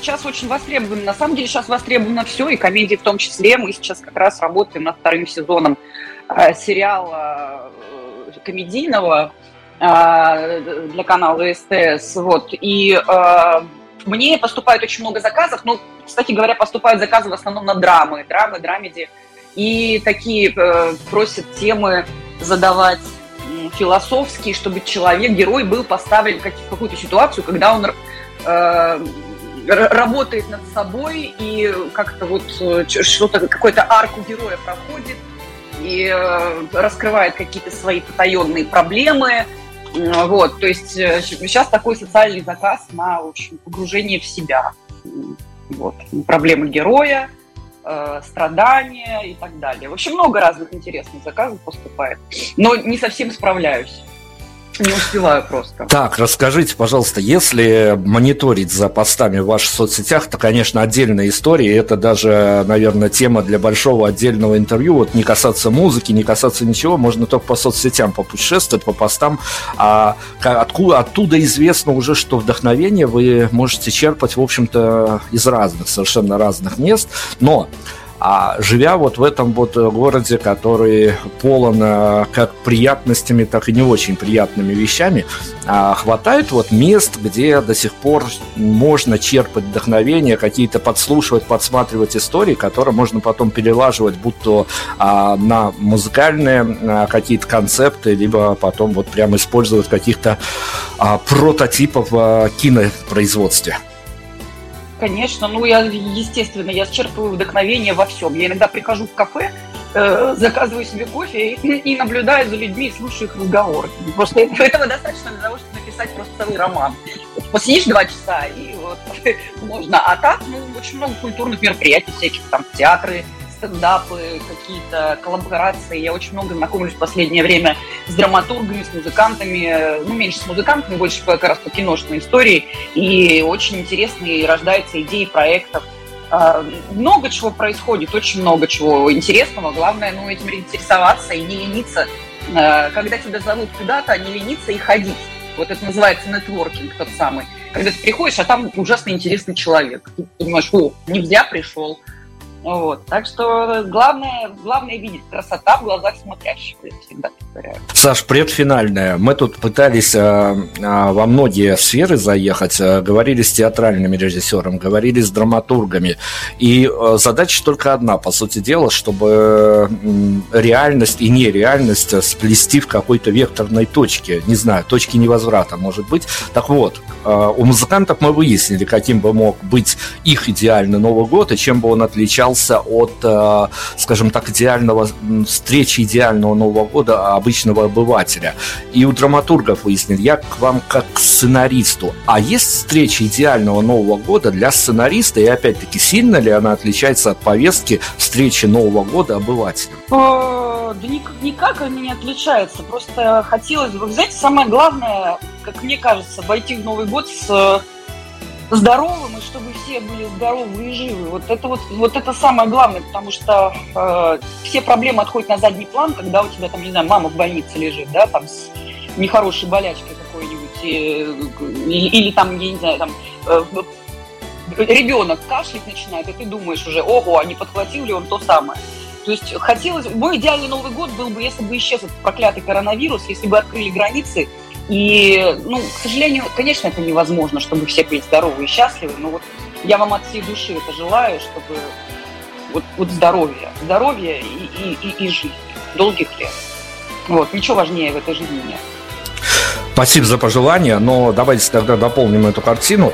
сейчас очень востребовано. На самом деле сейчас востребовано все, и комедии в том числе. Мы сейчас как раз работаем над вторым сезоном сериала комедийного для канала СТС. Вот. И Мне поступает очень много заказов, но, кстати говоря, поступают заказы в основном на драмы, драмеди. И такие просят темы задавать философские, чтобы человек, герой был поставлен в какую-то ситуацию, когда он работает над собой и как-то вот что-то, какую-то арку героя проходит и раскрывает какие-то свои потаенные проблемы. Вот, то есть сейчас такой социальный заказ на, в общем, погружение в себя. Вот, проблемы героя, страдания и так далее. В общем, много разных интересных заказов поступает, но не совсем справляюсь. Не успеваю просто. Так, расскажите, пожалуйста, если мониторить за постами в ваших соцсетях, то, конечно, отдельная история. Это даже, наверное, тема для большого отдельного интервью. Вот не касаться музыки, не касаться ничего. Можно только по соцсетям попутешествовать, по постам. А оттуда известно уже, что вдохновение вы можете черпать, в общем-то, из разных, совершенно разных мест. Но... А живя вот в этом вот городе, который полон как приятностями, так и не очень приятными вещами, хватает вот мест, где до сих пор можно черпать вдохновение, какие-то подслушивать, подсматривать истории, которые можно потом перелаживать, будто на музыкальные какие-то концепты, либо потом вот прямо использовать каких-то прототипов в кинопроизводстве. Конечно, я черпаю вдохновение во всем. Я иногда прихожу в кафе, заказываю себе кофе и наблюдаю за людьми и слушаю их разговоры. Просто этого достаточно для того, чтобы написать просто целый роман. Посидишь 2 часа, и вот можно. А так, очень много культурных мероприятий всяких, там, театры, стендапы, какие-то коллаборации. Я очень много знакомлюсь в последнее время с драматургами, с музыкантами. Меньше с музыкантами, больше как раз по киношной истории. И очень интересные рождаются идеи проектов. Много чего происходит, очень много чего интересного. Главное, этим интересоваться и не лениться. Когда тебя зовут куда-то, не лениться и ходить. Вот это называется нетворкинг тот самый. Когда ты приходишь, а там ужасно интересный человек. Ты понимаешь, нельзя пришел. Вот. Так что главное видеть красота в глазах смотрящих, я всегда повторяю. Саш, предфинальное. Мы тут пытались во многие сферы заехать, говорили с театральным режиссером, говорили с драматургами. И задача только одна, по сути дела, чтобы реальность и нереальность сплести в какой-то векторной точке. Не знаю, точки невозврата, может быть. Так вот, у музыкантов мы выяснили, каким бы мог быть их идеальный Новый год и чем бы он отличался от, скажем так, идеального встречи идеального Нового года обычного обывателя. И у драматургов выяснили, я к вам как к сценаристу. А есть встреча идеального Нового года для сценариста? И опять-таки, сильно ли она отличается от повестки встречи Нового года обывателя? Да никак она не отличается. Просто хотелось бы, знаете, самое главное, как мне кажется, войти в Новый год с... здоровым, и чтобы все были здоровы и живы. Вот это самое главное, потому что все проблемы отходят на задний план, когда у тебя, там, не знаю, мама в больнице лежит, да, там, с нехорошей болячкой какой-нибудь, или там, я не знаю, там, ребенок кашлять начинает, и ты думаешь уже, ого, а не подхватил ли он то самое. То есть мой идеальный Новый год был бы, если бы исчез этот проклятый коронавирус, если бы открыли границы. И, к сожалению, конечно, это невозможно, чтобы все были здоровы и счастливы, но вот я вам от всей души это желаю, чтобы здоровья и жизнь, долгих лет. Ничего важнее в этой жизни нет. Спасибо за пожелания, но давайте тогда дополним эту картину.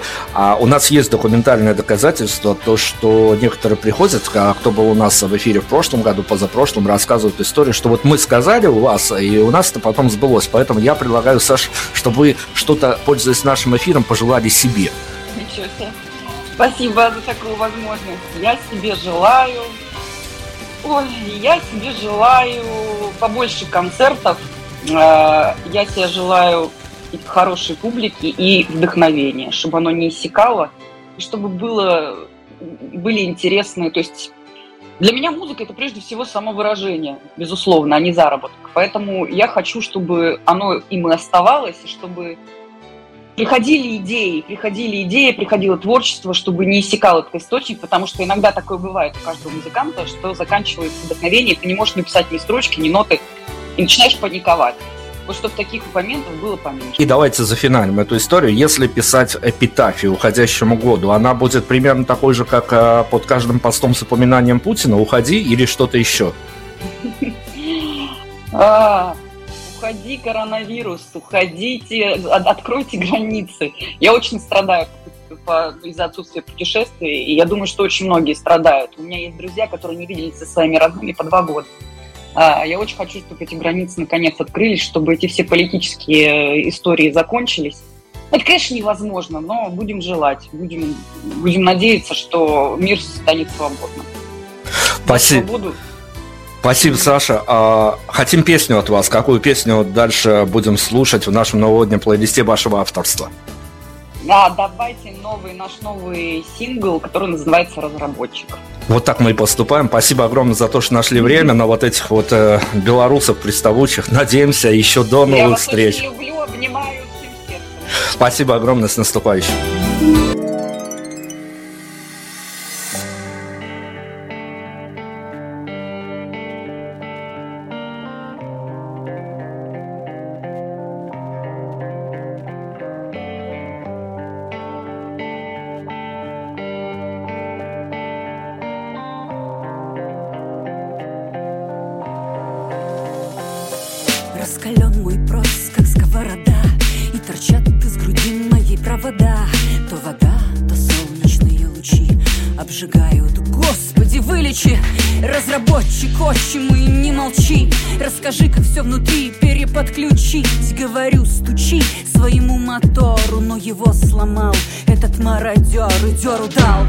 У нас есть документальное доказательство, то, что некоторые приходят, кто был у нас в эфире в прошлом году, позапрошлом, рассказывают историю, что вот мы сказали у вас, и у нас это потом сбылось. Поэтому я предлагаю, Саш, чтобы вы что-то, пользуясь нашим эфиром, пожелали себе. Ничего себе. Спасибо за такую возможность. Я себе желаю побольше концертов. Я себе желаю хорошей публики и вдохновения, чтобы оно не иссякало, и чтобы были интересные. То есть для меня музыка – это прежде всего самовыражение, безусловно, а не заработок. Поэтому я хочу, чтобы оно им и оставалось, и чтобы приходили идеи, приходило творчество, чтобы не иссякал этот источник, потому что иногда такое бывает у каждого музыканта, что заканчивается вдохновение, ты не можешь написать ни строчки, ни ноты, и начинаешь паниковать. Вот чтобы таких моментов было поменьше. И давайте зафиналим эту историю. Если писать эпитафию уходящему году, она будет примерно такой же, как под каждым постом с упоминанием Путина «Уходи» или что-то еще? Уходи, коронавирус, уходите, откройте границы. Я очень страдаю из-за отсутствия путешествий, и я думаю, что очень многие страдают. У меня есть друзья, которые не виделись со своими родными по 2 года. Я очень хочу, чтобы эти границы наконец открылись, чтобы эти все политические истории закончились. Это, конечно, невозможно, но будем желать, будем надеяться, что мир станет свободным. Спасибо. Спасибо, Саша. Хотим песню от вас. Какую песню дальше будем слушать в нашем новогоднем плейлисте вашего авторства? Давайте наш новый сингл, который называется «Разработчик». Вот так мы и поступаем. Спасибо огромное за то, что нашли время на вот этих вот белорусов приставучих. Надеемся, еще до новых встреч. Я вас очень люблю, обнимаю всем сердцем. Спасибо огромное, с наступающим. Скажи, как все внутри переподключить. Говорю, стучи своему мотору, но его сломал этот мародер, идеру дал.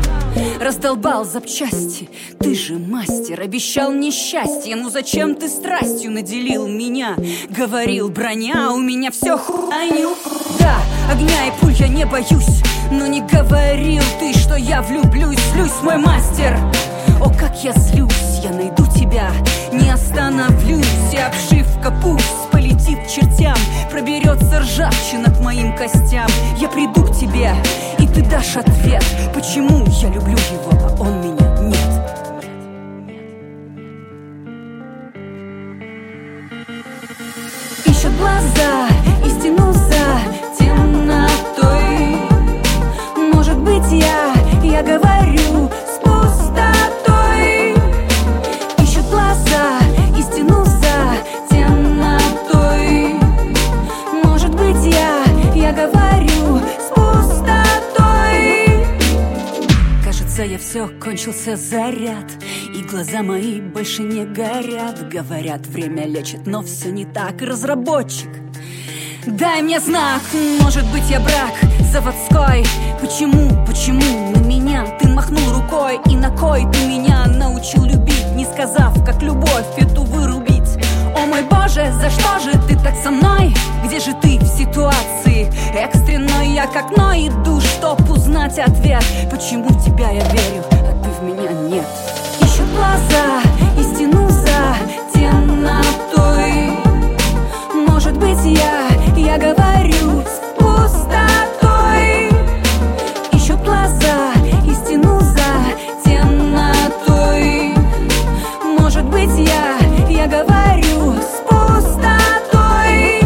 Раздолбал запчасти, ты же мастер. Обещал несчастье, ну зачем ты страстью наделил меня? Говорил, броня, у меня все хуйню. Да, огня и пуль я не боюсь, но не говорил ты, что я влюблюсь. Слюсь, мой мастер. О, как я злюсь, я найду тебя, не остановлюсь, и обшивка пусть полетит к чертям, проберется ржавчина к моим костям. Я приду к тебе, и ты дашь ответ, почему я люблю его, а он меня нет. Ищут глаза и стяну за темнотой. Может быть, я говорю с пустотой. Я все, кончился заряд, и глаза мои больше не горят. Говорят, время лечит, но все не так. Разработчик, дай мне знак. Может быть, я брак заводской. Почему на меня ты махнул рукой? И на кой ты меня научил любить, не сказав, как любовь эту вырубить? О мой боже, за что же ты так со мной? Где же ты в ситуации экстренной? Я к окну иду, чтоб узнать ответ, почему в тебя я верю, а ты в меня нет. Ищу глаза и стяну за темнотой. Может быть, я говорю с пустотой. Ищу глаза и стяну за темнотой. Может быть, я говорю с пустотой.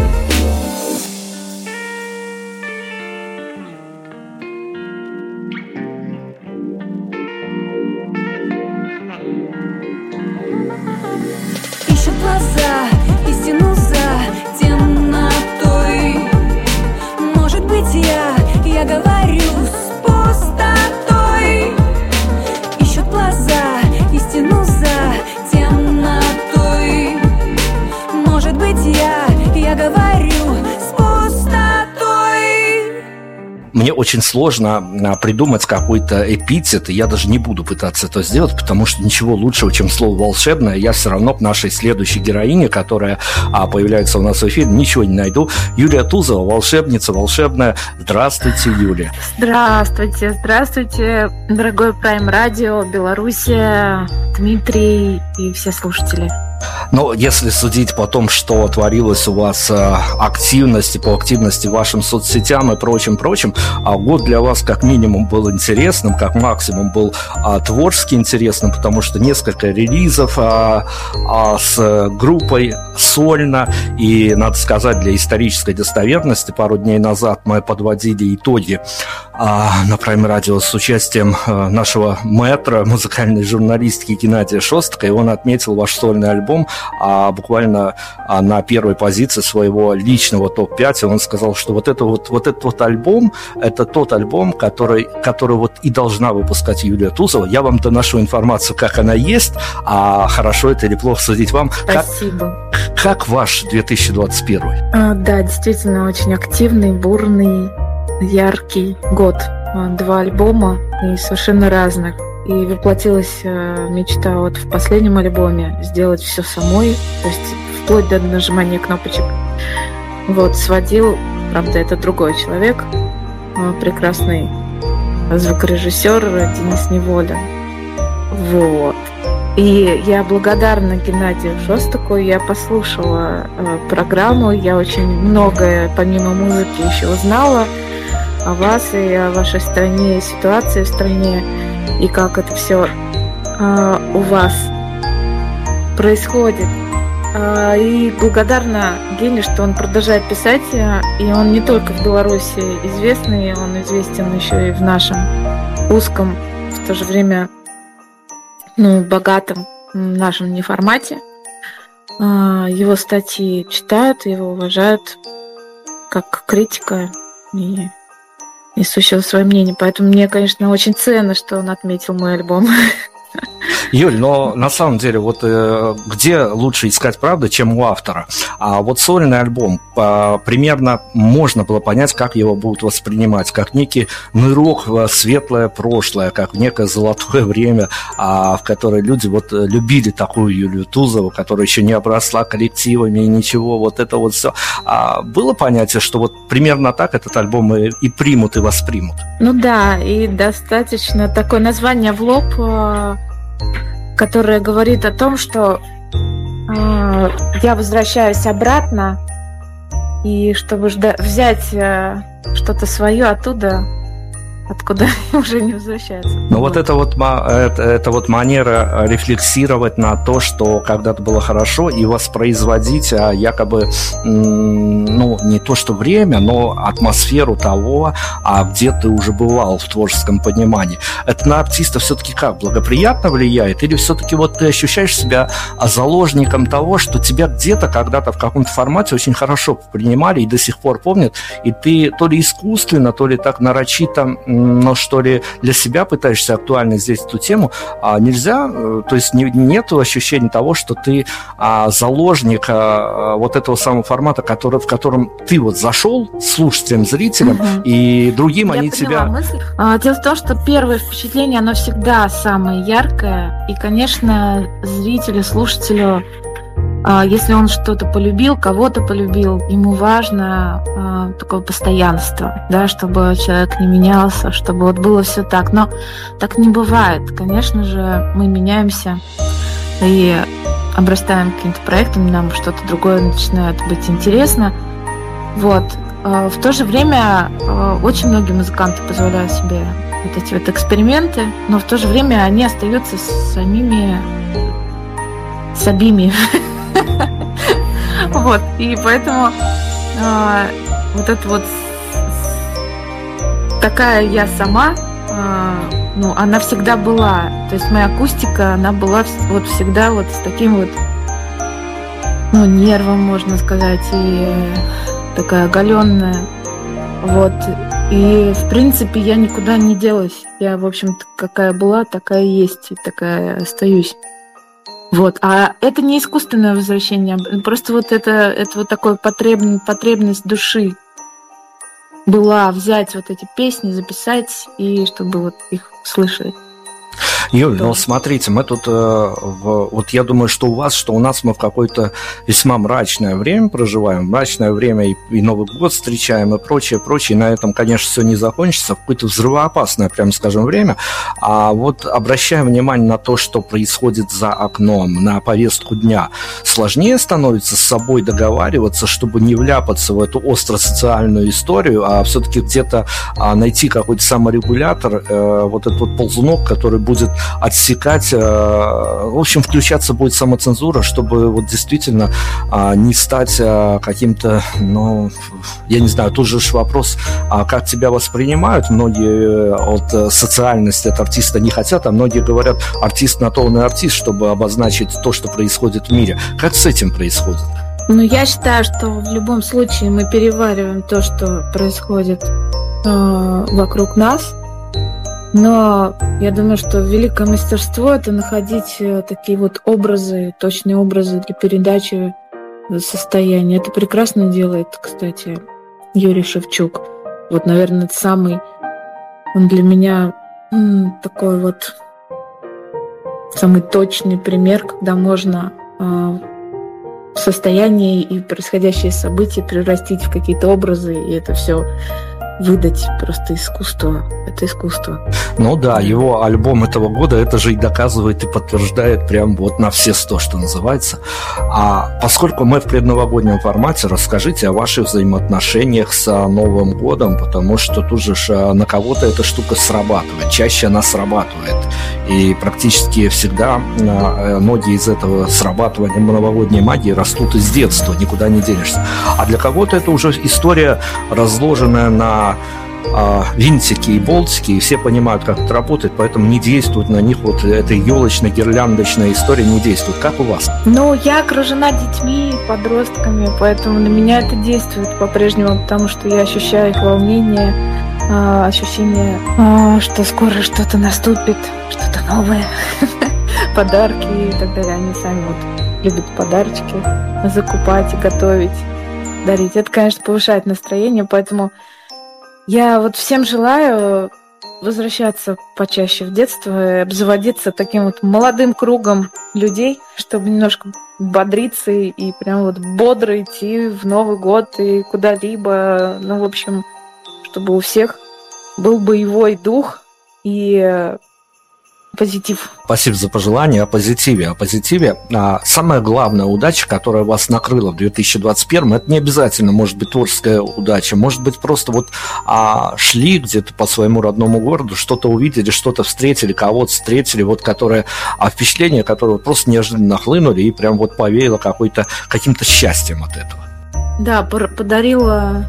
Ищу глаза и стяну за темнотой. Может быть, я говорю с пустотой. Ищу глаза и стяну за темнотой. Может быть, я говорю с пустотой. Мне очень сложно придумать какой-то эпитет, и я даже не буду пытаться это сделать, потому что ничего лучшего, чем слово «волшебное», я все равно к нашей следующей героине, которая появляется у нас в эфире, ничего не найду. Юлия Тузова, волшебница, волшебная. Здравствуйте, Юлия. Здравствуйте, дорогой Прайм Радио, Беларусь, Дмитрий и все слушатели. Но если судить по тому, что творилось у вас по активности вашим соцсетям и прочим, год для вас как минимум был интересным, как максимум был творчески интересным, потому что несколько релизов с группой сольно, и, надо сказать, для исторической достоверности, пару дней назад мы подводили итоги на Прайме Радио с участием нашего мэтра, музыкальной журналистки Геннадия Шостака, и он отметил ваш сольный альбом буквально на первой позиции своего личного топ-5, и он сказал, что вот этот альбом, это тот альбом, который вот и должна выпускать Юлия Тузова. Я вам доношу информацию, как она есть, а хорошо это или плохо судить вам. Спасибо. Как ваш 2021? Да, действительно, очень активный, бурный, яркий год. 2 альбома и совершенно разных. И воплотилась мечта вот в последнем альбоме сделать все самой, то есть вплоть до нажимания кнопочек. Вот, сводил, правда, это другой человек, прекрасный звукорежиссер Денис Неволя. Вот. И я благодарна Геннадию Шостаку, я послушала программу, я очень многое помимо музыки еще узнала о вас и о вашей стране, и ситуации в стране, и как это все у вас происходит. И благодарна Гене, что он продолжает писать, и он не только в Беларуси известный, он известен еще и в нашем узком, в то же время богатом нашем неформате. Его статьи читают, его уважают как критика и несущего свое мнение. Поэтому мне, конечно, очень ценно, что он отметил мой альбом. Юль, но на самом деле, вот где лучше искать правду, чем у автора? А вот сольный альбом, примерно можно было понять, как его будут воспринимать, как некий нырок в светлое прошлое, как в некое золотое время, в которое люди вот любили такую Юлию Тузову, которая еще не обросла коллективами и ничего, вот это вот все. Было понятие, что вот примерно так этот альбом и примут, и воспримут? Ну да, и достаточно такое название в лоб, которая говорит о том, что я возвращаюсь обратно, и чтобы взять что-то свое оттуда, откуда уже не возвращается. Ну вот это вот манера рефлексировать на то, что когда-то было хорошо, и воспроизводить якобы, не то что время, но атмосферу того, где ты уже бывал в творческом понимании. Это на артиста все-таки как? Благоприятно влияет? Или все-таки вот ты ощущаешь себя заложником того, что тебя где-то когда-то в каком-то формате очень хорошо принимали и до сих пор помнят, и ты то ли искусственно, то ли так нарочито, но что ли для себя пытаешься актуально здесь эту тему, нельзя, то есть нет ощущения того, что ты заложник вот этого самого формата, в котором ты вот зашел слушателям, зрителям, и другим. Я они тебя... мысль. Дело в том, что первое впечатление, оно всегда самое яркое, и, конечно, зрителю, слушателю, если он что-то полюбил, кого-то полюбил, ему важно такое постоянство, да, чтобы человек не менялся, чтобы вот было все так. Но так не бывает. Конечно же, мы меняемся и обрастаем каким-то проектом, нам что-то другое начинает быть интересно. Вот. В то же время очень многие музыканты позволяют себе вот эти вот эксперименты, но в то же время они остаются самими. Вот, и поэтому вот это вот такая я сама, она всегда была, то есть моя акустика, она была вот всегда вот с таким вот, нервом, можно сказать, и такая оголенная, вот, и в принципе я никуда не делась, я, в общем-то, какая была, такая есть, и такая остаюсь. Вот, а это не искусственное возвращение, просто вот это вот такая потребность души была взять вот эти песни, записать, и чтобы вот их слышали. Юль, да. Ну смотрите, мы тут, вот я думаю, что у вас, что у нас, мы в какое-то весьма мрачное время проживаем, мрачное время и Новый год встречаем и прочее, прочее, и на этом, конечно, все не закончится, какое-то взрывоопасное, прямо скажем, время, а вот обращая внимание на то, что происходит за окном, на повестку дня, сложнее становится с собой договариваться, чтобы не вляпаться в эту остро-социальную историю, а все-таки где-то найти какой-то саморегулятор, вот этот вот ползунок, который будет отсекать, в общем, включаться будет самоцензура, чтобы вот действительно не стать каким-то, ну, я не знаю, тут же вопрос, как тебя воспринимают, многие от социальности, от артиста не хотят, а многие говорят, артист на то он и артист, чтобы обозначить то, что происходит в мире. Как с этим происходит? Ну, я считаю, что в любом случае мы перевариваем то, что происходит вокруг нас, но я думаю, что великое мастерство – это находить такие вот образы, точные образы для передачи состояния. Это прекрасно делает, кстати, Юрий Шевчук. Вот, наверное, это самый, он для меня такой вот самый точный пример, когда можно состояние и происходящие события превратить в какие-то образы, и это все выдать просто искусство. Это искусство. Ну да, его альбом этого года это же и доказывает, и подтверждает прям вот на все 100, что называется. А поскольку мы в предновогоднем формате, расскажите о ваших взаимоотношениях с Новым годом, потому что тут же на кого-то эта штука срабатывает. Чаще она срабатывает. И практически всегда ноги из этого срабатывания новогодней магии растут из детства, никуда не денешься. А для кого-то это уже история, разложенная на винтики и болтики, и все понимают, как это работает, поэтому не действует на них вот эта елочно-гирляндочная история, не действует. Как у вас? Ну, я окружена детьми и подростками, поэтому на меня это действует по-прежнему, потому что я ощущаю их волнение, ощущение, что скоро что-то наступит, что-то новое, подарки и так далее. Они сами вот любят подарочки закупать и готовить, дарить. Это, конечно, повышает настроение, поэтому я вот всем желаю возвращаться почаще в детство и обзаводиться таким вот молодым кругом людей, чтобы немножко бодриться и прям вот бодро идти в Новый год и куда-либо. Ну, в общем, чтобы у всех был боевой дух и позитив. Спасибо за пожелание о позитиве. О позитиве. Самая главная удача, которая вас накрыла в 2021, это не обязательно может быть творческая удача, может быть просто вот шли где-то по своему родному городу, что-то увидели, что-то встретили, кого-то встретили, вот которое впечатление, которое просто неожиданно нахлынули и прям вот повеяло каким-то счастьем от этого. Да, подарила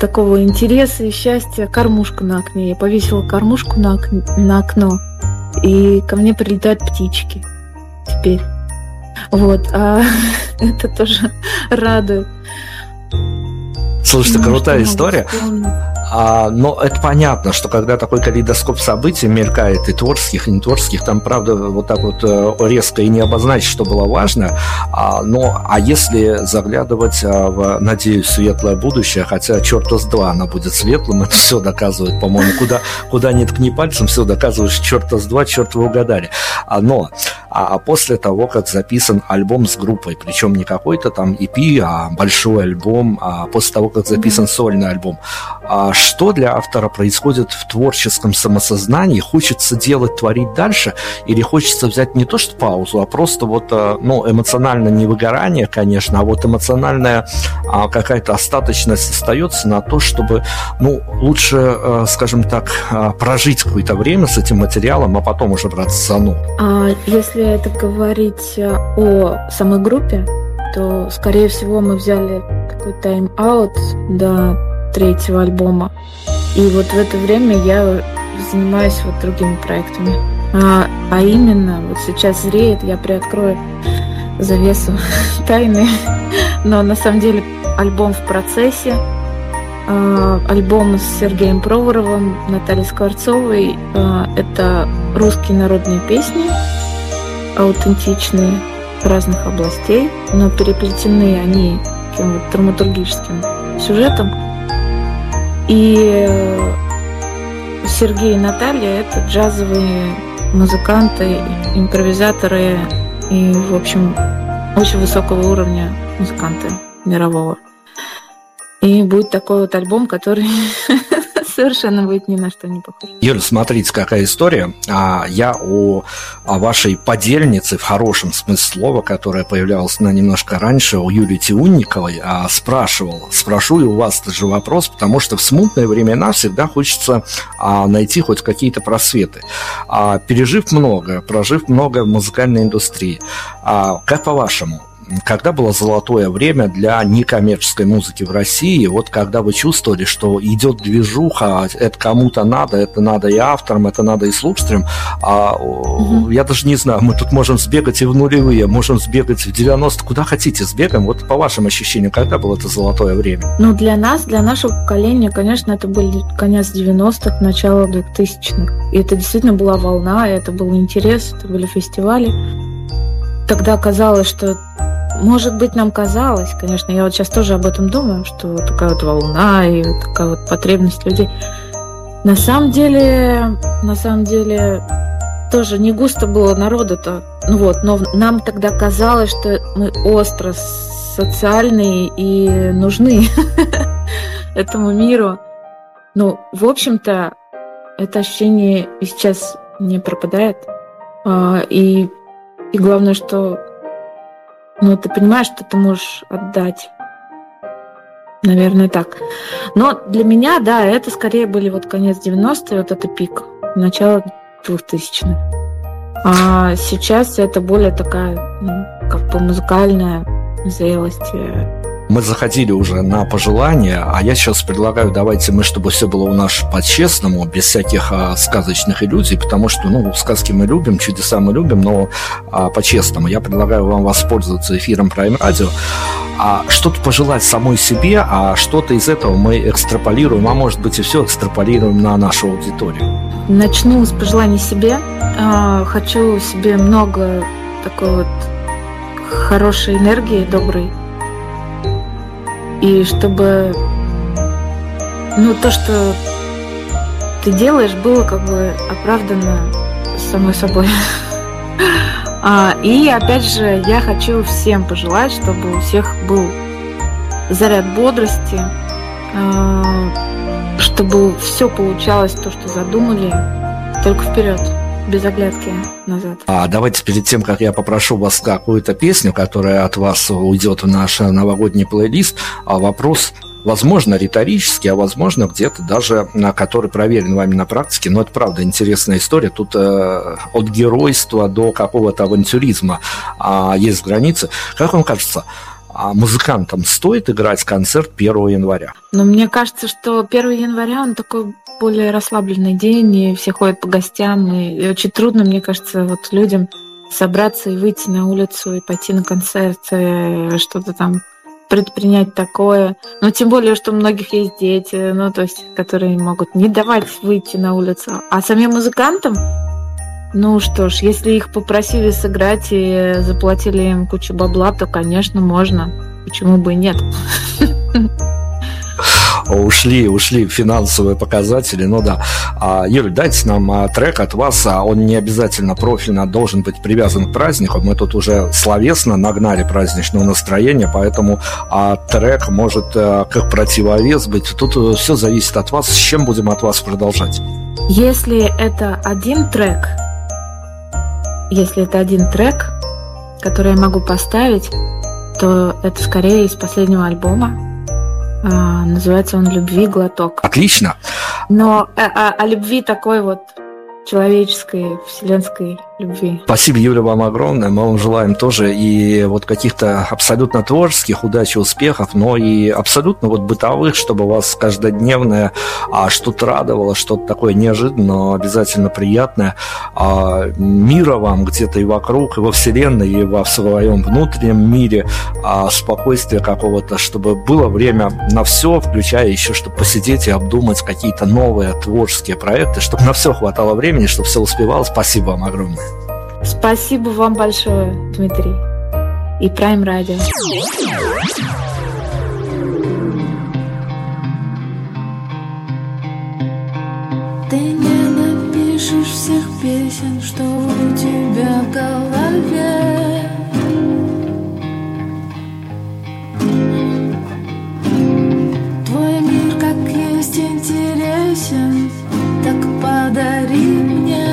такого интереса и счастья кормушку на окне. Я повесила кормушку на окно, и ко мне прилетают птички теперь. Вот, это тоже радует. Слушайте, крутая история. Но это понятно, что когда такой калейдоскоп событий мелькает, и творческих, и не творческих, там, правда, вот так вот резко и не обозначить, что было важно. А если заглядывать в, надеюсь, светлое будущее, хотя черта с два она будет светлым, это все доказывает, по-моему, куда ни ткни пальцем, все доказывает, что черта с два, черт вы угадали. Но после того, как записан альбом с группой, причем не какой-то там EP, а большой альбом, после того, как записан сольный альбом, что для автора происходит в творческом самосознании? Хочется делать, творить дальше? Или хочется взять не то что паузу, а просто вот, ну, эмоциональное не выгорание, конечно, а вот эмоциональная какая-то остаточность остается на то, чтобы, ну, лучше, скажем так, прожить какое-то время с этим материалом, а потом уже браться за ну. Если это говорить о самой группе, то, скорее всего, мы взяли такой тайм-аут до третьего альбома. И вот в это время я занимаюсь вот другими проектами. А именно, вот сейчас зреет, я приоткрою завесу тайны, но на самом деле альбом в процессе. Альбом с Сергеем Проворовым, Натальей Скворцовой. Это русские народные песни, аутентичные разных областей, но переплетены они каким-то драматургическим сюжетом. И Сергей и Наталья — это джазовые музыканты, импровизаторы и, в общем, очень высокого уровня музыканты мирового. И будет такой вот альбом, который совершенно будет ни на что не похож. Юль, смотрите, какая история. Я о вашей подельнице, в хорошем смысле слова, которая появлялась немножко раньше, у Юли Тюнниковой, спрашивал. Спрошу и у вас тот же вопрос, потому что в смутные времена всегда хочется найти хоть какие-то просветы. Пережив много, прожив много в музыкальной индустрии, как по-вашему, когда было золотое время для некоммерческой музыки в России? Вот когда вы чувствовали, что идет движуха, это кому-то надо, это надо и авторам, это надо и слушателям. Я даже не знаю, мы тут можем сбегать и в нулевые, можем сбегать в 90-е, куда хотите сбегаем. Вот по вашим ощущениям, когда было это золотое время? Ну, для нас, для нашего поколения, конечно, это был конец 90-х, начало 2000-х. И это действительно была волна, это был интерес, это были фестивали. Тогда казалось, что... Может быть, нам казалось, конечно, я вот сейчас тоже об этом думаю, что такая вот волна и такая вот потребность людей. На самом деле, тоже не густо было народу-то. Ну вот, но нам тогда казалось, что мы остро социальные и нужны этому миру. Ну, в общем-то, это ощущение и сейчас не пропадает. И главное, что... Ну, ты понимаешь, что ты можешь отдать. Наверное, так. Но для меня, да, это скорее были вот конец 90-х, вот это пик, начало 2000-х. А сейчас это более такая, ну, как бы музыкальная зрелость. Мы заходили уже на пожелания, а я сейчас предлагаю, давайте мы, чтобы все было у нас по-честному, без всяких сказочных иллюзий, потому что, ну, сказки мы любим, чудеса мы любим, но по-честному. Я предлагаю вам воспользоваться эфиром Prime Radio, что-то пожелать самой себе, а что-то из этого мы экстраполируем, а может быть и все экстраполируем на нашу аудиторию. Начну с пожеланий себе. Хочу себе много такой вот хорошей энергии, доброй. И чтобы, ну, то, что ты делаешь, было как бы оправдано самой собой. И опять же, я хочу всем пожелать, чтобы у всех был заряд бодрости, чтобы все получалось то, что задумали, только вперед. Без оглядки назад. Давайте перед тем, как я попрошу вас какую-то песню, которая от вас уйдет в наш новогодний плейлист, вопрос, возможно, риторический, а возможно, где-то даже, который проверен вами на практике. Но это правда интересная история. Тут от геройства до какого-то авантюризма есть границы. Как вам кажется, музыкантам стоит играть концерт 1 января? Но мне кажется, что 1 января, он такой более расслабленный день, и все ходят по гостям, и очень трудно, мне кажется, вот людям собраться и выйти на улицу, и пойти на концерт, что-то там предпринять такое. Но тем более, что у многих есть дети, ну, то есть, которые могут не давать выйти на улицу. А самим музыкантам, ну что ж, если их попросили сыграть и заплатили им кучу бабла, то, конечно, можно. Почему бы и нет? Ушли финансовые показатели, ну да. Юль, дайте нам трек от вас, он не обязательно профильно должен быть привязан к празднику, мы тут уже словесно нагнали праздничного настроения, поэтому трек может как противовес быть, тут все зависит от вас, с чем будем от вас продолжать. Если это один трек, который я могу поставить, то это скорее из последнего альбома. Называется он «Любви глоток». Отлично. Но о любви такой вот человеческой, вселенской любви. Спасибо, Юля, вам огромное. Мы вам желаем тоже и вот каких-то абсолютно творческих удач и успехов, но и абсолютно вот бытовых, чтобы вас каждодневное что-то радовало, что-то такое неожиданное, но обязательно приятное. Мира вам где-то и вокруг, и во вселенной, и во своем внутреннем мире, спокойствия какого-то, чтобы было время на все, включая еще, чтобы посидеть и обдумать какие-то новые творческие проекты, чтобы на все хватало времени, чтобы все успевало. Спасибо вам огромное. Спасибо вам большое, Дмитрий. И Prime Radio. Ты не слышишь всех песен, что у тебя в голове. Твой мир как есть интересен, так подари мне.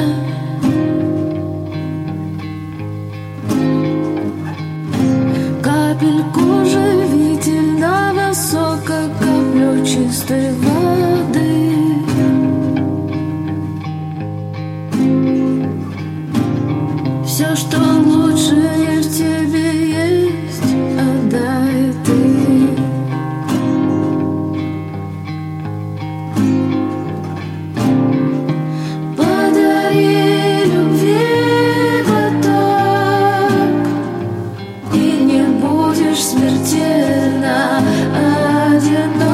Капельку живительного сока, каплю чистой воды. Все, что лучше в тебе есть, отдай ты. Подари любви глоток, и не будешь смертельно одинок.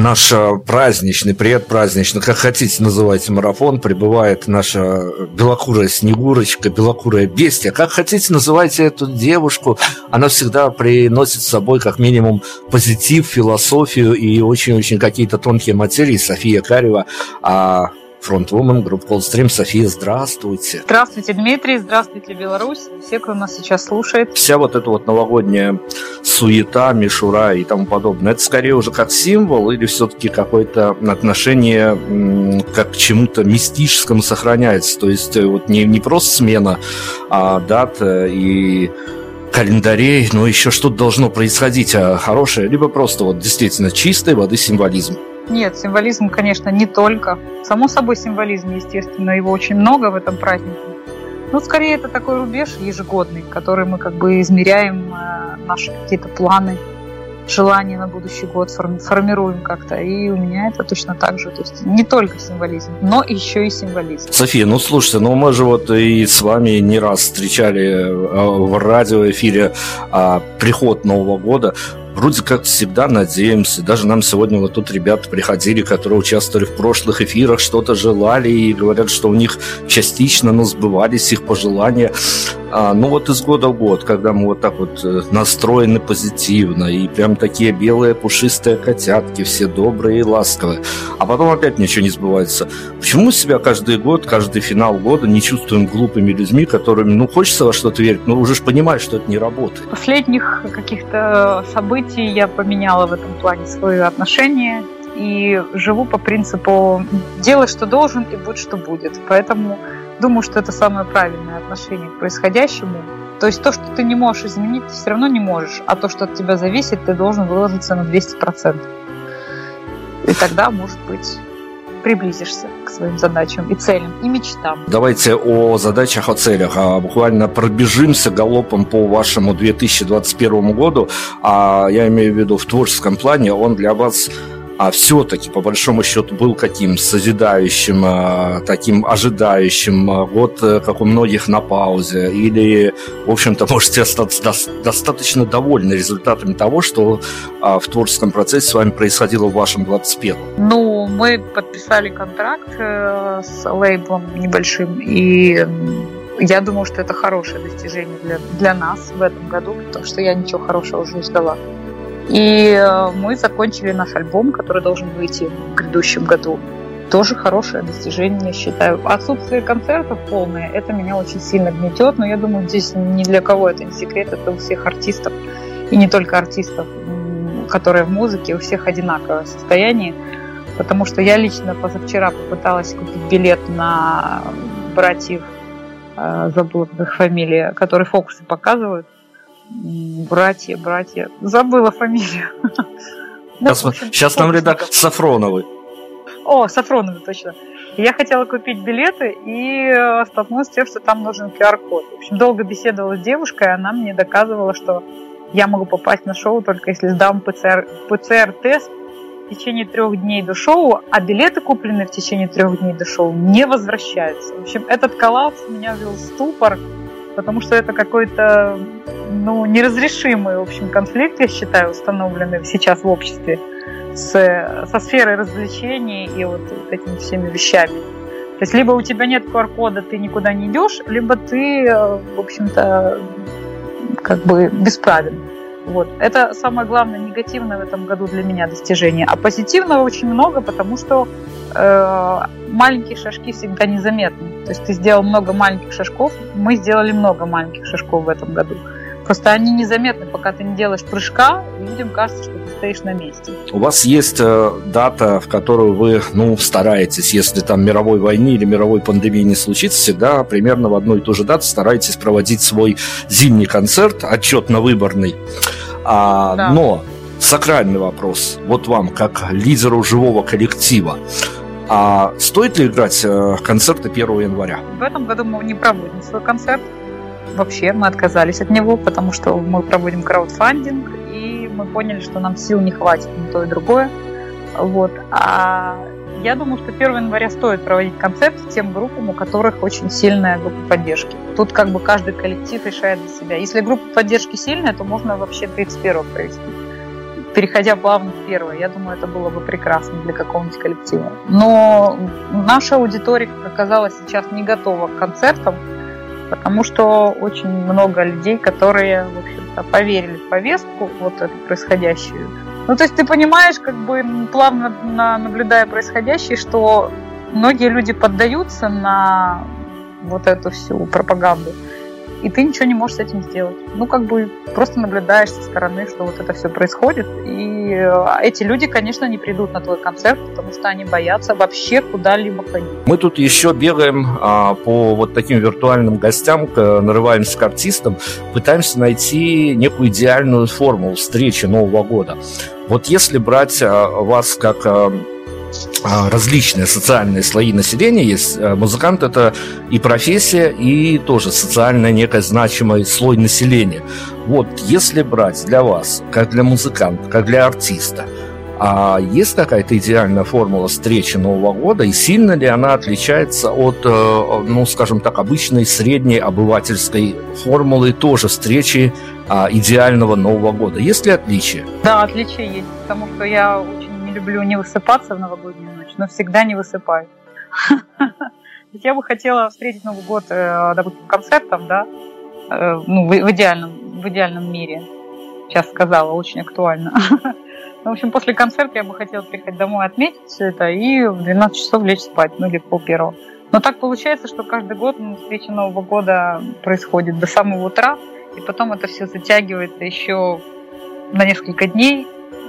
Наш праздничный, предпраздничный, как хотите называйте, марафон, прибывает наша белокурая Снегурочка, белокурая бестия. Как хотите называйте эту девушку, она всегда приносит с собой как минимум позитив, философию и очень-очень какие-то тонкие материи. София Карева, фронтвумен группы Coldstream. София, здравствуйте. Здравствуйте, Дмитрий, здравствуйте, Беларусь, все, кто нас сейчас слушает. Вся вот эта вот новогодняя суета, мишура и тому подобное, это скорее уже как символ или все-таки какое-то отношение как к чему-то мистическому сохраняется? То есть вот не просто смена дат и календарей, но еще что-то должно происходить хорошее, либо просто вот действительно чистой воды символизм? Нет, символизм, конечно, не только. Само собой символизм, естественно, его очень много в этом празднике. Но скорее это такой рубеж ежегодный, который мы как бы измеряем, наши какие-то планы, желания на будущий год формируем как-то. И у меня это точно так же. То есть не только символизм, но еще и символизм. София, ну слушайте, ну мы же вот и с вами не раз встречали в радиоэфире приход Нового года. Вроде как всегда надеемся. Даже нам сегодня вот тут ребята приходили, которые участвовали в прошлых эфирах, что-то желали и говорят, что у них частично, но сбывались их пожелания. Ну вот из года в год, когда мы вот так вот настроены позитивно, и прям такие белые пушистые котятки, все добрые и ласковые, а потом опять ничего не сбывается. Почему мы себя каждый год, каждый финал года не чувствуем глупыми людьми, которым, ну, хочется во что-то верить, но уже ж понимаешь, что это не работает? Последних каких-то событий я поменяла в этом плане свои отношения. И живу по принципу «делай, что должен, и будь, что будет». Поэтому думаю, что это самое правильное отношение к происходящему. То есть то, что ты не можешь изменить, ты все равно не можешь. А то, что от тебя зависит, ты должен выложиться на 200%. И тогда, может быть, приблизишься к своим задачам и целям, и мечтам. Давайте о задачах, о целях. Буквально пробежимся галопом по вашему 2021 году. Я имею в виду в творческом плане, он для вас... все-таки, по большому счету, был каким? Созидающим, таким ожидающим, год, как у многих, на паузе? Или, в общем-то, можете остаться достаточно довольны результатами того, что в творческом процессе с вами происходило в вашем 21-м? Ну, мы подписали контракт с лейблом небольшим, и я думаю, что это хорошее достижение для нас в этом году, потому что я ничего хорошего уже не ждала. И мы закончили наш альбом, который должен выйти в грядущем году. Тоже хорошее достижение, я считаю. Отсутствие концертов полное, это меня очень сильно гнетет, но я думаю, здесь ни для кого это не секрет, это у всех артистов, и не только артистов, которые в музыке, у всех одинаковое состояние, потому что я лично позавчера попыталась купить билет на братьев, забыла их фамилия, которые фокусы показывают. Братья. Забыла фамилию. Сейчас нам редактор Сафроновы. О, Сафроновы, точно. Я хотела купить билеты и столкнулась с тем, что там нужен QR-код. В общем, долго беседовала с девушкой, она мне доказывала, что я могу попасть на шоу только если сдам ПЦР-тест в течение 3 дней до шоу, а билеты, купленные в течение 3 дней до шоу, не возвращаются. В общем, этот коллапс меня ввел в ступор, потому что это какой-то, неразрешимый, в общем, конфликт, я считаю, установленный сейчас в обществе со сферой развлечений и вот этими всеми вещами. То есть либо у тебя нет QR-кода, ты никуда не идешь, либо ты, в общем-то, бесправен. Вот. Это самое главное негативное в этом году для меня достижение. А позитивного очень много, потому что маленькие шажки всегда незаметны. То есть ты сделал много маленьких шажков, мы сделали много маленьких шажков в этом году. Просто они незаметны, пока ты не делаешь прыжка, людям кажется, что ты стоишь на месте. У вас есть дата, в которую вы, стараетесь, если там мировой войны или мировой пандемии не случится, всегда примерно в одну и ту же дату стараетесь проводить свой зимний концерт, отчетно-выборный. Да. Но сакральный вопрос, вот вам, как лидеру живого коллектива, стоит ли играть концерты 1 января? В этом году мы не проводим свой концерт. Вообще мы отказались от него, потому что мы проводим краудфандинг, и мы поняли, что нам сил не хватит на то и другое. Вот. А я думаю, что 1 января стоит проводить концерт тем группам, у которых очень сильная группа поддержки. Тут каждый коллектив решает для себя. Если группа поддержки сильная, то можно вообще 31-го провести, переходя плавно в 1-й. Я думаю, это было бы прекрасно для какого-нибудь коллектива. Но наша аудитория, как оказалось, сейчас не готова к концертам, потому что очень много людей, которые, в общем-то, поверили в повестку вот эту происходящую. То есть ты понимаешь, плавно наблюдая происходящее, что многие люди поддаются на вот эту всю пропаганду, и ты ничего не можешь с этим сделать. Просто наблюдаешь со стороны, что вот это все происходит, и эти люди, конечно, не придут на твой концерт, потому что они боятся вообще куда-либо ходить. Мы тут еще бегаем по вот таким виртуальным гостям, нарываемся к артистам, пытаемся найти некую идеальную формулу встречи Нового года. Вот если брать вас как... различные социальные слои населения есть. Музыкант – это и профессия, и тоже социальный некий значимый слой населения. Вот если брать для вас, как для музыканта, как для артиста, есть какая-то идеальная формула встречи Нового года, и сильно ли она отличается от, обычной средней обывательской формулы тоже встречи идеального Нового года? Есть ли отличия? Да, отличия есть, потому что я очень люблю не высыпаться в новогоднюю ночь, но всегда не высыпаюсь. Я бы хотела встретить Новый год, допустим, концертом, да, ну, в идеальном мире. Сейчас сказала, очень актуально. В общем, после концерта я бы хотела приехать домой, отметить все это и в 12 часов лечь спать, ну или в полпервого. Но так получается, что каждый год встреча Нового года происходит до самого утра, и потом это все затягивается еще на несколько дней.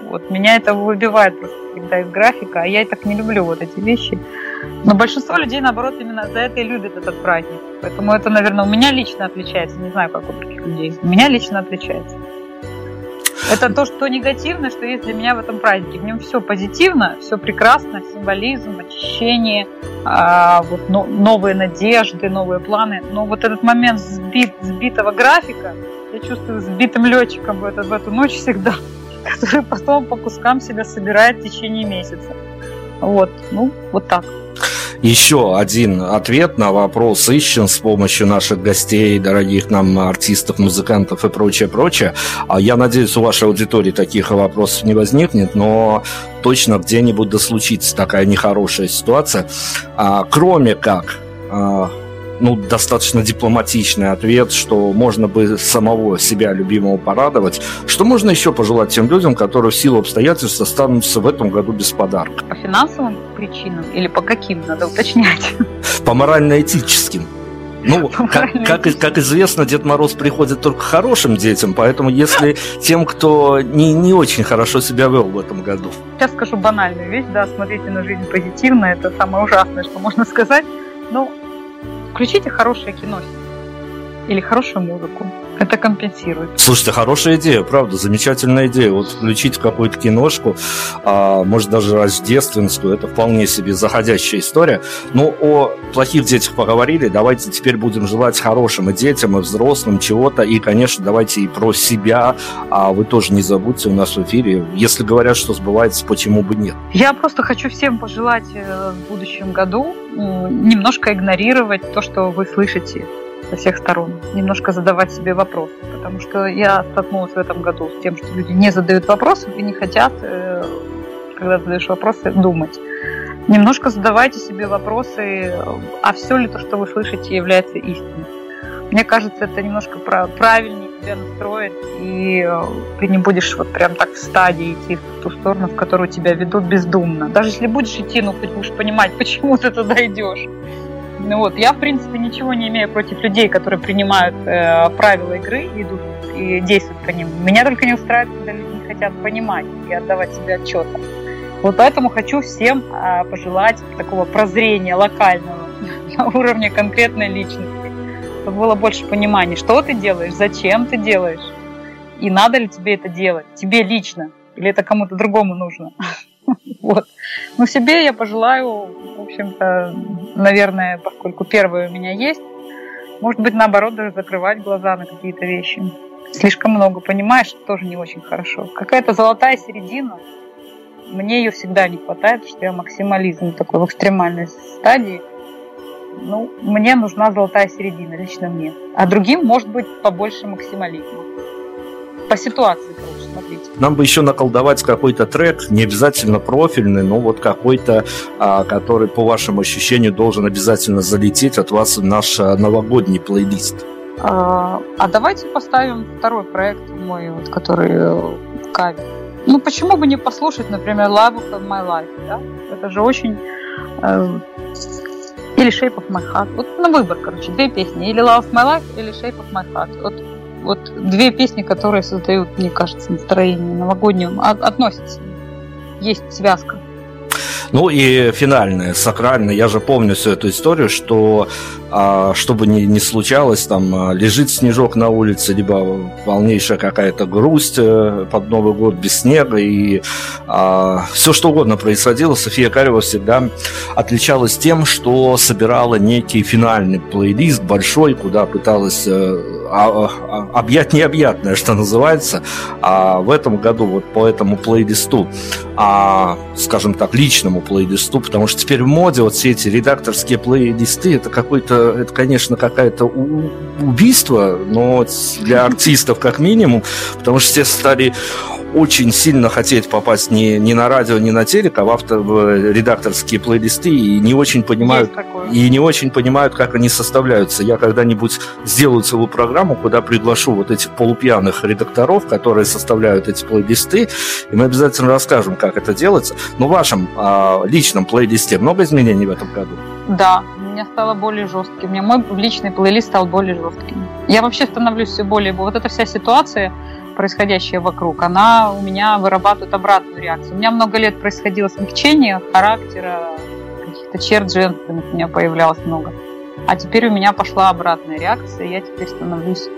Вот меня это выбивает просто всегда из графика, а я и так не люблю вот эти вещи. Но большинство людей, наоборот, именно за это и любят этот праздник. Поэтому это, наверное, у меня лично отличается. Не знаю, как у других людей. У меня лично отличается. Это то, что негативно, что есть для меня в этом празднике. В нем все позитивно, все прекрасно, символизм, очищение, вот, новые надежды, новые планы. Но вот этот момент сбитого графика, я чувствую сбитым летчиком в эту ночь всегда, который потом по кускам себя собирает в течение месяца. Вот, ну, вот так. Еще один ответ на вопрос ищем с помощью наших гостей, дорогих нам артистов, музыкантов и прочее. Я надеюсь, у вашей аудитории таких вопросов не возникнет, но точно где-нибудь да случится такая нехорошая ситуация. Кроме как... Ну, достаточно дипломатичный ответ, что можно бы самого себя любимого порадовать. Что можно еще пожелать тем людям, которые в силу обстоятельств останутся в этом году без подарка? По финансовым причинам или по каким, надо уточнять? По морально-этическим. Ну, как известно, Дед Мороз приходит только к хорошим детям, поэтому если тем, кто не очень хорошо себя вел в этом году. Сейчас скажу банальную вещь, да, смотрите на жизнь позитивно, это самое ужасное, что можно сказать, но... Включите хорошее кино или хорошую музыку. Это компенсирует. Слушайте, хорошая идея, правда, замечательная идея. Вот включить какую-то киношку, может даже рождественскую, это вполне себе заходящая история. Но о плохих детях поговорили, давайте теперь будем желать хорошим и детям, и взрослым чего-то. И, конечно, давайте и про себя, а вы тоже не забудьте у нас в эфире. Если говорят, что сбывается, почему бы нет? Я просто хочу всем пожелать в будущем году немножко игнорировать то, что вы слышите со всех сторон, немножко задавать себе вопросы, потому что я столкнулась в этом году с тем, что люди не задают вопросов и не хотят, когда задаешь вопросы, думать. Немножко задавайте себе вопросы, а все ли то, что вы слышите, является истиной. Мне кажется, это немножко правильнее тебя настроит, и ты не будешь вот прям так в стадии идти в ту сторону, в которую тебя ведут бездумно. Даже если будешь идти, ну хоть будешь понимать, почему ты туда идешь. Ну вот, я, в принципе, ничего не имею против людей, которые принимают правила игры, идут и действуют по ним. Меня только не устраивает, когда люди не хотят понимать и отдавать себе отчет. Вот поэтому хочу всем пожелать такого прозрения локального на уровне конкретной личности, чтобы было больше понимания, что ты делаешь, зачем ты делаешь, и надо ли тебе это делать, тебе лично, или это кому-то другому нужно. Вот. Но себе я пожелаю, в общем-то, наверное, поскольку первое у меня есть, может быть, наоборот, даже закрывать глаза на какие-то вещи. Слишком много понимаешь, тоже не очень хорошо. Какая-то золотая середина, мне ее всегда не хватает, потому что я максимализм такой в экстремальной стадии. Ну, мне нужна золотая середина, лично мне. А другим, может быть, побольше максимализма. По ситуации, короче, смотрите. Нам бы еще наколдовать какой-то трек, не обязательно профильный, но вот какой-то, который, по вашему ощущению, должен обязательно залететь от вас в наш новогодний плейлист. А давайте поставим второй проект мой, вот, который кавер. Ну, почему бы не послушать, например, Love of My Life, да? Это же очень... Или Shape of My Heart. Вот на выбор, короче, две песни. Или Love of My Life, или Shape of My Heart. Вот две песни, которые создают, мне кажется, настроение новогодним, относятся. Есть связка. Ну и финальное, сакральное. Я же помню всю эту историю, что, что бы ни случалось, там лежит снежок на улице, либо полнейшая какая-то грусть под Новый год без снега, и все что угодно происходило. София Карева всегда отличалась тем, что собирала некий финальный плейлист большой, куда пыталась объять необъятное, что называется. А в этом году вот по этому плейлисту, скажем так, личному плейлисту, потому что теперь в моде вот все эти редакторские плейлисты, это какое-то, это, конечно, какое-то убийство, но для артистов как минимум, потому что все стали очень сильно хотеть попасть не на радио, не на телек, а в редакторские плейлисты и не очень понимают, как они составляются. Я когда-нибудь сделаю целую программу, куда приглашу вот этих полупьяных редакторов, которые составляют эти плейлисты, и мы обязательно расскажем, как это делается. Но в вашем личном плейлисте много изменений в этом году? Да, у меня стало более жестким. Мой личный плейлист стал более жестким. Я вообще становлюсь все более... Вот эта вся ситуация, происходящая вокруг, она у меня вырабатывает обратную реакцию. У меня много лет происходило смягчение характера, каких-то черт женственных у меня появлялось много. А теперь у меня пошла обратная реакция, я теперь становлюсь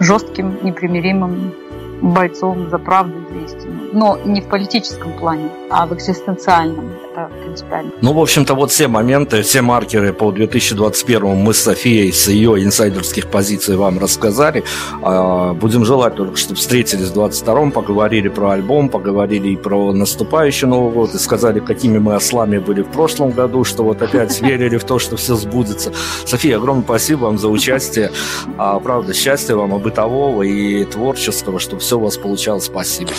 жестким, непримиримым бойцом за правду и за истину. Но не в политическом плане, а в экзистенциальном. Это принципиально. Ну, в общем-то, вот все моменты, все маркеры по 2021 мы с Софией, с ее инсайдерских позиций вам рассказали. Будем желать только, чтобы встретились в 22-м, поговорили про альбом, поговорили и про наступающий Новый год, и сказали, какими мы ослами были в прошлом году, что вот опять верили в то, что все сбудется. София, огромное спасибо вам за участие. Правда, счастья вам и бытового, и творческого, чтобы все у вас получалось. Спасибо.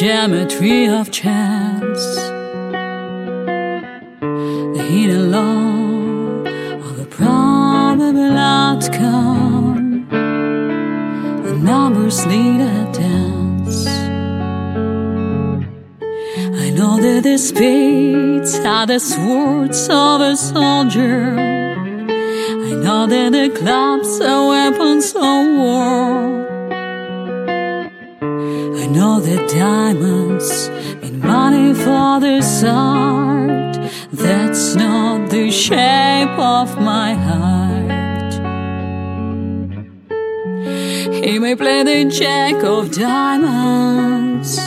Geometry of chance, the inner law of a probable outcome, the numbers lead a dance. I know that the spades are the swords of a soldier. I know that the clubs are weapons of war. I know that diamonds mean money for this art. That's not the shape of my heart. He may play the jack of diamonds.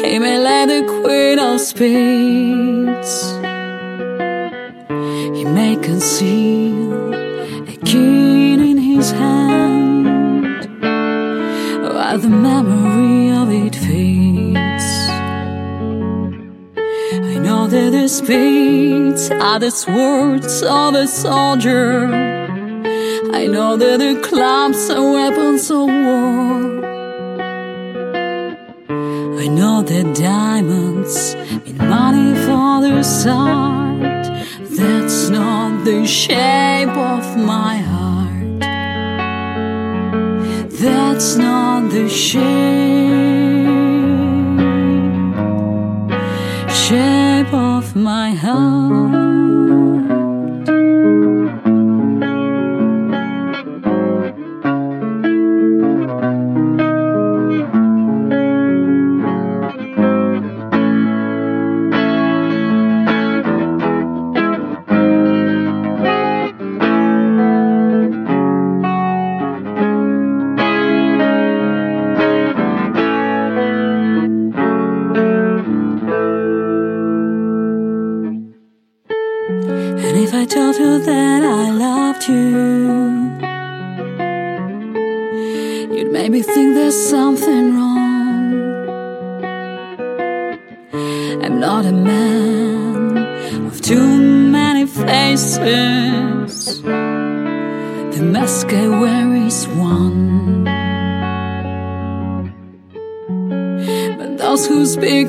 He may lay the queen of spades. He may conceal a king in his hand. The memory of it fades. I know that the spades are the swords of a soldier. I know that the clubs are weapons of war. I know that diamonds mean money for their art. That's not the shape of my heart. That's not the shape of my heart.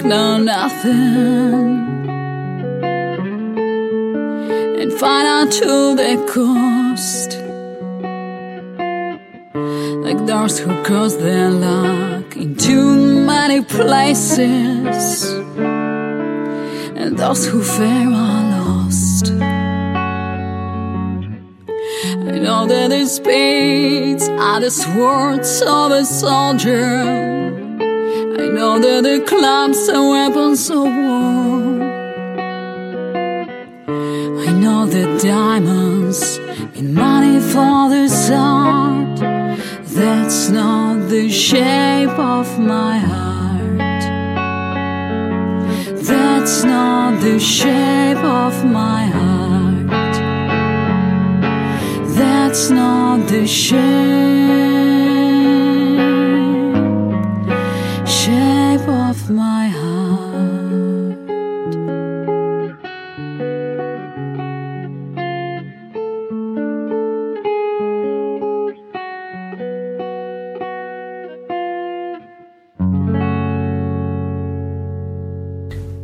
Know nothing and find out to the cost, like those who curse their luck stuck in too many places, and those who fear are lost. I know that his spades are the swords of a soldier. I know that the clubs are weapons of war. I know that diamonds mean money for this art. That's not the shape of my heart. That's not the shape of my heart. That's not the shape of my heart.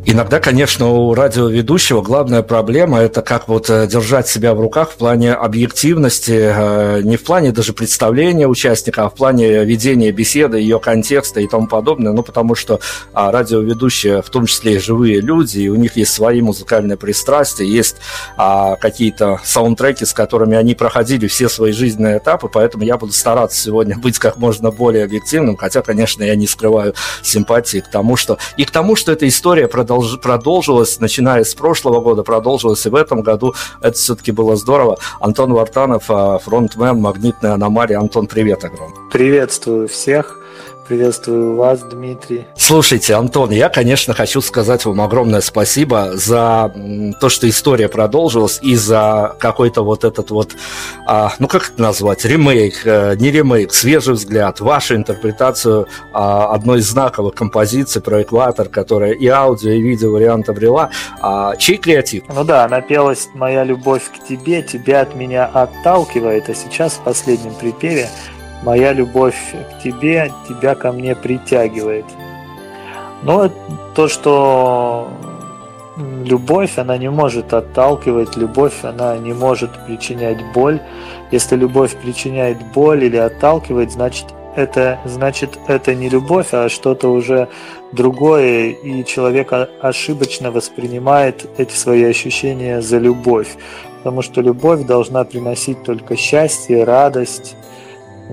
Иногда, конечно, у радиоведущего главная проблема – это как вот держать себя в руках в плане объективности, не в плане даже представления участника, а в плане ведения беседы, ее контекста и тому подобное, ну, потому что радиоведущие, в том числе и живые люди, и у них есть свои музыкальные пристрастия, есть какие-то саундтреки, с которыми они проходили все свои жизненные этапы, поэтому я буду стараться сегодня быть как можно более объективным, хотя, конечно, я не скрываю симпатии к тому, что… И к тому, что эта история продолжилось, начиная с прошлого года, продолжилось и в этом году. Это все-таки было здорово. Антон Вартанов, фронтмен «Магнитная аномалия». Антон, привет огромный. Приветствую всех. Приветствую вас, Дмитрий. Слушайте, Антон, я, конечно, хочу сказать вам огромное спасибо за то, что история продолжилась, и за какой-то вот этот вот, ну как это назвать, ремейк, не ремейк, свежий взгляд, вашу интерпретацию одной из знаковых композиций про экватор, которая и аудио, и видео вариант обрела. Чей креатив? Ну да, она пелась «Моя любовь к тебе, тебя от меня отталкивает», а сейчас в последнем припеве «Моя любовь к тебе, тебя ко мне притягивает». Но то, что любовь, она не может отталкивать, любовь, она не может причинять боль. Если любовь причиняет боль или отталкивает, значит это не любовь, а что-то уже другое, и человек ошибочно воспринимает эти свои ощущения за любовь. Потому что любовь должна приносить только счастье, радость,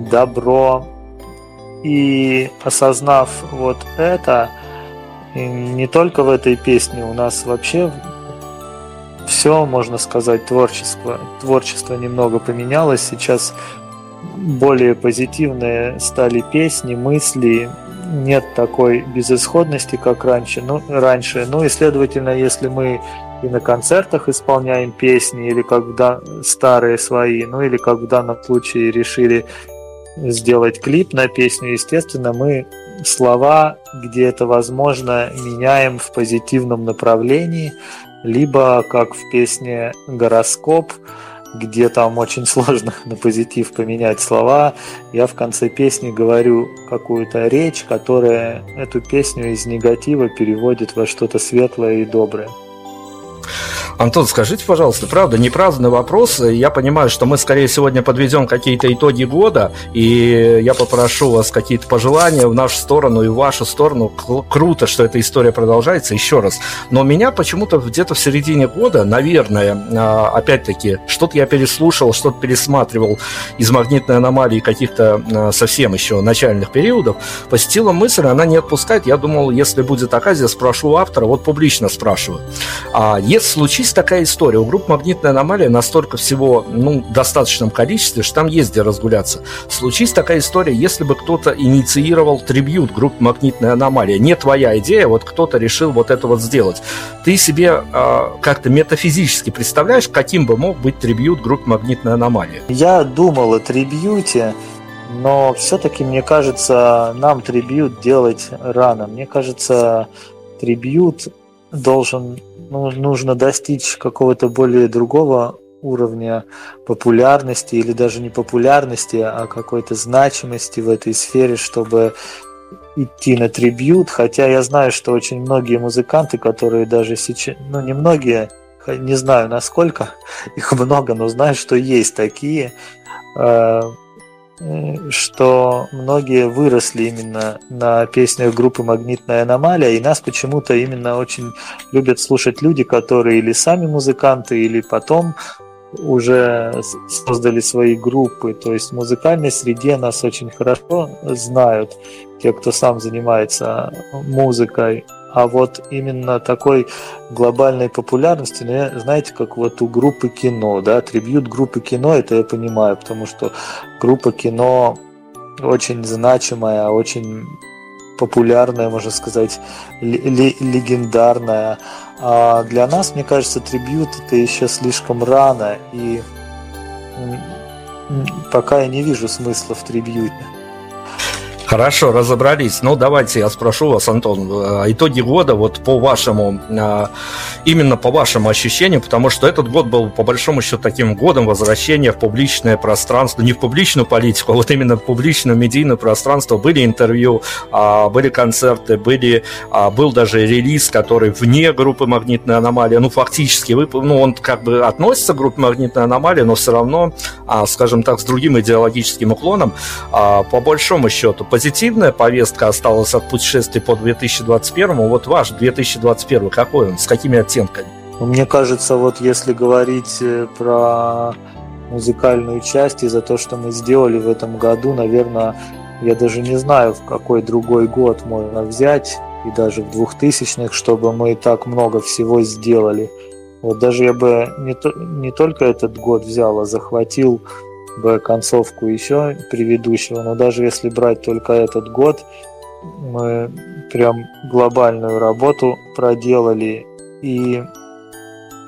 добро. И осознав вот это, не только в этой песне, у нас вообще все, можно сказать, творчество немного поменялось. Сейчас более позитивные стали песни, мысли, нет такой безысходности, как раньше. Ну и, следовательно, если мы и на концертах исполняем песни, или когда старые свои, ну или как в данном случае решили сделать клип на песню, естественно, мы слова, где это возможно, меняем в позитивном направлении, либо как в песне «Гороскоп», где там очень сложно на позитив поменять слова. Я в конце песни говорю какую-то речь, которая эту песню из негатива переводит во что-то светлое и доброе. Антон, скажите, пожалуйста, правда, неправданный вопрос. Я понимаю, что мы скорее сегодня подведем какие-то итоги года, и я попрошу вас какие-то пожелания в нашу сторону и в вашу сторону. Круто, что эта история продолжается, еще раз. Но меня почему-то где-то в середине года, наверное, опять-таки, что-то я переслушал, что-то пересматривал из «Магнитной аномалии» каких-то совсем еще начальных периодов, посетила мысль, она не отпускает. Я думал, если будет оказия, спрошу автора, вот публично спрашиваю. Если случится такая история. У группы «Магнитная аномалия» настолько всего, ну, в достаточном количестве, что там есть где разгуляться. Случись такая история, если бы кто-то инициировал трибьют группы «Магнитная аномалия». Не твоя идея, вот кто-то решил вот это вот сделать. Ты себе как-то метафизически представляешь, каким бы мог быть трибьют группы «Магнитная аномалия»? Я думал о трибьюте, но все-таки, мне кажется, нам трибьют делать рано. Мне кажется, трибьют нужно достичь какого-то более другого уровня популярности, или даже не популярности, а какой-то значимости в этой сфере, чтобы идти на трибьют. Хотя я знаю, что очень многие музыканты, которые даже сейчас, ну не многие, не знаю насколько, их много, но знаю, что есть такие, что многие выросли именно на песнях группы «Магнитная аномалия», и нас почему-то именно очень любят слушать люди, которые или сами музыканты, или потом уже создали свои группы. То есть в музыкальной среде нас очень хорошо знают те, кто сам занимается музыкой. А вот именно такой глобальной популярности, знаете, как вот у группы кино, да, трибьют группы кино, это я понимаю, потому что группа кино очень значимая, очень популярная, можно сказать, легендарная. А для нас, мне кажется, трибьют это еще слишком рано, и пока я не вижу смысла в трибьюте. Хорошо, разобрались. Ну, давайте я спрошу вас, Антон, итоги года вот по вашему, именно по вашему ощущению, потому что этот год был по большому счету таким годом возвращения в публичное пространство, не в публичную политику, а вот именно в публичное медийное пространство. Были интервью, были концерты, был даже релиз, который вне группы «Магнитная аномалия». Ну, фактически, он как бы относится к группе «Магнитная аномалия», но все равно, скажем так, с другим идеологическим уклоном, по большому счету, позитивная повестка осталась от путешествий по 2021. Вот ваш 2021, какой он, с какими оттенками? Мне кажется, вот если говорить про музыкальную часть и за то, что мы сделали в этом году, наверное, я даже не знаю, в какой другой год можно взять, и даже в 2000-х, чтобы мы так много всего сделали. Вот даже я бы не только этот год взял, а захватил концовку еще предыдущего, но даже если брать только этот год, мы прям глобальную работу проделали, и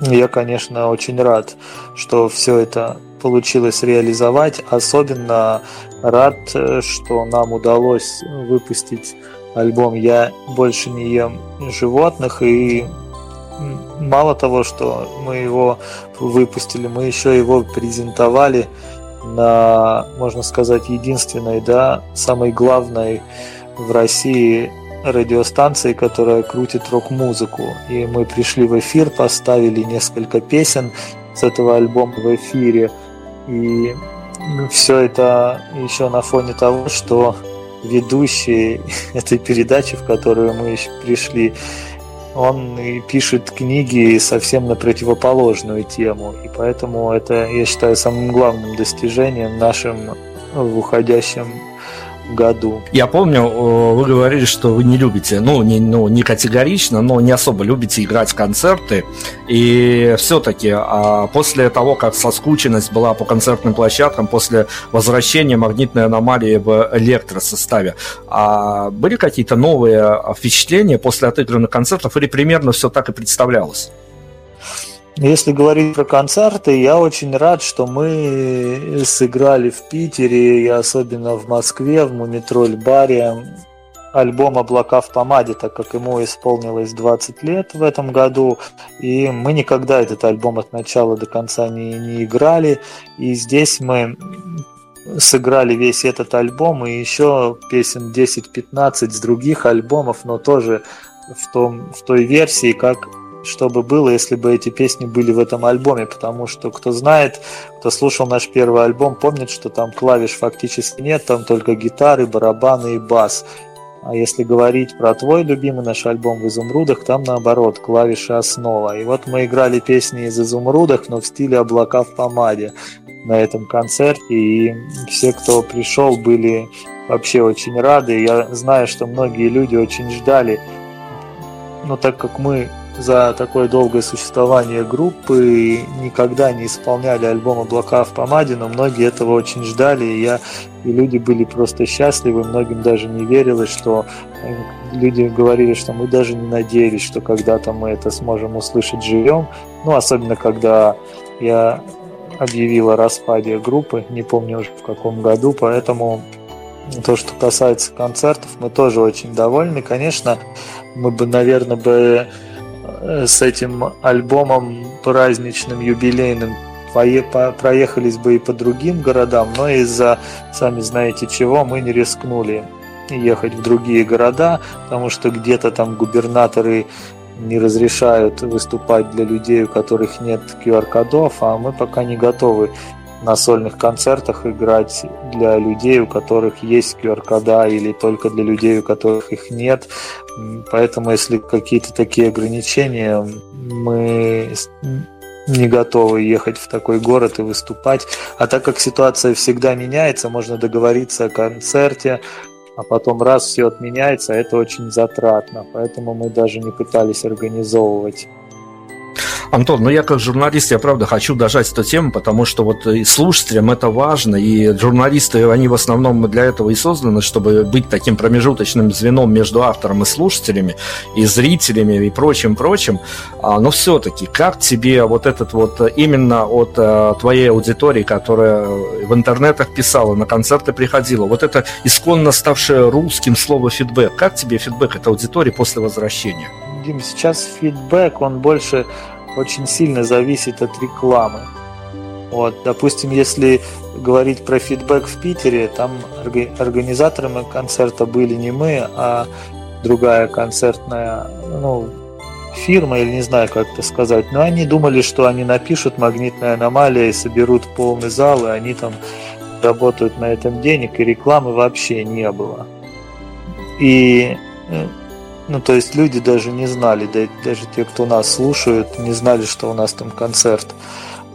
я, конечно, очень рад, что все это получилось реализовать, особенно рад, что нам удалось выпустить альбом «Я больше не ем животных», и мало того, что мы его выпустили, мы еще его презентовали на, можно сказать, единственной, да, самой главной в России радиостанции, которая крутит рок-музыку. И мы пришли в эфир, поставили несколько песен с этого альбома в эфире. И все это еще на фоне того, что ведущий этой передачи, в которую мы еще пришли, он и пишет книги совсем на противоположную тему. И поэтому это, я считаю, самым главным достижением нашим в уходящем году. Я помню, вы говорили, что вы не любите, не категорично, но не особо любите играть концерты. И все-таки после того, как соскученность была по концертным площадкам, после возвращения «Магнитной аномалии» в электросоставе, были какие-то новые впечатления после отыгранных концертов или примерно все так и представлялось? Если говорить про концерты, я очень рад, что мы сыграли в Питере и особенно в Москве, в Мумитроль-баре, альбом «Облака в помаде», так как ему исполнилось 20 лет в этом году, и мы никогда этот альбом от начала до конца не играли, и здесь мы сыграли весь этот альбом и еще песен 10-15 с других альбомов, но тоже в той версии, как что бы было, если бы эти песни были в этом альбоме, потому что кто знает, кто слушал наш первый альбом, помнит, что там клавиш фактически нет, там только гитары, барабаны и бас. А если говорить про твой любимый наш альбом «В изумрудах», там наоборот, клавиши основа. И вот мы играли песни из «Изумрудов», но в стиле «Облака в помаде» на этом концерте, и все, кто пришел, были вообще очень рады. Я знаю, что многие люди очень ждали, но так как мы за такое долгое существование группы никогда не исполняли альбом «Облака в помаде», но многие этого очень ждали, и люди были просто счастливы, многим даже не верилось, что люди говорили, что мы даже не надеялись, что когда-то мы это сможем услышать живьем, особенно когда я объявил о распаде группы, не помню уже в каком году, поэтому то, что касается концертов, мы тоже очень довольны, конечно, мы бы, наверное, с этим альбомом праздничным, юбилейным проехались бы и по другим городам, но из-за, сами знаете чего, мы не рискнули ехать в другие города, потому что где-то там губернаторы не разрешают выступать для людей, у которых нет QR-кодов, а мы пока не готовы на сольных концертах играть для людей, у которых есть QR-кода, или только для людей, у которых их нет. Поэтому, если какие-то такие ограничения, мы не готовы ехать в такой город и выступать. А так как ситуация всегда меняется, можно договориться о концерте, а потом раз все отменяется, это очень затратно. Поэтому мы даже не пытались организовывать. Антон, ну я как журналист, я правда хочу дожать эту тему, потому что вот и слушателям это важно, и журналисты, они в основном для этого и созданы, чтобы быть таким промежуточным звеном между автором и слушателями, и зрителями, и прочим-прочим. Но все-таки, как тебе вот этот вот, именно от твоей аудитории, которая в интернетах писала, на концерты приходила, вот это исконно ставшее русским слово «фидбэк», как тебе фидбэк от аудитории после возвращения? Дим, сейчас фидбэк, он больше очень сильно зависит от рекламы. Вот, допустим, если говорить про фидбэк в Питере, там организаторами концерта были не мы, а другая концертная, фирма, или не знаю, как это сказать, но они думали, что они напишут «Магнитная аномалия» и соберут полный зал, и они там работают на этом денег, и рекламы вообще не было. И... то есть люди даже не знали, даже те, кто нас слушают, не знали, что у нас там концерт.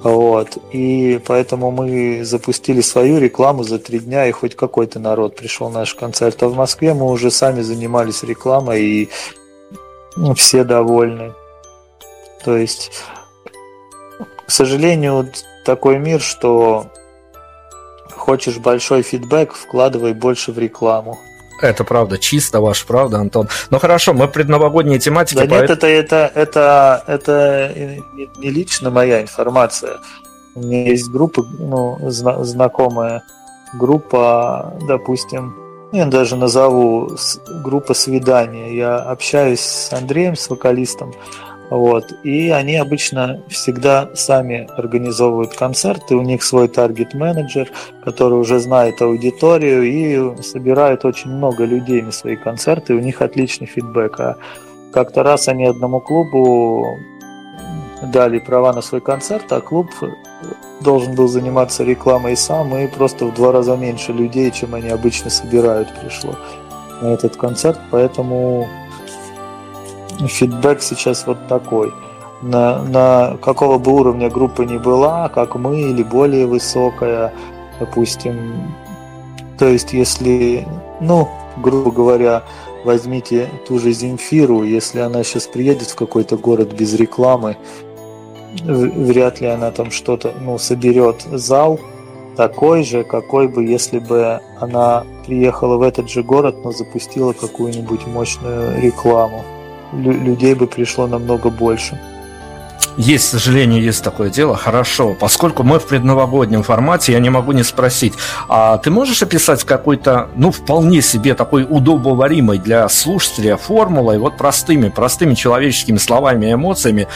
Вот. И поэтому мы запустили свою рекламу за 3 дня, и хоть какой-то народ пришел на наш концерт. А в Москве мы уже сами занимались рекламой, и все довольны. То есть, к сожалению, такой мир, что хочешь большой фидбэк, вкладывай больше в рекламу. Это правда, чисто ваша правда, Антон. Ну хорошо, мы предновогодние тематики. Да нет, это не лично моя информация. У меня есть группа, знакомая группа, допустим, я даже назову, группа «Свидания». Я общаюсь с Андреем, с вокалистом, вот, и они обычно всегда сами организовывают концерты, у них свой таргет-менеджер, который уже знает аудиторию, и собирают очень много людей на свои концерты, и у них отличный фидбэк. А как-то раз они одному клубу дали права на свой концерт, а клуб должен был заниматься рекламой сам, и просто в 2 раза меньше людей, чем они обычно собирают, пришло на этот концерт, поэтому... Фидбэк сейчас вот такой. На какого бы уровня группа ни была, как мы, или более высокая, допустим. То есть, если, грубо говоря, возьмите ту же Земфиру, если она сейчас приедет в какой-то город без рекламы, вряд ли она там что-то, соберет зал такой же, какой бы, если бы она приехала в этот же город, но запустила какую-нибудь мощную рекламу. Людей бы пришло намного больше. Есть, к сожалению, есть такое дело. Хорошо, поскольку мы в предновогоднем формате, я не могу не спросить, а ты можешь описать какой-то, вполне себе такой удобоваримой для слушателя формулой, вот простыми человеческими словами и эмоциями,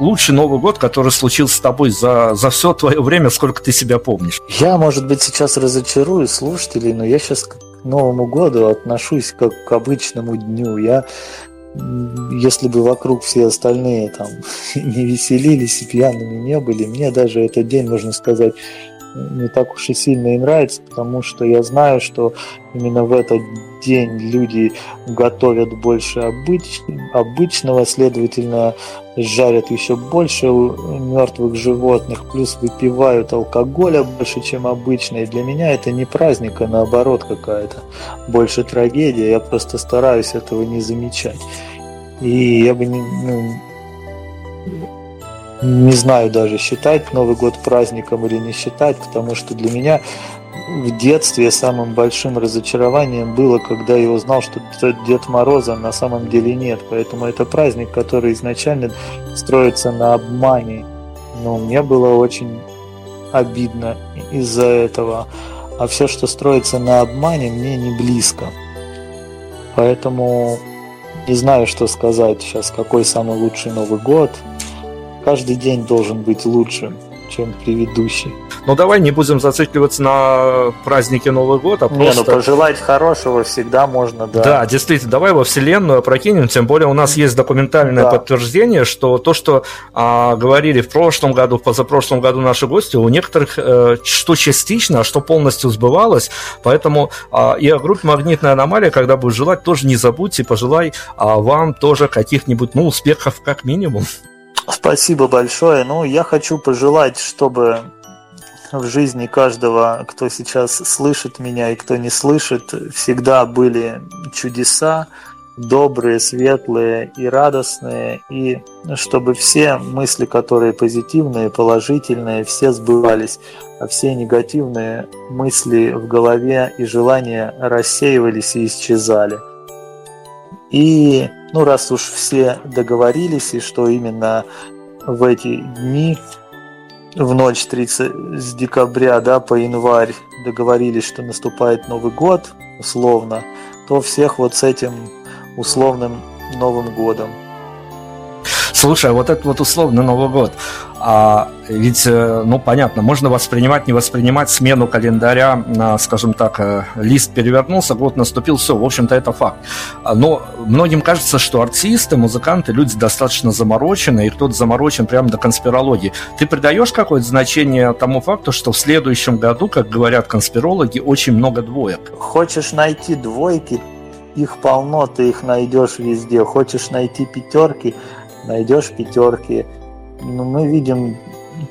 лучший Новый год, который случился с тобой за все твое время, сколько ты себя помнишь? Я, может быть, сейчас разочарую слушателей, но я сейчас к Новому году отношусь как к обычному дню. Если бы вокруг все остальные там не веселились и пьяными не были, мне даже этот день, можно сказать, не так уж и сильно и нравится, потому что я знаю, что именно в этот день люди готовят больше обычного, следовательно, жарят еще больше мертвых животных, плюс выпивают алкоголя больше, чем обычно. И для меня это не праздник, а наоборот какая-то больше трагедия. Я просто стараюсь этого не замечать. И я бы не знаю даже, считать Новый год праздником или не считать, потому что для меня в детстве самым большим разочарованием было, когда я узнал, что Дед Мороза на самом деле нет. Поэтому это праздник, который изначально строится на обмане. Но мне было очень обидно из-за этого. А все, что строится на обмане, мне не близко. Поэтому не знаю, что сказать сейчас, какой самый лучший Новый год. Каждый день должен быть лучшим, чем предыдущий. Но давай не будем зацикливаться на празднике Новый год, а просто... Не, ну пожелать хорошего всегда можно, да. Да, действительно, давай во вселенную опрокинем, тем более у нас есть документальное подтверждение, что то, что говорили в прошлом году, в позапрошлом году наши гости, у некоторых что частично, а что полностью сбывалось, поэтому и о группе «Магнитная аномалия», когда будешь желать, тоже не забудьте, пожелай вам тоже каких-нибудь, ну, успехов как минимум. Спасибо большое. Ну, я хочу пожелать, чтобы в жизни каждого, кто сейчас слышит меня и кто не слышит, всегда были чудеса, добрые, светлые и радостные, и чтобы все мысли, которые позитивные, положительные, все сбывались, а все негативные мысли в голове и желания рассеивались и исчезали. И, ну, раз уж все договорились, и что именно в эти дни, в ночь 30 с декабря, да, по январь договорились, что наступает Новый год, условно, то всех вот с этим условным Новым годом. Слушай, а вот этот вот условный Новый год, ведь, ну, понятно, можно воспринимать, не воспринимать смену календаря, скажем так, лист перевернулся, год наступил, все, в общем-то, это факт. Но многим кажется, что артисты, музыканты, люди достаточно заморочены, и кто-то заморочен прямо до конспирологии. Ты придаешь какое-то значение тому факту, что в следующем году, как говорят конспирологи, очень много двоек? Хочешь найти двойки, их полно, ты их найдешь везде. Хочешь найти пятерки, найдешь пятерки. Ну, мы видим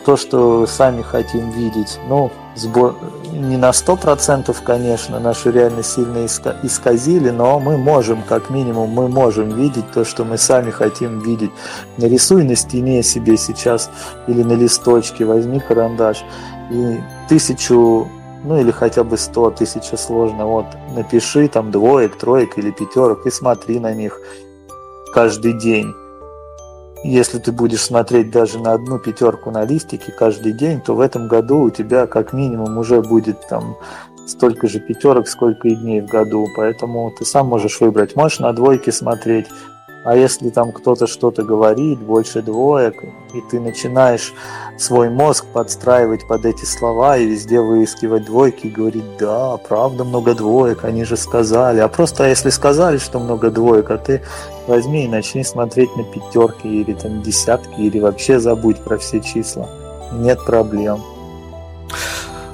то, что сами хотим видеть. Ну, не на 100%, конечно, нашу реальность сильно исказили, но мы можем, как минимум, мы можем видеть то, что мы сами хотим видеть. Нарисуй на стене себе сейчас или на листочке, возьми карандаш и 1000, ну или хотя бы 100, 1000 сложно, вот, напиши там двоек, троек или пятерок и смотри на них каждый день. Если ты будешь смотреть даже на одну пятерку на листике каждый день, то в этом году у тебя как минимум уже будет там столько же пятерок, сколько и дней в году. Поэтому ты сам можешь выбрать. Можешь на двойки смотреть. А если там кто-то что-то говорит, больше двоек, и ты начинаешь свой мозг подстраивать под эти слова и везде выискивать двойки и говорить: да, правда много двоек, они же сказали. А просто если сказали, что много двоек, а ты возьми и начни смотреть на пятерки или там десятки, или вообще забудь про все числа. Нет проблем.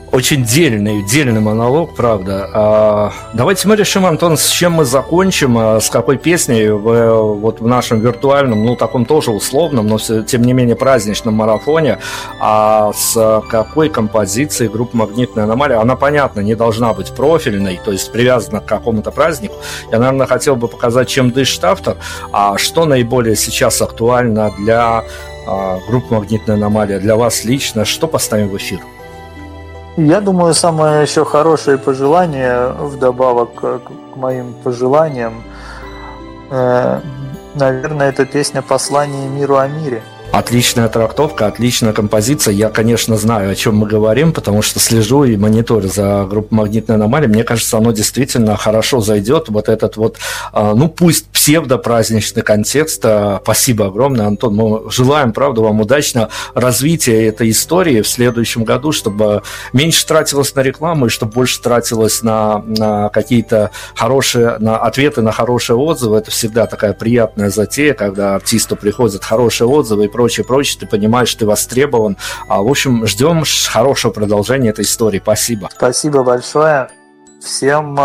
Очень дельный монолог, правда. Давайте мы решим, Антон, с чем мы закончим, с какой песней в нашем виртуальном, ну, таком тоже условном, но тем не менее праздничном марафоне, с какой композицией группы «Магнитная аномалия». Она, понятно, не должна быть профильной, то есть привязана к какому-то празднику. Я, наверное, хотел бы показать, чем дышит автор, что наиболее сейчас актуально для группы «Магнитная аномалия», для вас лично, что поставим в эфир? Я думаю, самое еще хорошее пожелание, вдобавок к моим пожеланиям, наверное, это песня «Послание миру о мире». Отличная трактовка, отличная композиция. Я, конечно, знаю, о чем мы говорим, потому что слежу и мониторю за группой «Магнитная аномалия». Мне кажется, оно действительно хорошо зайдет. Вот этот вот, ну пусть псевдопраздничный контекст. Спасибо огромное, Антон. Мы желаем, правда, вам удачного развития этой истории в следующем году, чтобы меньше тратилось на рекламу и чтобы больше тратилось на какие-то хорошие, на ответы на хорошие отзывы. Это всегда такая приятная затея, когда артисту приходят хорошие отзывы и прочее, ты понимаешь, ты востребован. В общем, ждем хорошего продолжения этой истории. Спасибо. Спасибо большое. Всем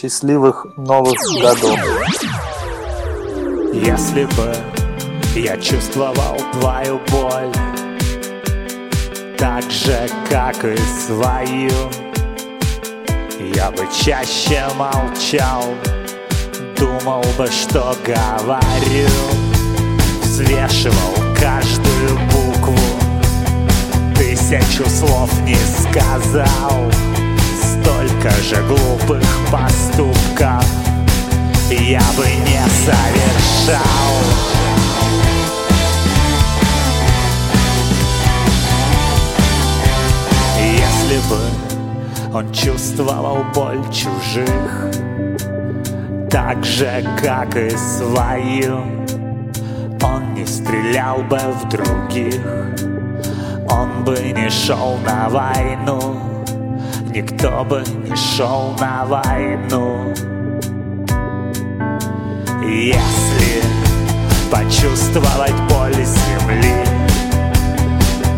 счастливых новых годов. Если бы я чувствовал твою боль так же, как и свою, я бы чаще молчал, думал бы, что говорю, взвешивал каждую букву, 1000 слов не сказал, столько же глупых поступков я бы не совершал. Если бы он чувствовал боль чужих так же, как и свою, он не стрелял бы в других, Он бы не шел на войну, никто бы не шел на войну. Если почувствовать боль земли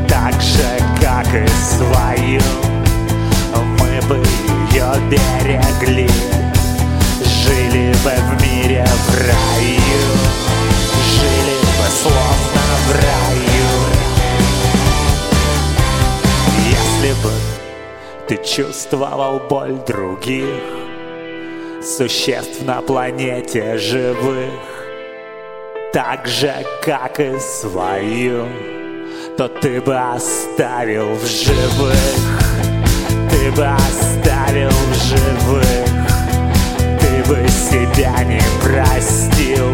так же, как и свою, мы бы ее берегли, жили бы в мире в раю, жили бы словно в раю. Если бы ты чувствовал боль других существ на планете живых так же, как и свою, то ты бы оставил в живых, ты бы оставил в живых, ты бы себя не простил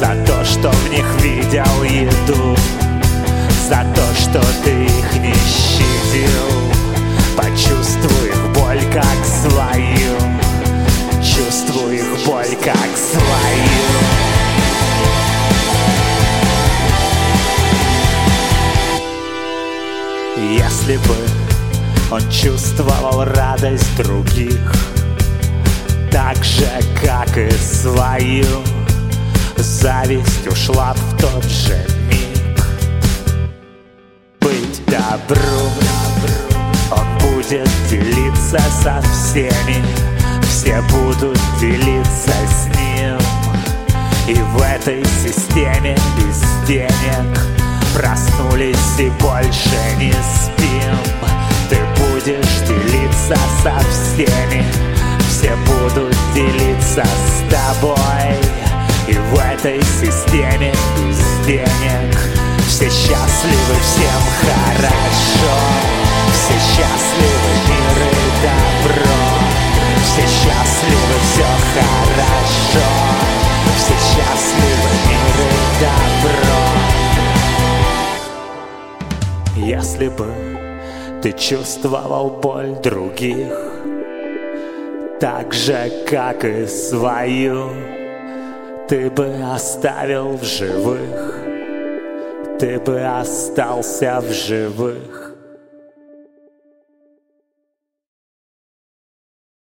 за то, что в них видел еду, за то, что ты их не щадил. Почувствуй их боль как свою, чувствуй их боль как свою. Если бы он чувствовал радость других так же, как и свою, зависть ушла б в тот же миг. Быть добру, он будет делиться со всеми, все будут делиться с ним. И в этой системе без денег проснулись и больше не спим. Ты будешь делиться со всеми, все будут делиться с тобой. И в этой системе без денег все счастливы, всем хорошо. Все счастливы, мир и добро. Все счастливы, все хорошо. Все счастливы, мир и добро. Если бы ты чувствовал боль других так же, как и свою, ты бы оставил в живых, ты бы остался в живых.